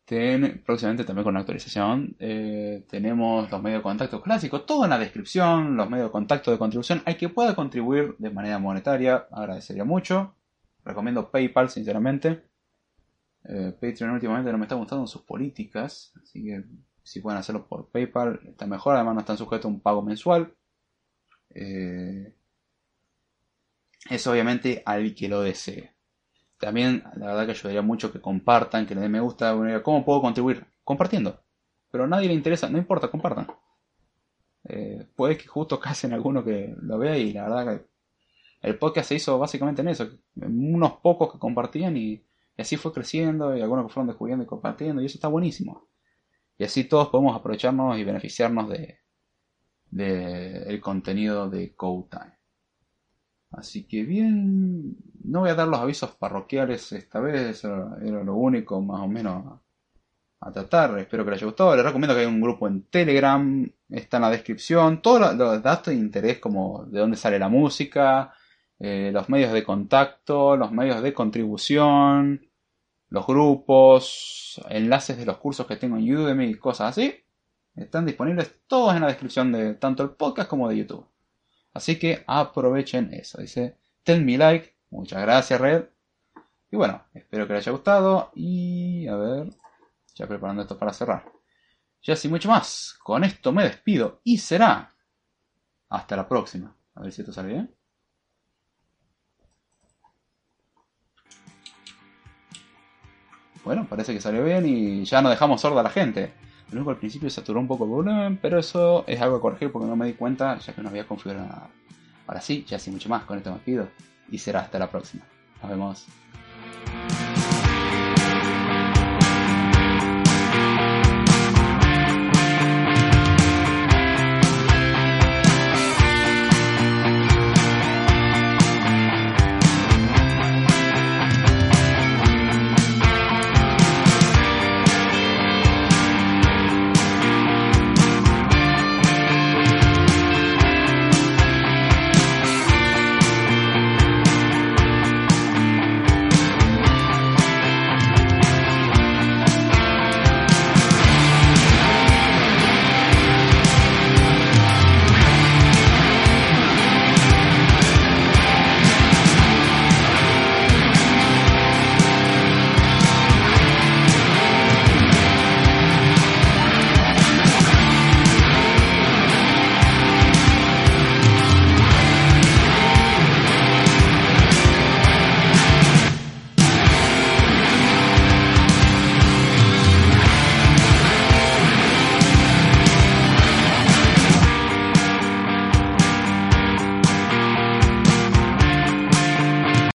Próximamente también con la actualización tenemos los medios de contacto clásicos, todo en la descripción, los medios de contacto de contribución, al que pueda contribuir de manera monetaria, agradecería mucho. Recomiendo PayPal sinceramente. Patreon últimamente no me está gustando sus políticas, así que si pueden hacerlo por PayPal está mejor, además no están sujetos a un pago mensual. Eso obviamente al que lo desee. También, la verdad que ayudaría mucho que compartan, que le den me gusta. ¿Cómo puedo contribuir? Compartiendo. Pero a nadie le interesa, no importa, compartan. Puede que justo casen alguno que lo vea y la verdad que el podcast se hizo básicamente en eso. Unos pocos que compartían y así fue creciendo y algunos que fueron descubriendo y compartiendo y eso está buenísimo. Y así todos podemos aprovecharnos y beneficiarnos de el contenido de CodeTime. Así que bien, no voy a dar los avisos parroquiales esta vez, era lo único más o menos a tratar, espero que les haya gustado, les recomiendo que haya un grupo en Telegram, está en la descripción, todos los datos de interés como de dónde sale la música, los medios de contacto, los medios de contribución, los grupos, enlaces de los cursos que tengo en Udemy y cosas así, están disponibles todos en la descripción de tanto el podcast como de YouTube. Así que aprovechen eso. Dice, tell me like. Muchas gracias, Red. Y bueno, espero que les haya gustado y a ver, ya preparando esto para cerrar. Ya sin mucho más, con esto me despido y será hasta la próxima. A ver si esto sale bien. Bueno, parece que salió bien y ya no dejamos sorda a la gente. Luego al principio saturó un poco el volumen, pero eso es algo a corregir porque no me di cuenta ya que no había configurado nada. Ahora sí, ya sin mucho más, con esto me despido y será hasta la próxima. Nos vemos.